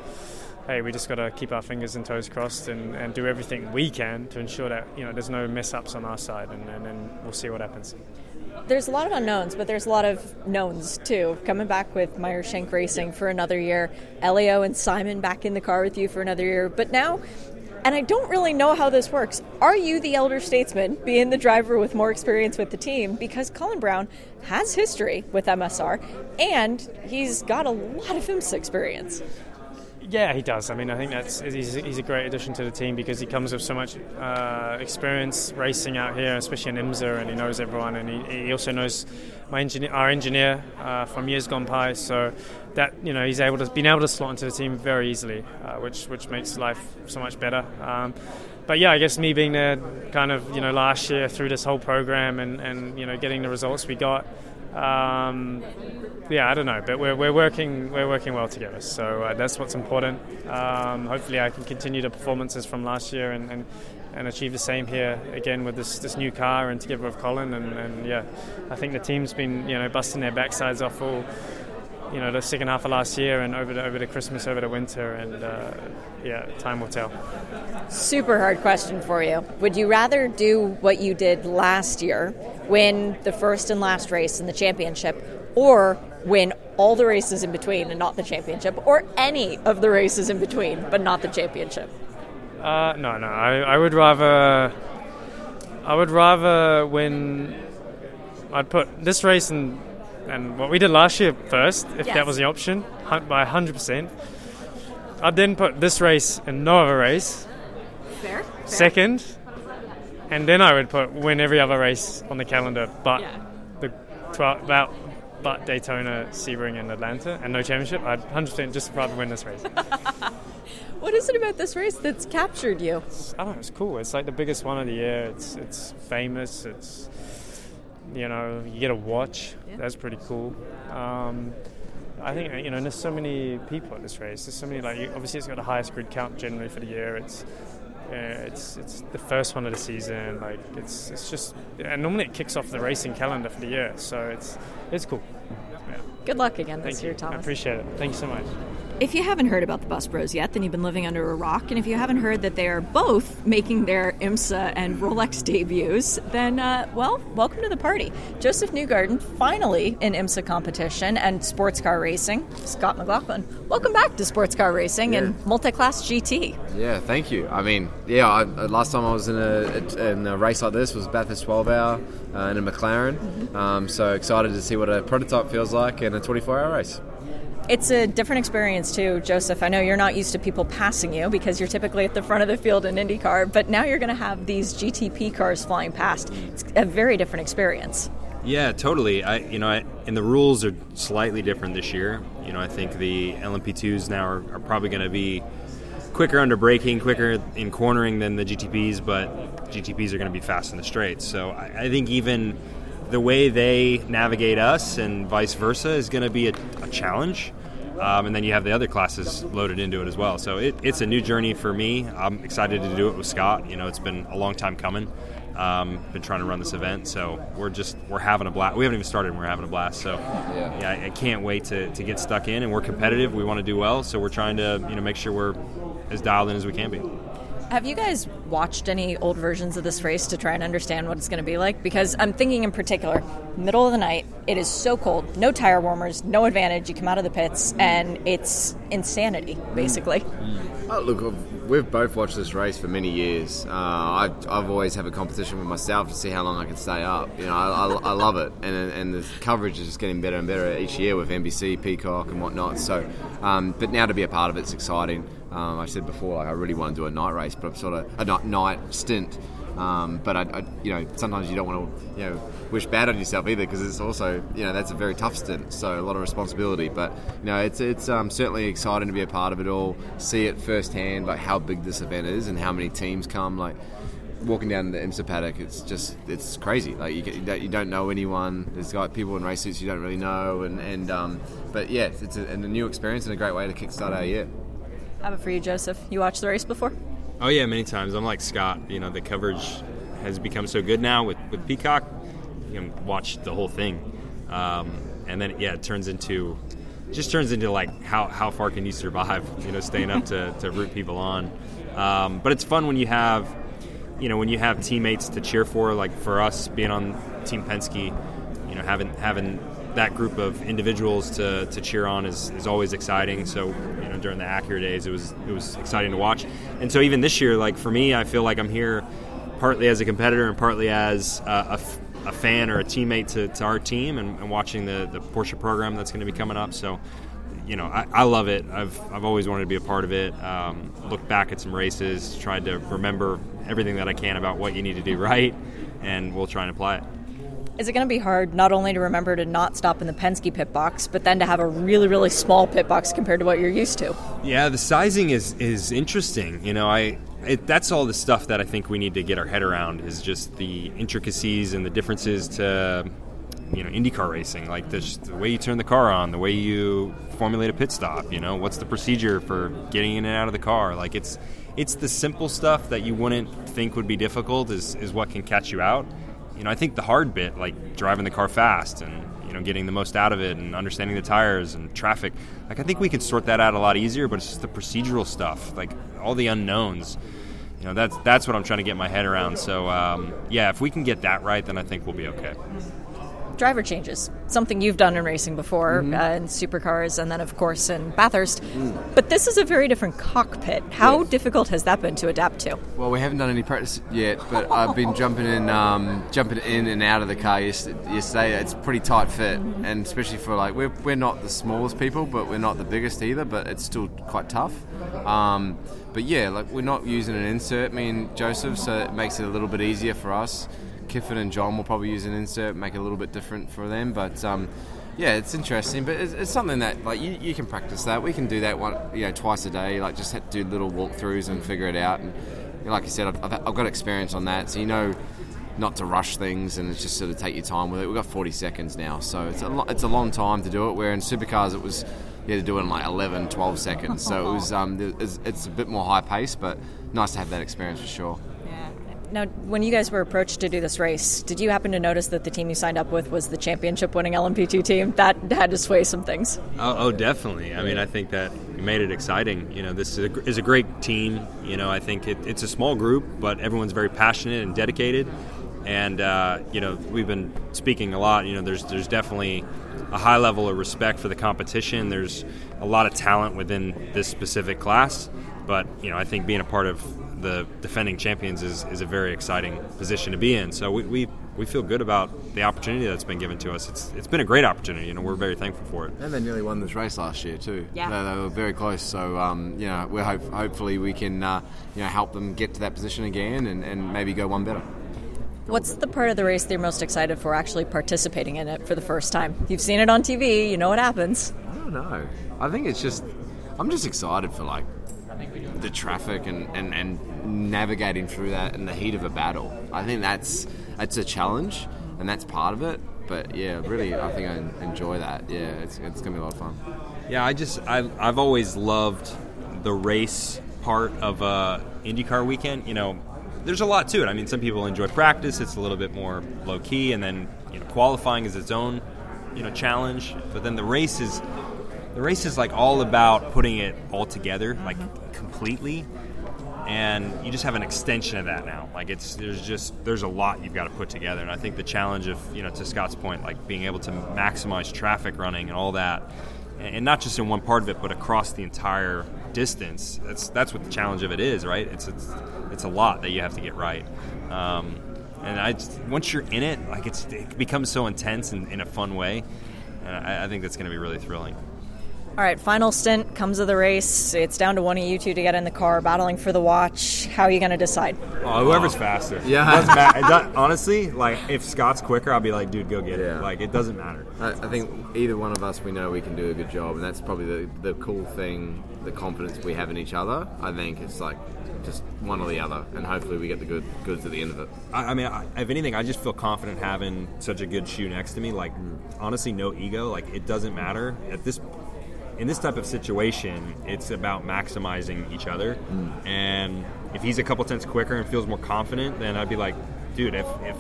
hey, we just got to keep our fingers and toes crossed, and, and do everything we can to ensure that, you know, there's no mess ups on our side, and, and then we'll see what happens. There's a lot of unknowns, but there's a lot of knowns too. Coming back with Meyer Shank Racing for another year, Elio and Simon back in the car with you for another year, but now. And I don't really know how this works. Are you the elder statesman, being the driver with more experience with the team? Because Colin Brown has history with M S R, and he's got a lot of IMSA experience. Yeah, he does. I mean, I think that's he's, he's a great addition to the team because he comes with so much uh, experience racing out here, especially in IMSA, and he knows everyone, and he, he also knows my engineer, our engineer uh, from years gone by. So that, you know, he's able to been able to slot into the team very easily, uh, which which makes life so much better. Um, but yeah, I guess me being there, kind of, you know, last year through this whole program, and, and you know, getting the results we got. Um, yeah, I don't know, but we're we're working we're working well together, so uh, that's what's important. Um, hopefully, I can continue the performances from last year and, and, and achieve the same here again with this, this new car and together with Colin. And, and yeah, I think the team's been, you know, busting their backsides off all, you know, the second half of last year and over the, over the Christmas, over the winter, and uh, yeah, time will tell. Super hard question for you. Would you rather do what you did last year, win the first and last race in the championship, or win all the races in between and not the championship, or any of the races in between but not the championship? Uh, no, no. I, I would rather. I would rather win. I'd put this race in. And what we did last year first, if yes. that was the option, by one hundred percent. I'd then put this race and no other race. Fair. Fair. Second. And then I would put win every other race on the calendar, but yeah. the about but Daytona, Sebring, and Atlanta, and no championship. I'd one hundred percent just rather win this race. What is it about this race that's captured you? It's, I don't know. It's cool. It's like the biggest one of the year. It's it's famous. It's. You know, you get a watch. Yeah. That's pretty cool. Um, I think, you know, there's so many people at this race. There's so many, like, obviously it's got the highest grid count generally for the year. It's uh, it's it's the first one of the season. Like, it's it's just, and normally it kicks off the racing calendar for the year. So it's it's cool. Yeah. Good luck again this Thank year, you. Thomas. I appreciate it. Thank you so much. If you haven't heard about the Bus Bros yet, then you've been living under a rock. And if you haven't heard that they are both making their IMSA and Rolex debuts, then, uh, well, welcome to the party. Joseph Newgarden, finally in IMSA competition and sports car racing. Scott McLaughlin, welcome back to sports car racing yeah. and multi-class G T. Yeah, thank you. I mean, yeah, I, last time I was in a, in a race like this was Bathurst twelve hour uh, in a McLaren. Mm-hmm. Um, so excited to see what a prototype feels like in a twenty-four hour race. It's a different experience too, Joseph. I know you're not used to people passing you because you're typically at the front of the field in IndyCar, but now you're going to have these G T P cars flying past. It's a very different experience. Yeah, totally. I, you know, I, and the rules are slightly different this year. You know, I think the L M P twos now are, are probably going to be quicker under braking, quicker in cornering than the G T Ps, but G T Ps are going to be fast in the straights. So I, I think even the way they navigate us and vice versa is going to be a, a challenge. Um, and then you have the other classes loaded into it as well. So it, it's a new journey for me. I'm excited to do it with Scott. You know, it's been a long time coming. Um, been trying to run this event. So we're just, we're having a blast. We haven't even started and we're having a blast. So yeah, yeah I, I can't wait to, to get stuck in. And we're competitive. We want to do well. So we're trying to, you know, make sure we're as dialed in as we can be. Have you guys watched any old versions of this race to try and understand what it's going to be like? Because I'm thinking in particular, middle of the night, it is so cold, no tire warmers, no advantage, you come out of the pits, and it's insanity, basically. Oh, look, we've both watched this race for many years. Uh, I, I've always have a competition with myself to see how long I can stay up. You know, I, I, I love it, and and the coverage is just getting better and better each year with N B C, Peacock, and whatnot. So, um, but now to be a part of it's exciting. Um, I said before, like, I really want to do a night race, but I'm sort of a night, night stint. Um, but I, I, you know, sometimes you don't want to, you know, wish bad on yourself either, because it's also, you know, that's a very tough stint, so a lot of responsibility. But you know, it's it's um, certainly exciting to be a part of it all, see it firsthand, like how big this event is and how many teams come. Like walking down the IMSA paddock, it's just it's crazy. Like you get, you don't know anyone. There's like people in race suits you don't really know, and and um, but yeah, it's a, and a new experience and a great way to kickstart our year. How about for you, Joseph? You watched the race before? Oh, yeah, many times. I'm like Scott. You know, the coverage has become so good now with, with Peacock. You can watch the whole thing. Um, and then, yeah, it turns into, just turns into, like, how, how far can you survive, you know, staying up to, to root people on. Um, but it's fun when you have, you know, when you have teammates to cheer for, like for us being on Team Penske, you know, having having that group of individuals to, to cheer on is, is always exciting. So, you know, during the Acura days, it was it was exciting to watch. And so even this year, like for me, I feel like I'm here partly as a competitor and partly as uh, a, f- a fan or a teammate to, to our team, and, and watching the, the Porsche program that's going to be coming up. So, you know, I, I love it. I've I've always wanted to be a part of it. Um, looked back at some races, tried to remember everything that I can about what you need to do right, and we'll try and apply it. Is it going to be hard not only to remember to not stop in the Penske pit box, but then to have a really, really small pit box compared to what you're used to? Yeah, the sizing is is interesting. You know, I it, that's all the stuff that I think we need to get our head around, is just the intricacies and the differences to, you know, IndyCar racing, like the, the way you turn the car on, the way you formulate a pit stop. You know, what's the procedure for getting in and out of the car? Like it's it's the simple stuff that you wouldn't think would be difficult is is what can catch you out. You know, I think the hard bit, like driving the car fast and, you know, getting the most out of it and understanding the tires and traffic, like I think we can sort that out a lot easier, but it's just the procedural stuff, like all the unknowns. You know, that's that's what I'm trying to get my head around. So, um, yeah, if we can get that right, then I think we'll be okay. Driver changes, something you've done in racing before, mm-hmm. uh, in supercars and then, of course, in Bathurst. Mm. But this is a very different cockpit. How yes. difficult has that been to adapt to? Well, we haven't done any practice yet, but I've been jumping in um, jumping in and out of the car yesterday. It's a pretty tight fit, mm-hmm. and especially for, like, we're, we're not the smallest people, but we're not the biggest either, but it's still quite tough. Um, but, yeah, like, we're not using an insert, me and Joseph, so it makes it a little bit easier for us. Kiffin and John will probably use an insert, make it a little bit different for them, but um, yeah, it's interesting. But it's, it's something that, like, you, you can practice that. We can do that one, you know, twice a day. Like, just have to do little walkthroughs and figure it out. And like I said, I've, I've got experience on that, so you know not to rush things and it's just sort of take your time with it. We've got forty seconds now, so it's a lo- it's a long time to do it. Where in supercars it was you had to do it in like eleven, twelve seconds. So it was um, it's, it's a bit more high pace, but nice to have that experience for sure. Now, when you guys were approached to do this race, did you happen to notice that the team you signed up with was the championship-winning L M P two team? That had to sway some things. Oh, oh, definitely. I mean, I think that made it exciting. You know, this is a, is a great team. You know, I think it, it's a small group, but everyone's very passionate and dedicated. And, uh, you know, we've been speaking a lot. You know, there's there's definitely a high level of respect for the competition. There's a lot of talent within this specific class. But, you know, I think being a part of the defending champions is, is a very exciting position to be in. So we, we we feel good about the opportunity that's been given to us. It's it's been a great opportunity, and we're very thankful for it. And they nearly won this race last year too. Yeah, they, they were very close. So um, you know, we're hope, hopefully we can uh, you know help them get to that position again and, and maybe go one better. What's the part of the race they're most excited for? Actually participating in it for the first time. You've seen it on T V. You know what happens. I don't know. I think it's just I'm just excited for like. the traffic and, and, and navigating through that in the heat of a battle. I think that's that's a challenge, and that's part of it. But yeah, really, I think I enjoy that. Yeah, it's it's gonna be a lot of fun. Yeah, I just I I've always loved the race part of a IndyCar weekend. You know, there's a lot to it. I mean, some people enjoy practice; it's a little bit more low key, and then you know, qualifying is its own you know challenge. But then the race is. The race is like all about putting it all together, like completely, and you just have an extension of that now. Like it's there's just there's a lot you've got to put together, and I think the challenge of you know to Scott's point, like being able to maximize traffic running and all that, and not just in one part of it, but across the entire distance. That's that's what the challenge of it is, right? It's it's, it's a lot that you have to get right, um, and I just, once you're in it, like it's it becomes so intense in, in a fun way, and I, I think that's going to be really thrilling. All right, final stint comes of the race. It's down to one of you two to get in the car, battling for the watch. How are you going to decide? Oh, whoever's faster. Yeah. It doesn't matter. It doesn't, honestly, like if Scott's quicker, I'll be like, dude, go get yeah. it. Like it doesn't matter. I, I think either one of us, we know we can do a good job, and that's probably the, the cool thing, the confidence we have in each other. I think it's like just one or the other, and hopefully we get the good goods at the end of it. I, I mean, I, if anything, I just feel confident having such a good shoe next to me. Like honestly, no ego. Like it doesn't matter at this point. In this type of situation, it's about maximizing each other. Mm. And if he's a couple tenths quicker and feels more confident, then I'd be like, dude, if, if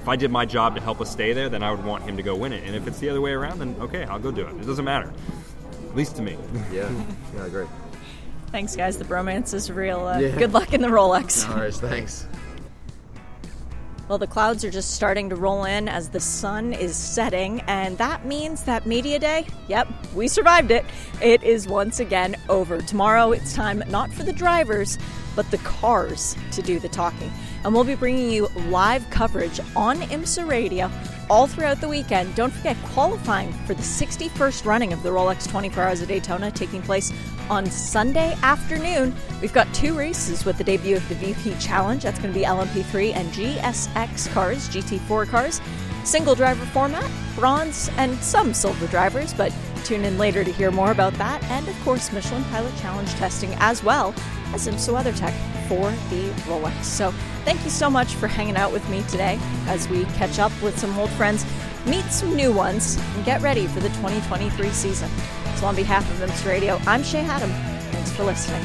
if I did my job to help us stay there, then I would want him to go win it. And if it's the other way around, then okay, I'll go do it. It doesn't matter. At least to me. Yeah, yeah, I agree. Thanks, guys. The bromance is real. Uh, yeah. Good luck in the Rolex. No worries, thanks. Well, the clouds are just starting to roll in as the sun is setting, and that means that media day, yep, we survived it. It is once again over. Tomorrow it's time not for the drivers, but the cars to do the talking. And we'll be bringing you live coverage on IMSA Radio all throughout the weekend. Don't forget, qualifying for the sixty-first running of the Rolex twenty-four hours of Daytona taking place on Sunday afternoon. We've got two races with the debut of the V P Challenge. That's going to be L M P three and G S X cars, G T four cars. Single driver format, bronze and some silver drivers, but tune in later to hear more about that. And of course, Michelin Pilot Challenge testing as well as IMSA Weather Tech for the Rolex. So thank you so much for hanging out with me today as we catch up with some old friends, meet some new ones, and get ready for the twenty twenty-three season. So on behalf of IMSA Radio, I'm Shay Haddam. Thanks for listening.